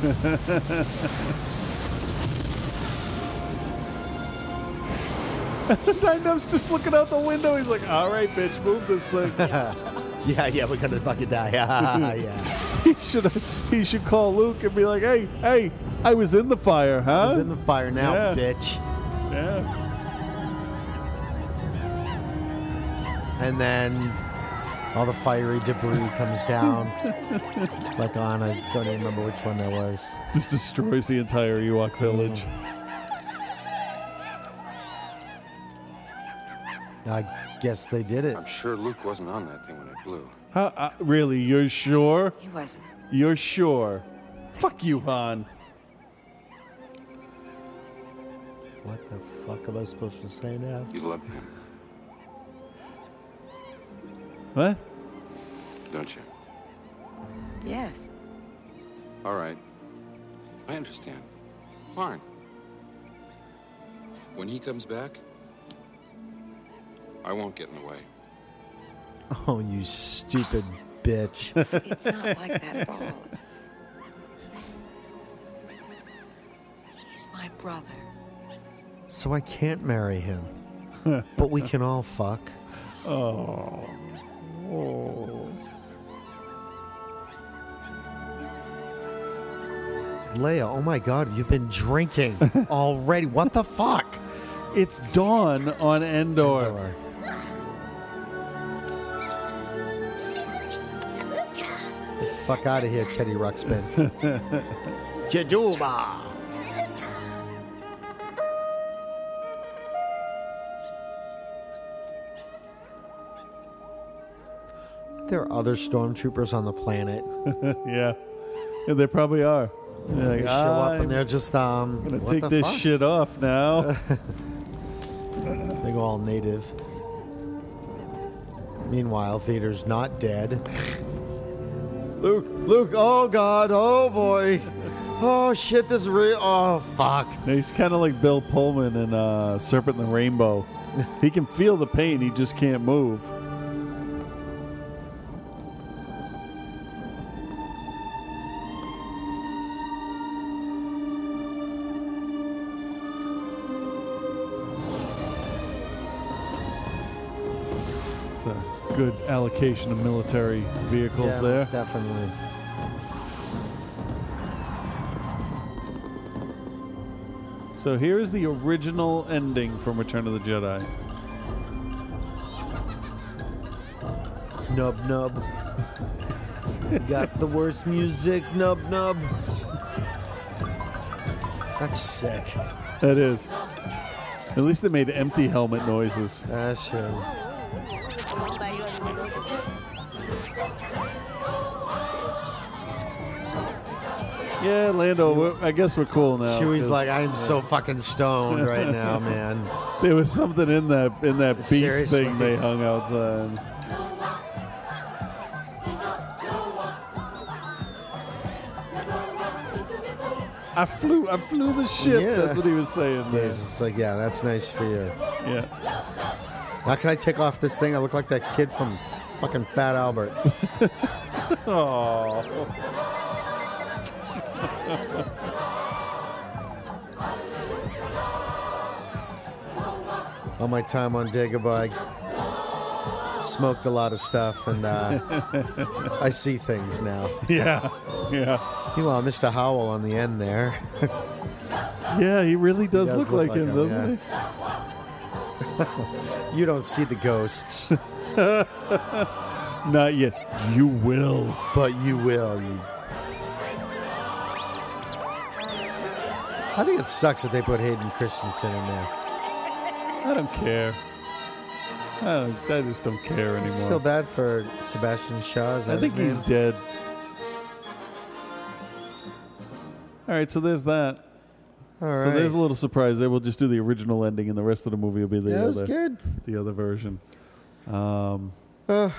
Nine Nub's just looking out the window. He's like, all right, bitch, move this thing. yeah, yeah, we're going to fucking die. yeah. He should he should call Luke and be like, hey, hey, I was in the fire, huh? I was in the fire now, yeah. bitch. Yeah. And then... all the fiery debris comes down. Like on, I don't even remember which one that was. Just destroys the entire Ewok village. Mm. I guess they did it. I'm sure Luke wasn't on that thing when it blew. Huh? Uh, really? You're sure? He wasn't. You're sure? Fuck you, Han. What the fuck am I supposed to say now? You love him. What? Don't you? Yes. All right. I understand. Fine. When he comes back, I won't get in the way. Oh, you stupid bitch. It's not like that at all. He's my brother. So I can't marry him. But we can all fuck. Oh... Oh. Leia, oh my God, you've been drinking already. What the fuck? It's dawn on Endor. Endor. The fuck out of here, Teddy Ruxpin. Jedulba. There are other stormtroopers on the planet. yeah. yeah, they probably are. They're like, they show up and they're just um. Gonna what take the this fuck? Shit off now. They go all native. Meanwhile, Vader's not dead. Luke, Luke, oh God, oh boy, oh shit, this is real. Oh fuck. Now he's kind of like Bill Pullman in uh, Serpent and the Rainbow. He can feel the pain, he just can't move. Good allocation of military vehicles yeah, there. Definitely. So here is the original ending from Return of the Jedi. Nub nub. Got the worst music, nub nub. That's sick. That is. At least they made empty helmet noises. That's true. Yeah, Lando, I guess we're cool now. Chewie's like, I'm so fucking stoned right now, man. There was something in that in that beef Seriously. thing they hung outside. I flew, I flew the ship. Yeah. That's what he was saying there. Yeah, it's like, yeah, that's nice for you. Yeah. How can I take off this thing? I look like that kid from fucking Fat Albert. Oh. All my time on Dagobah, I smoked a lot of stuff, and uh, I see things now. Yeah, yeah. Meanwhile, Mister Howell on the end there. Yeah, he really does, he does look, look like, like him, him doesn't yeah. he? You don't see the ghosts. Not yet. You will. But you will. You... I think it sucks that they put Hayden Christensen in there. I don't care. I, don't, I just don't care anymore. I just feel bad for Sebastian Shaw. I think he's dead. All right, so there's that. All right. So there's a little surprise there. We'll just do the original ending, and the rest of the movie will be the yeah, other. Good. The other version. Um, uh,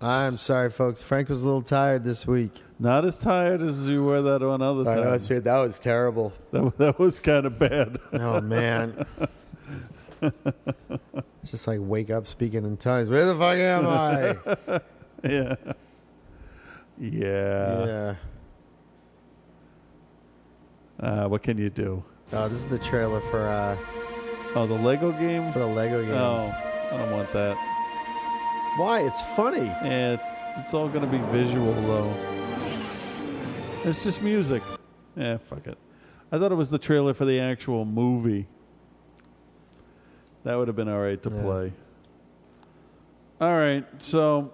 I'm sorry, folks. Frank was a little tired this week. Not as tired as you were that one other time. I know, dude, that was terrible. That that was kind of bad. Oh man. Just like wake up speaking in tongues. Where the fuck am I? Yeah. Yeah. Yeah. Uh, what can you do? Oh, this is the trailer for. Uh, oh, the Lego game. For the Lego game. Oh, I don't want that. Why? It's funny. Yeah, it's it's all gonna be visual though. It's just music. Eh, fuck it. I thought it was the trailer for the actual movie. That would have been all right to yeah. play. All right, so...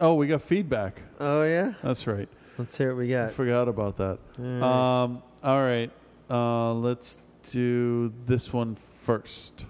Oh, we got feedback. Oh, yeah? That's right. Let's hear what we got. I forgot about that. Yes. Um, all right, uh, let's do this one first.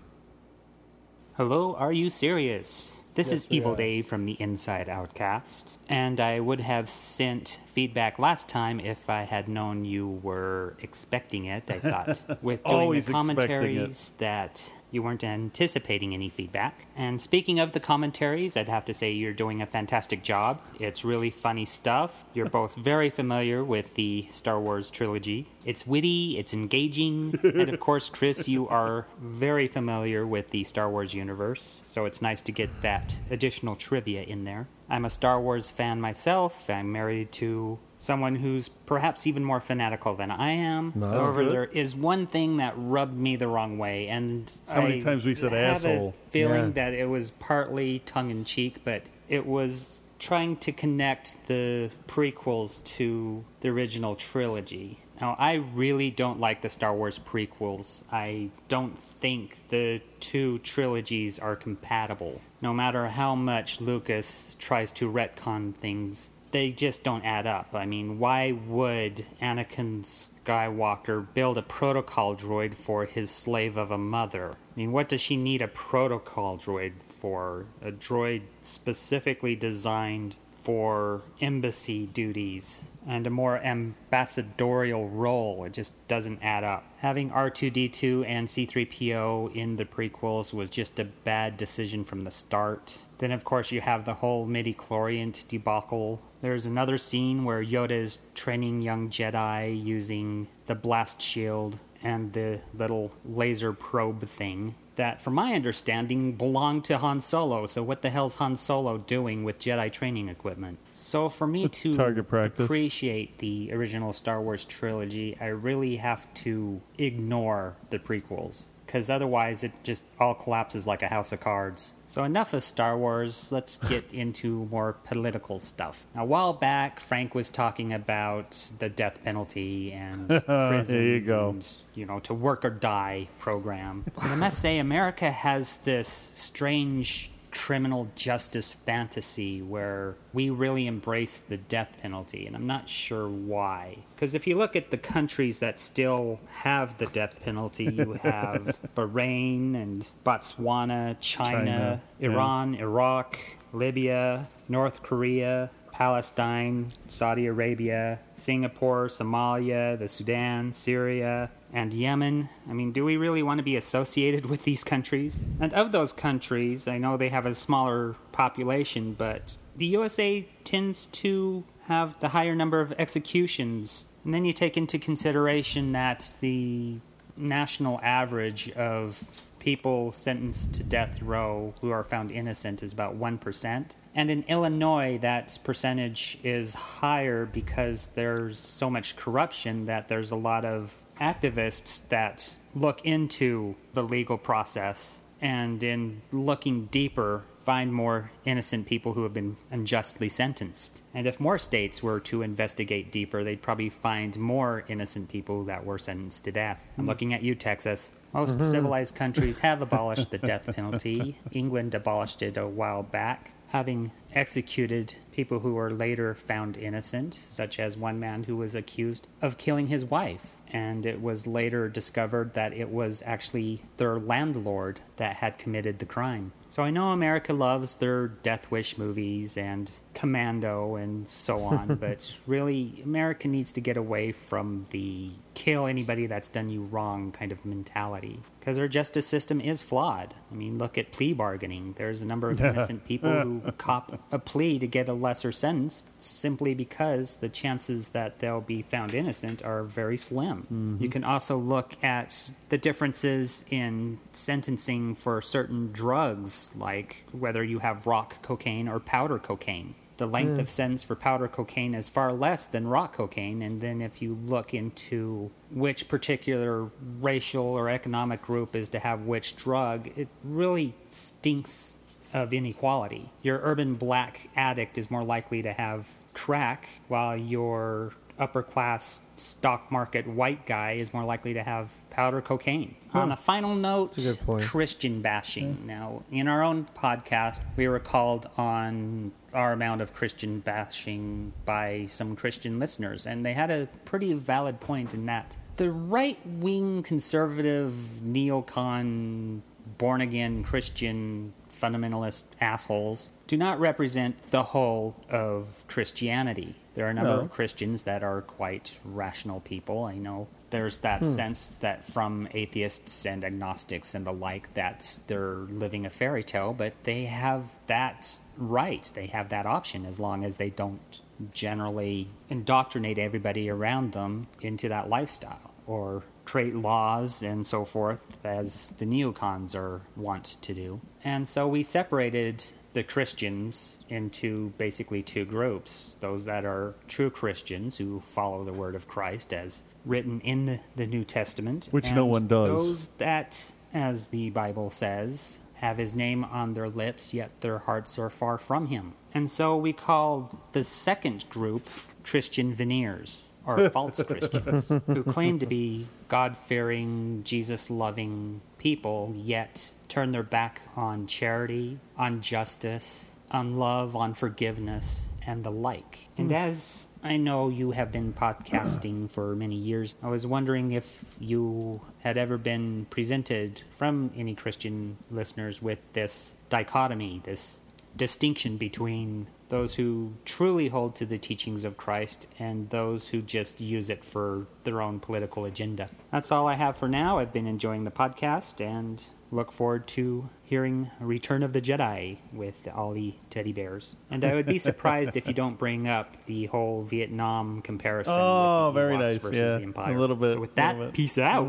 Hello, are you serious? This yes, is Evil are. Day from the Inside Outcast, and I would have sent feedback last time if I had known you were expecting it, I thought, with doing Always the commentaries that you weren't anticipating any feedback. And speaking of the commentaries, I'd have to say you're doing a fantastic job. It's really funny stuff. You're both very familiar with the Star Wars trilogy. It's witty, it's engaging, and of course, Chris, you are very familiar with the Star Wars universe, so it's nice to get that additional trivia in there. I'm a Star Wars fan myself. I'm married to someone who's perhaps even more fanatical than I am. No, However, good. there is one thing that rubbed me the wrong way, and how I many times we said have asshole. A feeling yeah. that it was partly tongue in cheek, but it was trying to connect the prequels to the original trilogy. Now, I really don't like the Star Wars prequels. I don't think the two trilogies are compatible. No matter how much Lucas tries to retcon things, they just don't add up. I mean, why would Anakin Skywalker build a protocol droid for his slave of a mother? I mean, what does she need a protocol droid for? A droid specifically designed for embassy duties and a more ambassadorial role. It just doesn't add up. Having R two D two and C three P O in the prequels was just a bad decision from the start. Then, of course, you have the whole midi-chlorian debacle. There's another scene where Yoda is training young Jedi using the blast shield and the little laser probe thing that, from my understanding, belonged to Han Solo. So what the hell's Han Solo doing with Jedi training equipment? So for me to target practice. Appreciate the original Star Wars trilogy, I really have to ignore the prequels, because otherwise it just all collapses like a house of cards. So enough of Star Wars, let's get into more political stuff. Now, a while back, Frank was talking about the death penalty and prisons there you go. and, you know, to work or die program. And I must say, America has this strange criminal justice fantasy where we really embrace the death penalty, and I'm not sure why. Because if you look at the countries that still have the death penalty, you have Bahrain and Botswana, China, China. Iran, yeah. Iraq, Libya, North Korea, Palestine, Saudi Arabia, Singapore, Somalia, the Sudan, Syria, and Yemen. I mean, do we really want to be associated with these countries? And of those countries, I know they have a smaller population, but the U S A tends to have the higher number of executions. And then you take into consideration that the national average of people sentenced to death row who are found innocent is about one percent. And in Illinois, that percentage is higher because there's so much corruption that there's a lot of activists that look into the legal process and, in looking deeper, find more innocent people who have been unjustly sentenced. And if more states were to investigate deeper, they'd probably find more innocent people that were sentenced to death. I'm looking at you, Texas. Most civilized countries have abolished the death penalty. England abolished it a while back, having executed people who were later found innocent, such as one man who was accused of killing his wife. And it was later discovered that it was actually their landlord that had committed the crime. So I know America loves their Death Wish movies and Commando and so on, but really, America needs to get away from the kill anybody that's done you wrong kind of mentality, because our justice system is flawed. I mean, look at plea bargaining. There's a number of innocent people who cop a plea to get a lesser sentence simply because the chances that they'll be found innocent are very slim. Mm-hmm. You can also look at the differences in sentencing for certain drugs, like whether you have rock cocaine or powder cocaine. The length mm. of sentence for powder cocaine is far less than rock cocaine. And then if you look into which particular racial or economic group is to have which drug, it really stinks of inequality. Your urban black addict is more likely to have crack, while your upper-class stock market white guy is more likely to have powder cocaine. Huh. On a final note, that's a good point. Christian bashing. Yeah. Now, in our own podcast, we were called on our amount of Christian bashing by some Christian listeners, and they had a pretty valid point in that the right-wing conservative neocon born-again Christian fundamentalist assholes do not represent the whole of Christianity. There are a number no. of Christians that are quite rational people. I know there's that hmm. sense that from atheists and agnostics and the like that they're living a fairy tale, but they have that right. They have that option as long as they don't generally indoctrinate everybody around them into that lifestyle or create laws and so forth as the neocons are wont to do. And so we separated the Christians into basically two groups: those that are true Christians who follow the word of Christ as written in the, the New Testament, which no one does, those that, as the Bible says, have his name on their lips yet their hearts are far from him. And so we call the second group Christian veneers, or false Christians, who claim to be God-fearing, Jesus-loving people, yet turn their back on charity, on justice, on love, on forgiveness, and the like. And as I know you have been podcasting for many years, I was wondering if you had ever been presented from any Christian listeners with this dichotomy, this distinction between those who truly hold to the teachings of Christ and those who just use it for their own political agenda. That's all I have for now. I've been enjoying the podcast and look forward to hearing Return of the Jedi with all the teddy bears. And I would be surprised if you don't bring up the whole Vietnam comparison. Oh, with the very Ewoks nice. Versus yeah, the Empire. A little bit. So with that, peace out.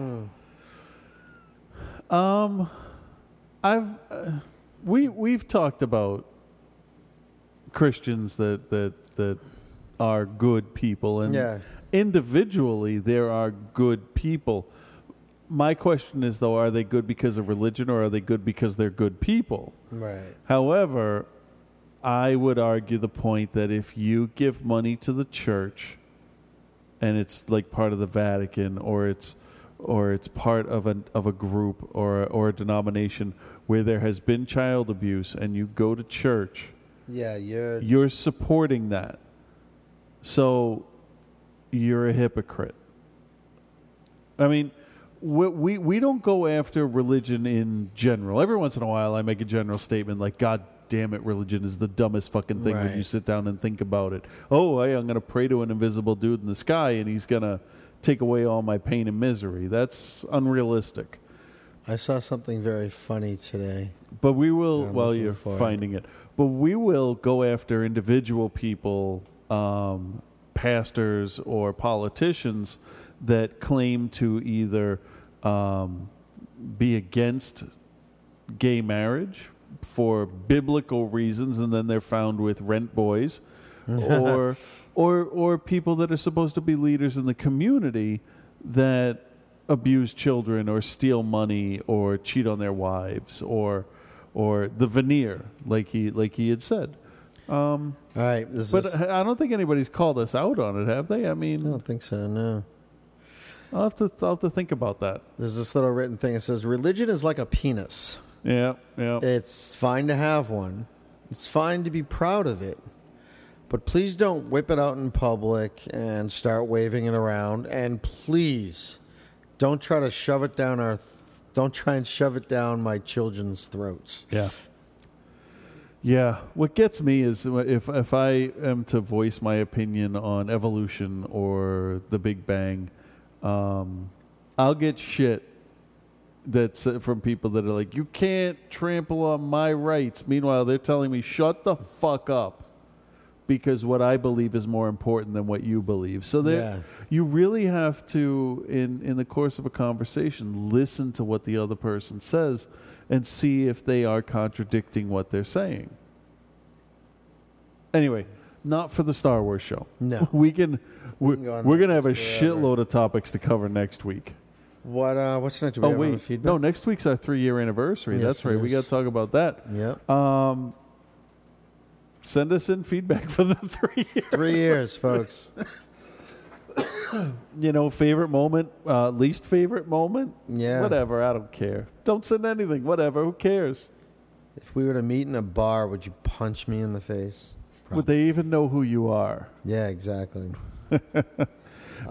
Mm. Um, I've uh, we we've talked about Christians that, that that are good people, and yeah. individually there are good people. My question is, though, are they good because of religion, or are they good because they're good people? Right. However, I would argue the point that if you give money to the church and it's like part of the Vatican, or it's or it's part of an of a group or or a denomination where there has been child abuse, and you go to church, yeah, you're you're supporting that. So you're a hypocrite. I mean, we, we we don't go after religion in general. Every once in a while I make a general statement like God damn it, religion is the dumbest fucking thing right. when you sit down and think about it. Oh, hey, I'm going to pray to an invisible dude in the sky and he's going to take away all my pain and misery. That's unrealistic. I saw something very funny today. But we will, while well, you're finding it. it, but we will go after individual people, um, pastors or politicians that claim to either um, be against gay marriage for biblical reasons, and then they're found with rent boys, or or or people that are supposed to be leaders in the community that abuse children or steal money or cheat on their wives or or the veneer, like he like he had said. Um, All right, this but is... I don't think anybody's called us out on it, have they? I mean, I don't think so. No. I'll have to I'll have to think about that. There's this little written thing that says religion is like a penis. Yeah, yeah. It's fine to have one. It's fine to be proud of it. But please don't whip it out in public and start waving it around. And please don't try to shove it down our th- don't try and shove it down my children's throats. Yeah. Yeah, what gets me is if if I am to voice my opinion on evolution or the Big Bang, Um, I'll get shit that's uh, from people that are like, you can't trample on my rights. Meanwhile, they're telling me, shut the fuck up, because what I believe is more important than what you believe. So yeah. you really have to, in, in the course of a conversation, listen to what the other person says and see if they are contradicting what they're saying. Anyway, not for the Star Wars show. No. We can... We're, go we're going to have a forever. shitload of topics to cover next week. What? Uh, what's next? Do we oh, have wait. Feedback? No, next week's our three-year anniversary. Yes, That's right. Yes. We got to talk about that. Yep. Um, send us in feedback for the three years. Three years, folks. You know, favorite moment, uh, least favorite moment? Yeah. Whatever. I don't care. Don't send anything. Whatever. Who cares? If we were to meet in a bar, would you punch me in the face? Probably. Would they even know who you are? Yeah, exactly. But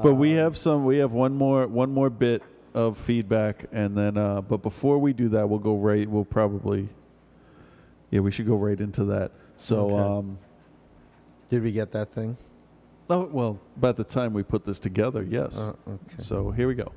um, we have some. We have one more one more bit of feedback, and then. Uh, but before we do that, we'll go right. We'll probably. Yeah, we should go right into that. So, okay. um, did we get that thing? Oh well, by the time we put this together, yes. Uh, okay. So here we go.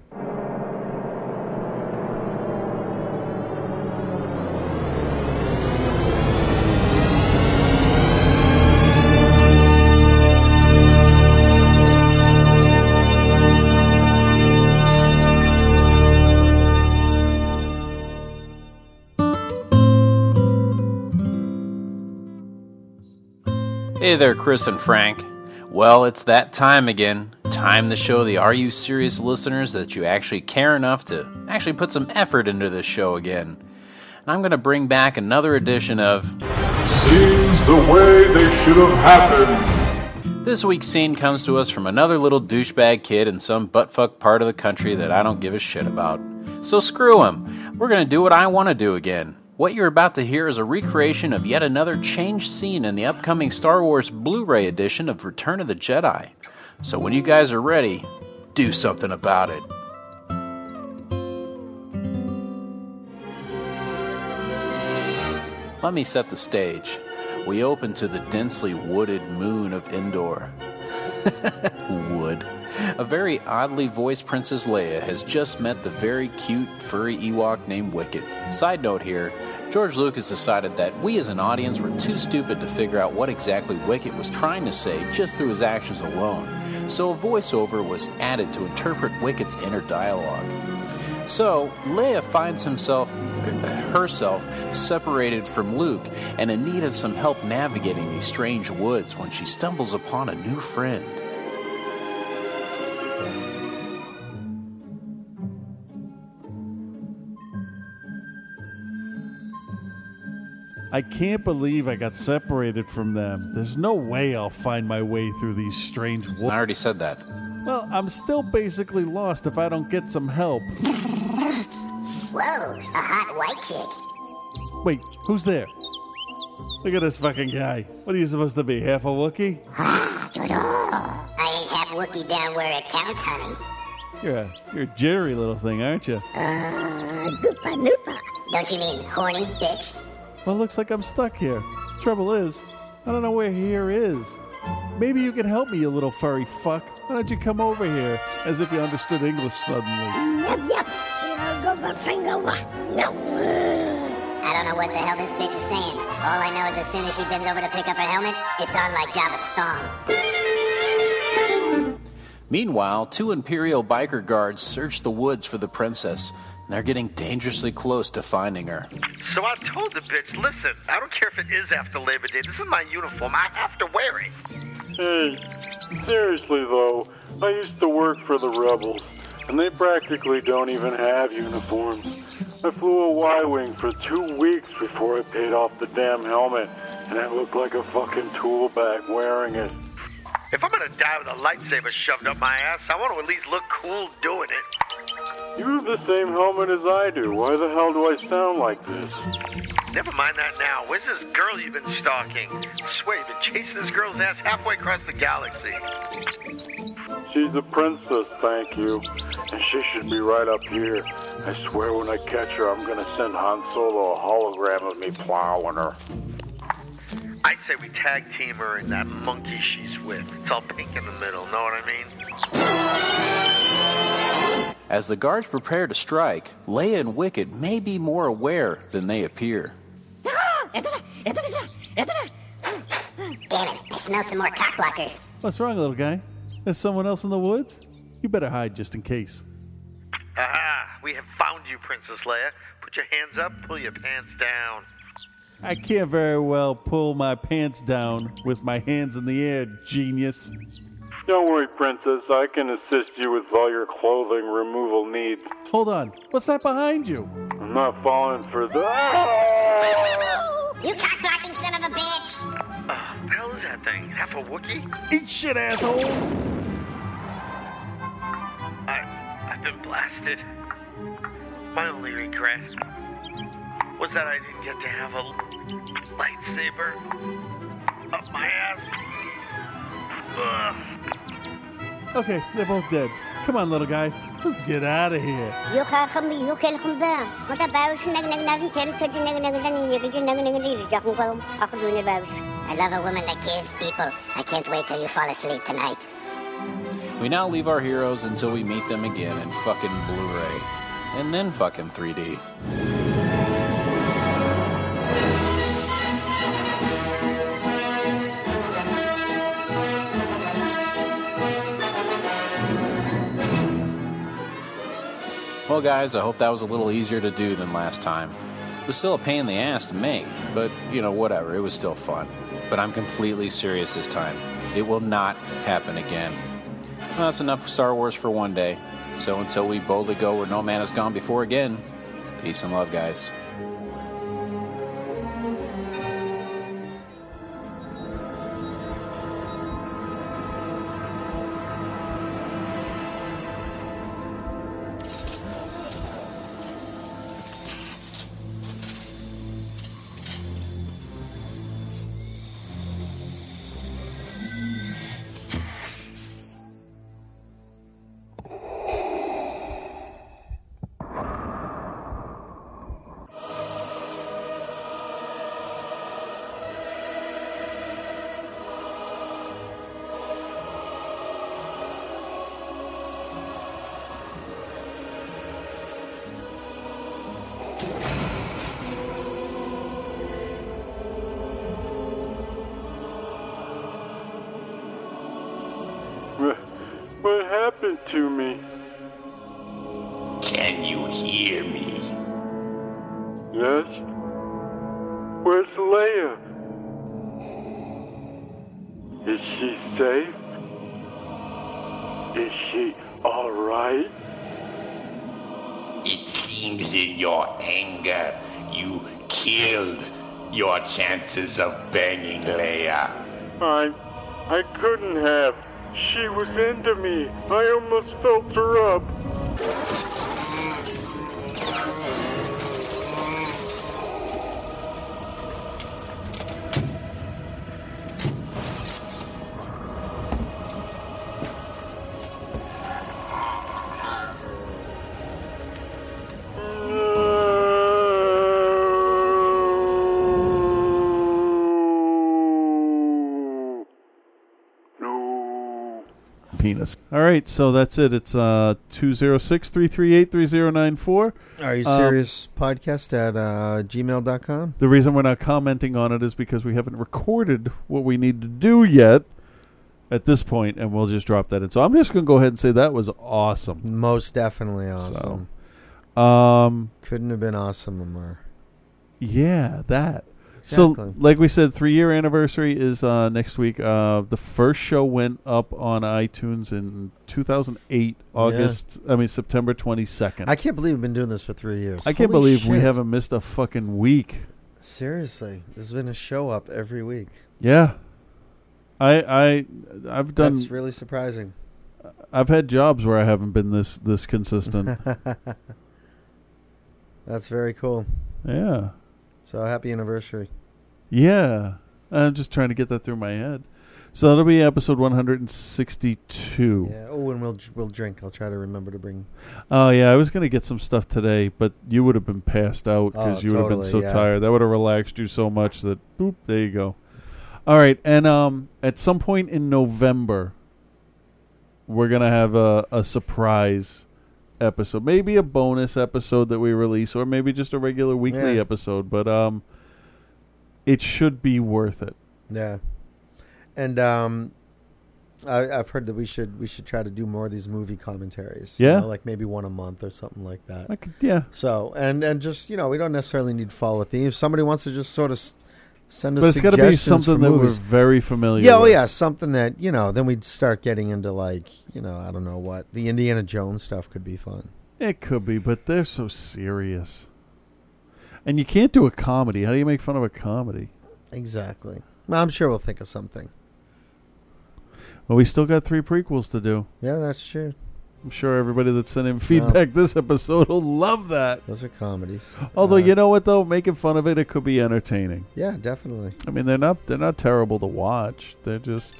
Hey there, Chris and Frank. Well, it's that time again. Time to show the Are You Serious listeners that you actually care enough to actually put some effort into this show again. And I'm going to bring back another edition of Scenes the Way They Should Have Happened. This week's scene comes to us from another little douchebag kid in some buttfuck part of the country that I don't give a shit about. So screw him. We're going to do what I want to do again. What you're about to hear is a recreation of yet another changed scene in the upcoming Star Wars Blu-ray edition of Return of the Jedi. So when you guys are ready, do something about it. Let me set the stage. We open to the densely wooded moon of Endor. Wood. A very oddly voiced Princess Leia has just met the very cute, furry Ewok named Wicket. Side note here, George Lucas decided that we as an audience were too stupid to figure out what exactly Wicket was trying to say just through his actions alone, so a voiceover was added to interpret Wicket's inner dialogue. So, Leia finds himself, herself separated from Luke and in need of some help navigating these strange woods when she stumbles upon a new friend. I can't believe I got separated from them. There's no way I'll find my way through these strange woods. I already said that. Well, I'm still basically lost if I don't get some help. Whoa, a hot white chick. Wait, who's there? Look at this fucking guy. What are you supposed to be, half a Wookiee? I ain't half Wookiee down where it counts, honey. You're a, you're a jerry little thing, aren't you? Uh, goopa noopa. Don't you mean horny, bitch? Well, it looks like I'm stuck here. Trouble is, I don't know where here is. Maybe you can help me, you little furry fuck. Why don't you come over here? As if you understood English suddenly. Yep, yep. I don't know what the hell this bitch is saying. All I know is as soon as she bends over to pick up her helmet, it's on like Jabba's thong. Meanwhile, two Imperial biker guards search the woods for the princess. They're getting dangerously close to finding her. So I told the bitch, listen, I don't care if it is after Labor Day. This is my uniform. I have to wear it. Hey, seriously, though, I used to work for the Rebels, and they practically don't even have uniforms. I flew a Y-Wing for two weeks before I paid off the damn helmet, and I looked like a fucking tool bag wearing it. If I'm going to die with a lightsaber shoved up my ass, I want to at least look cool doing it. You have the same helmet as I do. Why the hell do I sound like this? Never mind that now. Where's this girl you've been stalking? I swear you've been chasing this girl's ass halfway across the galaxy. She's a princess, thank you. And she should be right up here. I swear when I catch her, I'm going to send Han Solo a hologram of me plowing her. I'd say we tag team her and that monkey she's with. It's all pink in the middle, know what I mean? As the guards prepare to strike, Leia and Wicket may be more aware than they appear. Damn it, I smell some more cock blockers. What's wrong, little guy? There's someone else in the woods? You better hide just in case. Aha, we have found you, Princess Leia. Put your hands up, pull your pants down. I can't very well pull my pants down with my hands in the air, genius. Don't worry, Princess. I can assist you with all your clothing removal needs. Hold on. What's that behind you? I'm not falling for that. You cock-blocking son of a bitch! What the hell is that thing? Half a Wookiee? Eat shit, assholes! I, I've been blasted. My only regret was that I didn't get to have a lightsaber up my ass. Ugh. Okay, they're both dead. Come on, little guy. Let's get out of here. I love a woman that kills people. I can't wait till you fall asleep tonight. We now leave our heroes until we meet them again in fucking Blu-ray. And then fucking three D. Well, guys, I hope that was a little easier to do than last time. It was still a pain in the ass to make, but, you know, whatever. It was still fun. But I'm completely serious this time. It will not happen again. Well, that's enough Star Wars for one day. So until we boldly go where no man has gone before again, peace and love, guys. To me. Can you hear me? Yes? Where's Leia? Is she safe? Is she all right? It seems in your anger you killed your chances of banging Leia. I... I couldn't have. She was into me. I almost felt her up. No. penis. All right, so that's it. It's uh, two zero six, three three eight, three zero nine four. Are you serious um, podcast at uh, gmail dot com? The reason we're not commenting on it is because we haven't recorded what we need to do yet at this point, and we'll just drop that in. So I'm just going to go ahead and say that was awesome. Most definitely awesome. So, um, couldn't have been awesome more. Yeah, that. Exactly. So, like we said, three-year anniversary is uh, next week. Uh, the first show went up on iTunes in two thousand eight, August. Yeah. I mean, September twenty-second. I can't believe we've been doing this for three years. I Holy can't believe shit. we haven't missed a fucking week. Seriously, this has been a show up every week. Yeah, I, I, I've done. That's really surprising. I've had jobs where I haven't been this this consistent. That's very cool. Yeah. So happy anniversary. Yeah. I'm just trying to get that through my head. So that'll be episode one sixty-two. Yeah. Oh, and we'll we'll drink. I'll try to remember to bring. Oh, yeah. I was going to get some stuff today, but you would have been passed out because oh, you totally, would have been so yeah. tired. That would have relaxed you so much that, boop, there you go. All right. And um, at some point in November, we're going to have a, a surprise episode, maybe a bonus episode that we release, or maybe just a regular weekly yeah. episode, but um it should be worth it. Yeah. And um I, I've heard that we should we should try to do more of these movie commentaries. Yeah, you know, like maybe one a month or something like that. I could, yeah. So and and just, you know, we don't necessarily need to follow a theme. If somebody wants to just sort of send us, but it's got to be something that movies. We're very familiar. Yeah, with. Oh yeah, something that, you know. Then we'd start getting into, like, you know, I don't know what the Indiana Jones stuff could be fun. It could be, but they're so serious, and you can't do a comedy. How do you make fun of a comedy? Exactly. Well, I'm sure we'll think of something. Well, we still got three prequels to do. Yeah, that's true. I'm sure everybody that sent in feedback no. this episode will love that. Those are comedies. Although, uh, you know what, though? Making fun of it, it could be entertaining. Yeah, definitely. I mean, they're not they're not terrible to watch. They're just...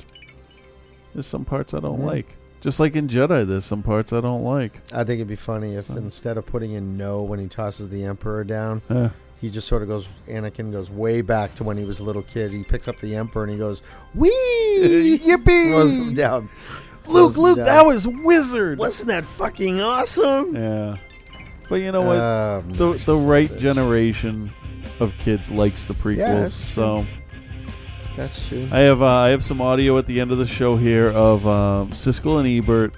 There's some parts I don't mm-hmm. like. Just like in Jedi, there's some parts I don't like. I think it'd be funny if so. Instead of putting in no when he tosses the Emperor down, uh. he just sort of goes... Anakin goes way back to when he was a little kid. He picks up the Emperor and he goes, wee! Yippee! Throws him down. Luke, Luke, down. That was wizard. Wasn't that fucking awesome? Yeah. But you know what? Um, the the right it. generation of kids likes the prequels. Yeah, that's so true. That's true. I have uh, I have some audio at the end of the show here of uh, Siskel and Ebert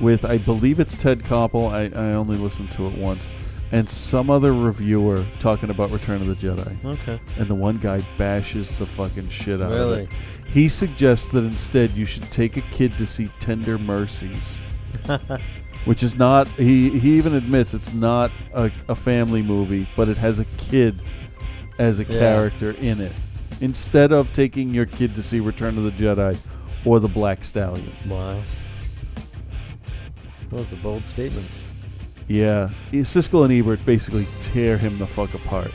with, I believe it's Ted Koppel. I, I only listened to it once. And some other reviewer talking about Return of the Jedi. Okay. And the one guy bashes the fucking shit out really? of it. He suggests that instead you should take a kid to see Tender Mercies, which is not, he, he even admits it's not a, a family movie, but it has a kid as a yeah. character in it. Instead of taking your kid to see Return of the Jedi or The Black Stallion. Wow. Those are bold statements. Yeah. Siskel and Ebert basically tear him the fuck apart.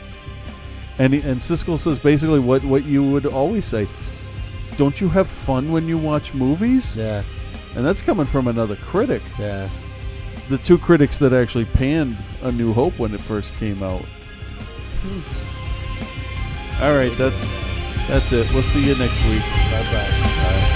And, and Siskel says basically what, what you would always say. Don't you have fun when you watch movies? Yeah. And that's coming from another critic. Yeah. The two critics that actually panned A New Hope when it first came out. Hmm. All right, that's that's it. We'll see you next week. Bye-bye. Bye.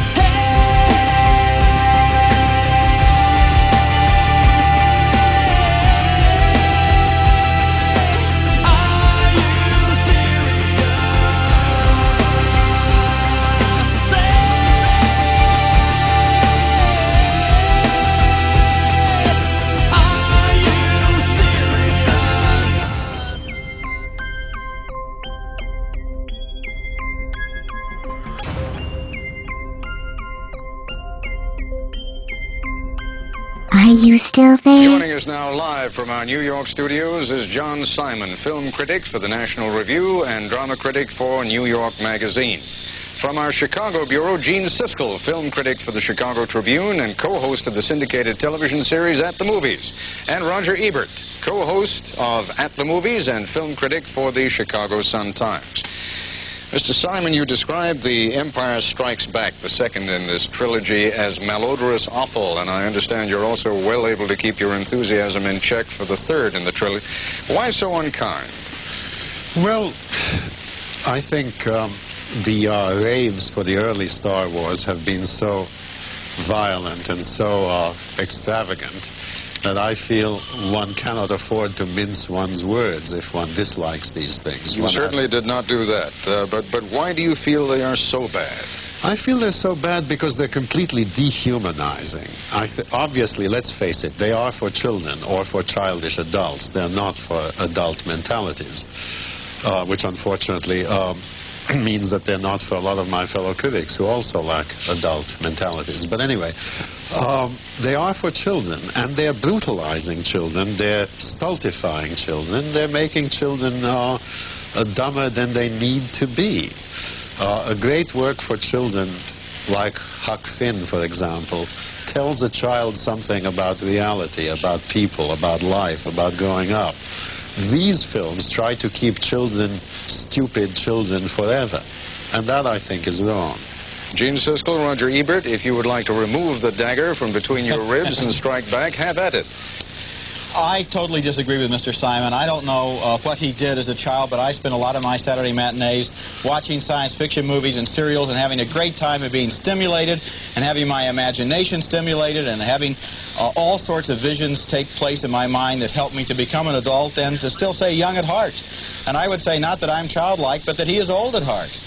Are you still there? Joining us now live from our New York studios is John Simon, film critic for the National Review and drama critic for New York Magazine. From our Chicago bureau, Gene Siskel, film critic for the Chicago Tribune and co-host of the syndicated television series At the Movies. And Roger Ebert, co-host of At the Movies and film critic for the Chicago Sun-Times. Mister Simon, you described The Empire Strikes Back, the second in this trilogy, as malodorous offal, and I understand you're also well able to keep your enthusiasm in check for the third in the trilogy. Why so unkind? Well, I think um, the uh, raves for the early Star Wars have been so violent and so uh, extravagant that I feel one cannot afford to mince one's words if one dislikes these things. You one certainly has... did not do that, uh, but, but why do you feel they are so bad? I feel they're so bad because they're completely dehumanizing. I th obviously, let's face it, they are for children or for childish adults. They're not for adult mentalities, uh, which unfortunately um, means that they're not for a lot of my fellow critics who also lack adult mentalities. But anyway, um, they are for children, and they're brutalizing children, they're stultifying children, they're making children uh, dumber than they need to be. Uh, a great work for children, like Huck Finn, for example, tells a child something about reality, about people, about life, about growing up. These films try to keep children, stupid children, forever. And that, I think, is wrong. Gene Siskel, Roger Ebert, if you would like to remove the dagger from between your ribs and strike back, have at it. I totally disagree with Mister Simon. I don't know uh, what he did as a child, but I spent a lot of my Saturday matinees watching science fiction movies and serials and having a great time of being stimulated and having my imagination stimulated and having uh, all sorts of visions take place in my mind that helped me to become an adult and to still stay young at heart. And I would say not that I'm childlike, but that he is old at heart.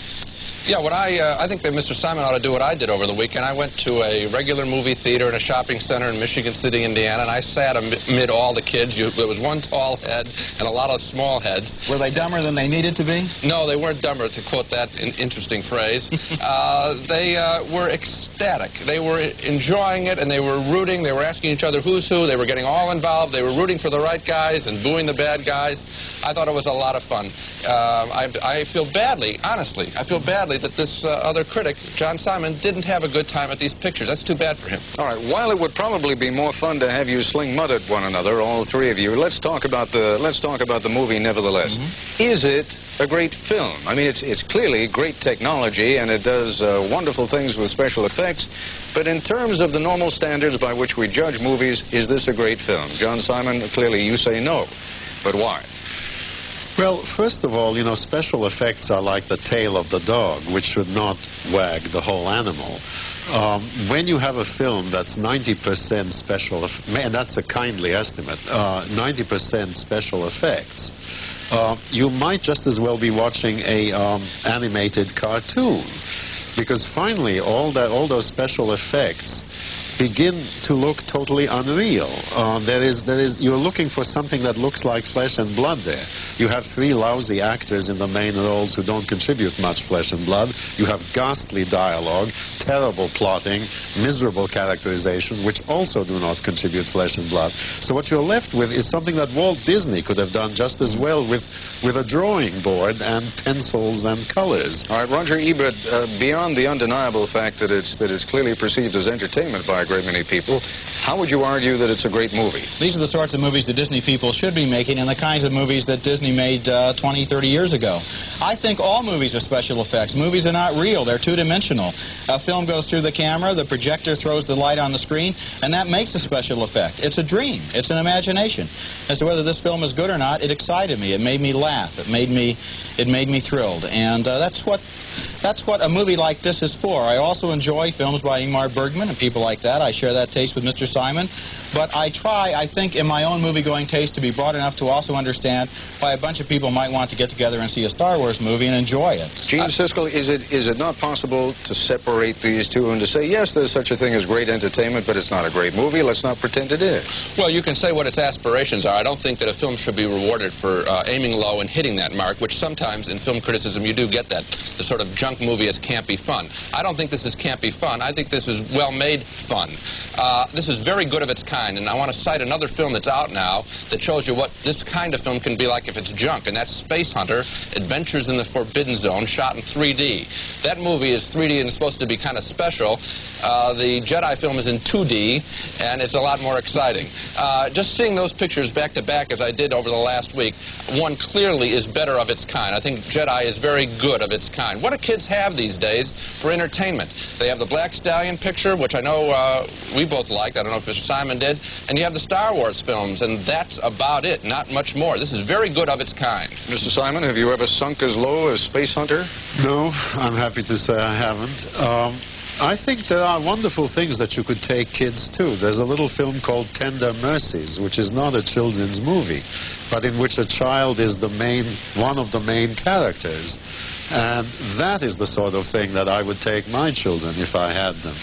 Yeah, what I, uh, I think that Mister Simon ought to do what I did over the weekend. I went to a regular movie theater in a shopping center in Michigan City, Indiana, and I sat amid all the kids. You, there was one tall head and a lot of small heads. Were they dumber than they needed to be? No, they weren't dumber, to quote that in interesting phrase. uh, they uh, were ecstatic. They were enjoying it, and they were rooting. They were asking each other who's who. They were getting all involved. They were rooting for the right guys and booing the bad guys. I thought it was a lot of fun. Uh, I, I feel badly, honestly, I feel badly that this uh, other critic, John Simon, didn't have a good time at these pictures. That's too bad for him. All right, while it would probably be more fun to have you sling mud at one another, all three of you, let's talk about the, let's talk about the movie nevertheless. Mm-hmm. Is it a great film? I mean, it's, it's clearly great technology, and it does uh, wonderful things with special effects, but in terms of the normal standards by which we judge movies, is this a great film? John Simon, clearly you say no, but why? Well, first of all, you know, special effects are like the tail of the dog, which should not wag the whole animal. Um, when you have a film that's ninety percent special, man, that's a kindly estimate, uh, ninety percent special effects, uh, you might just as well be watching a um, animated cartoon, because finally, all that, all those special effects begin to look totally unreal. Uh, there is, there is, you're looking for something that looks like flesh and blood there. You have three lousy actors in the main roles who don't contribute much flesh and blood. You have ghastly dialogue, terrible plotting, miserable characterization, which also do not contribute flesh and blood. So what you're left with is something that Walt Disney could have done just as well with, with a drawing board and pencils and colors. All right, Roger Ebert, uh, beyond the undeniable fact that it's, that it's clearly perceived as entertainment by a great many people, how would you argue that it's a great movie? These are the sorts of movies that Disney people should be making and the kinds of movies that Disney made uh, twenty, thirty years ago. I think all movies are special effects. Movies are not real. They're two-dimensional. A film goes through the camera, the projector throws the light on the screen, and that makes a special effect. It's a dream. It's an imagination. As to whether this film is good or not, it excited me. It made me laugh. It made me, it made me thrilled. And uh, that's what, that's what a movie like this is for. I also enjoy films by Ingmar Bergman and people like that. I share that taste with Mister Simon, but I try, I think, in my own movie-going taste to be broad enough to also understand why a bunch of people might want to get together and see a Star Wars movie and enjoy it. Gene uh, Siskel, is it, is it not possible to separate these two and to say, yes, there's such a thing as great entertainment, but it's not a great movie, let's not pretend it is? Well, you can say what its aspirations are. I don't think that a film should be rewarded for uh, aiming low and hitting that mark, which sometimes in film criticism you do get that, the sort of junk movie is campy fun. I don't think this is campy fun. I think this is well-made fun. Uh, this is very good of its kind, and I want to cite another film that's out now that shows you what this kind of film can be like if it's junk, and that's Space Hunter Adventures in the Forbidden Zone, shot in three D. That movie is three D and it's supposed to be kind of special. Uh, the Jedi film is in two D, and it's a lot more exciting. Uh, just seeing those pictures back to back as I did over the last week, one clearly is better of its kind. I think Jedi is very good of its kind. What do kids have these days for entertainment? They have the Black Stallion picture, which I know uh, Uh, we both liked. I don't know if Mister Simon did. And you have the Star Wars films, and that's about it, not much more. This is very good of its kind. Mister Simon, have you ever sunk as low as Space Hunter? No, I'm happy to say I haven't. Um, I think there are wonderful things that you could take kids to. There's a little film called Tender Mercies, which is not a children's movie, but in which a child is the main, one of the main characters. And that is the sort of thing that I would take my children if I had them,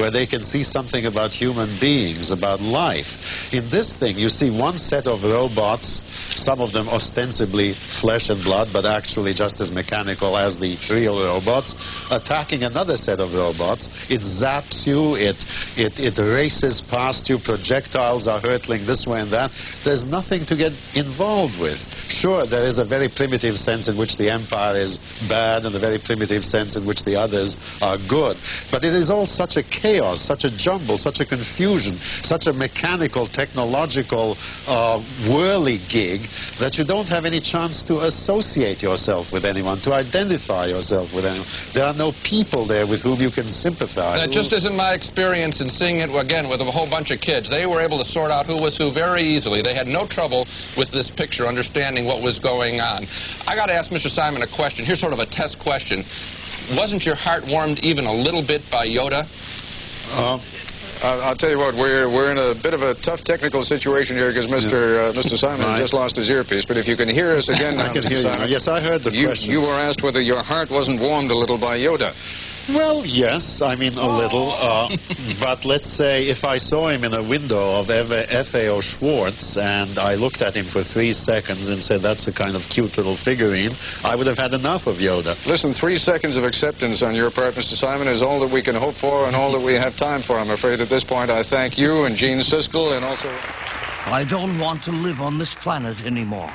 where they can see something about human beings, about life. In this thing, you see one set of robots, some of them ostensibly flesh and blood, but actually just as mechanical as the real robots, attacking another set of robots. It zaps you, it, it, it races past you, projectiles are hurtling this way and that. There's nothing to get involved with. Sure, there is a very primitive sense in which the Empire is bad and a very primitive sense in which the others are good. But it is all such a chaos, such a jumble, such a confusion, such a mechanical, technological uh, whirly gig that you don't have any chance to associate yourself with anyone, to identify yourself with anyone. There are no people there with whom you can sympathize. That just isn't my experience in seeing it, again, with a whole bunch of kids. They were able to sort out who was who very easily. They had no trouble with this picture, understanding what was going on. I got to ask Mister Simon a question. Here's sort of a test question. Wasn't your heart warmed even a little bit by Yoda? Uh, I'll tell you what, we're, we're in a bit of a tough technical situation here because Mister Uh, Mister Simon right. just lost his earpiece. But if you can hear us again now, I can hear Simon, you. Yes, I heard the you, question. You were asked whether your heart wasn't warmed a little by Yoda. Well, yes, I mean a little, uh, but let's say if I saw him in a window of F A O Schwartz and I looked at him for three seconds and said, that's a kind of cute little figurine, I would have had enough of Yoda. Listen, three seconds of acceptance on your part, Mister Simon, is all that we can hope for and all that we have time for, I'm afraid. At this point, I thank you and Gene Siskel and also... I don't want to live on this planet anymore.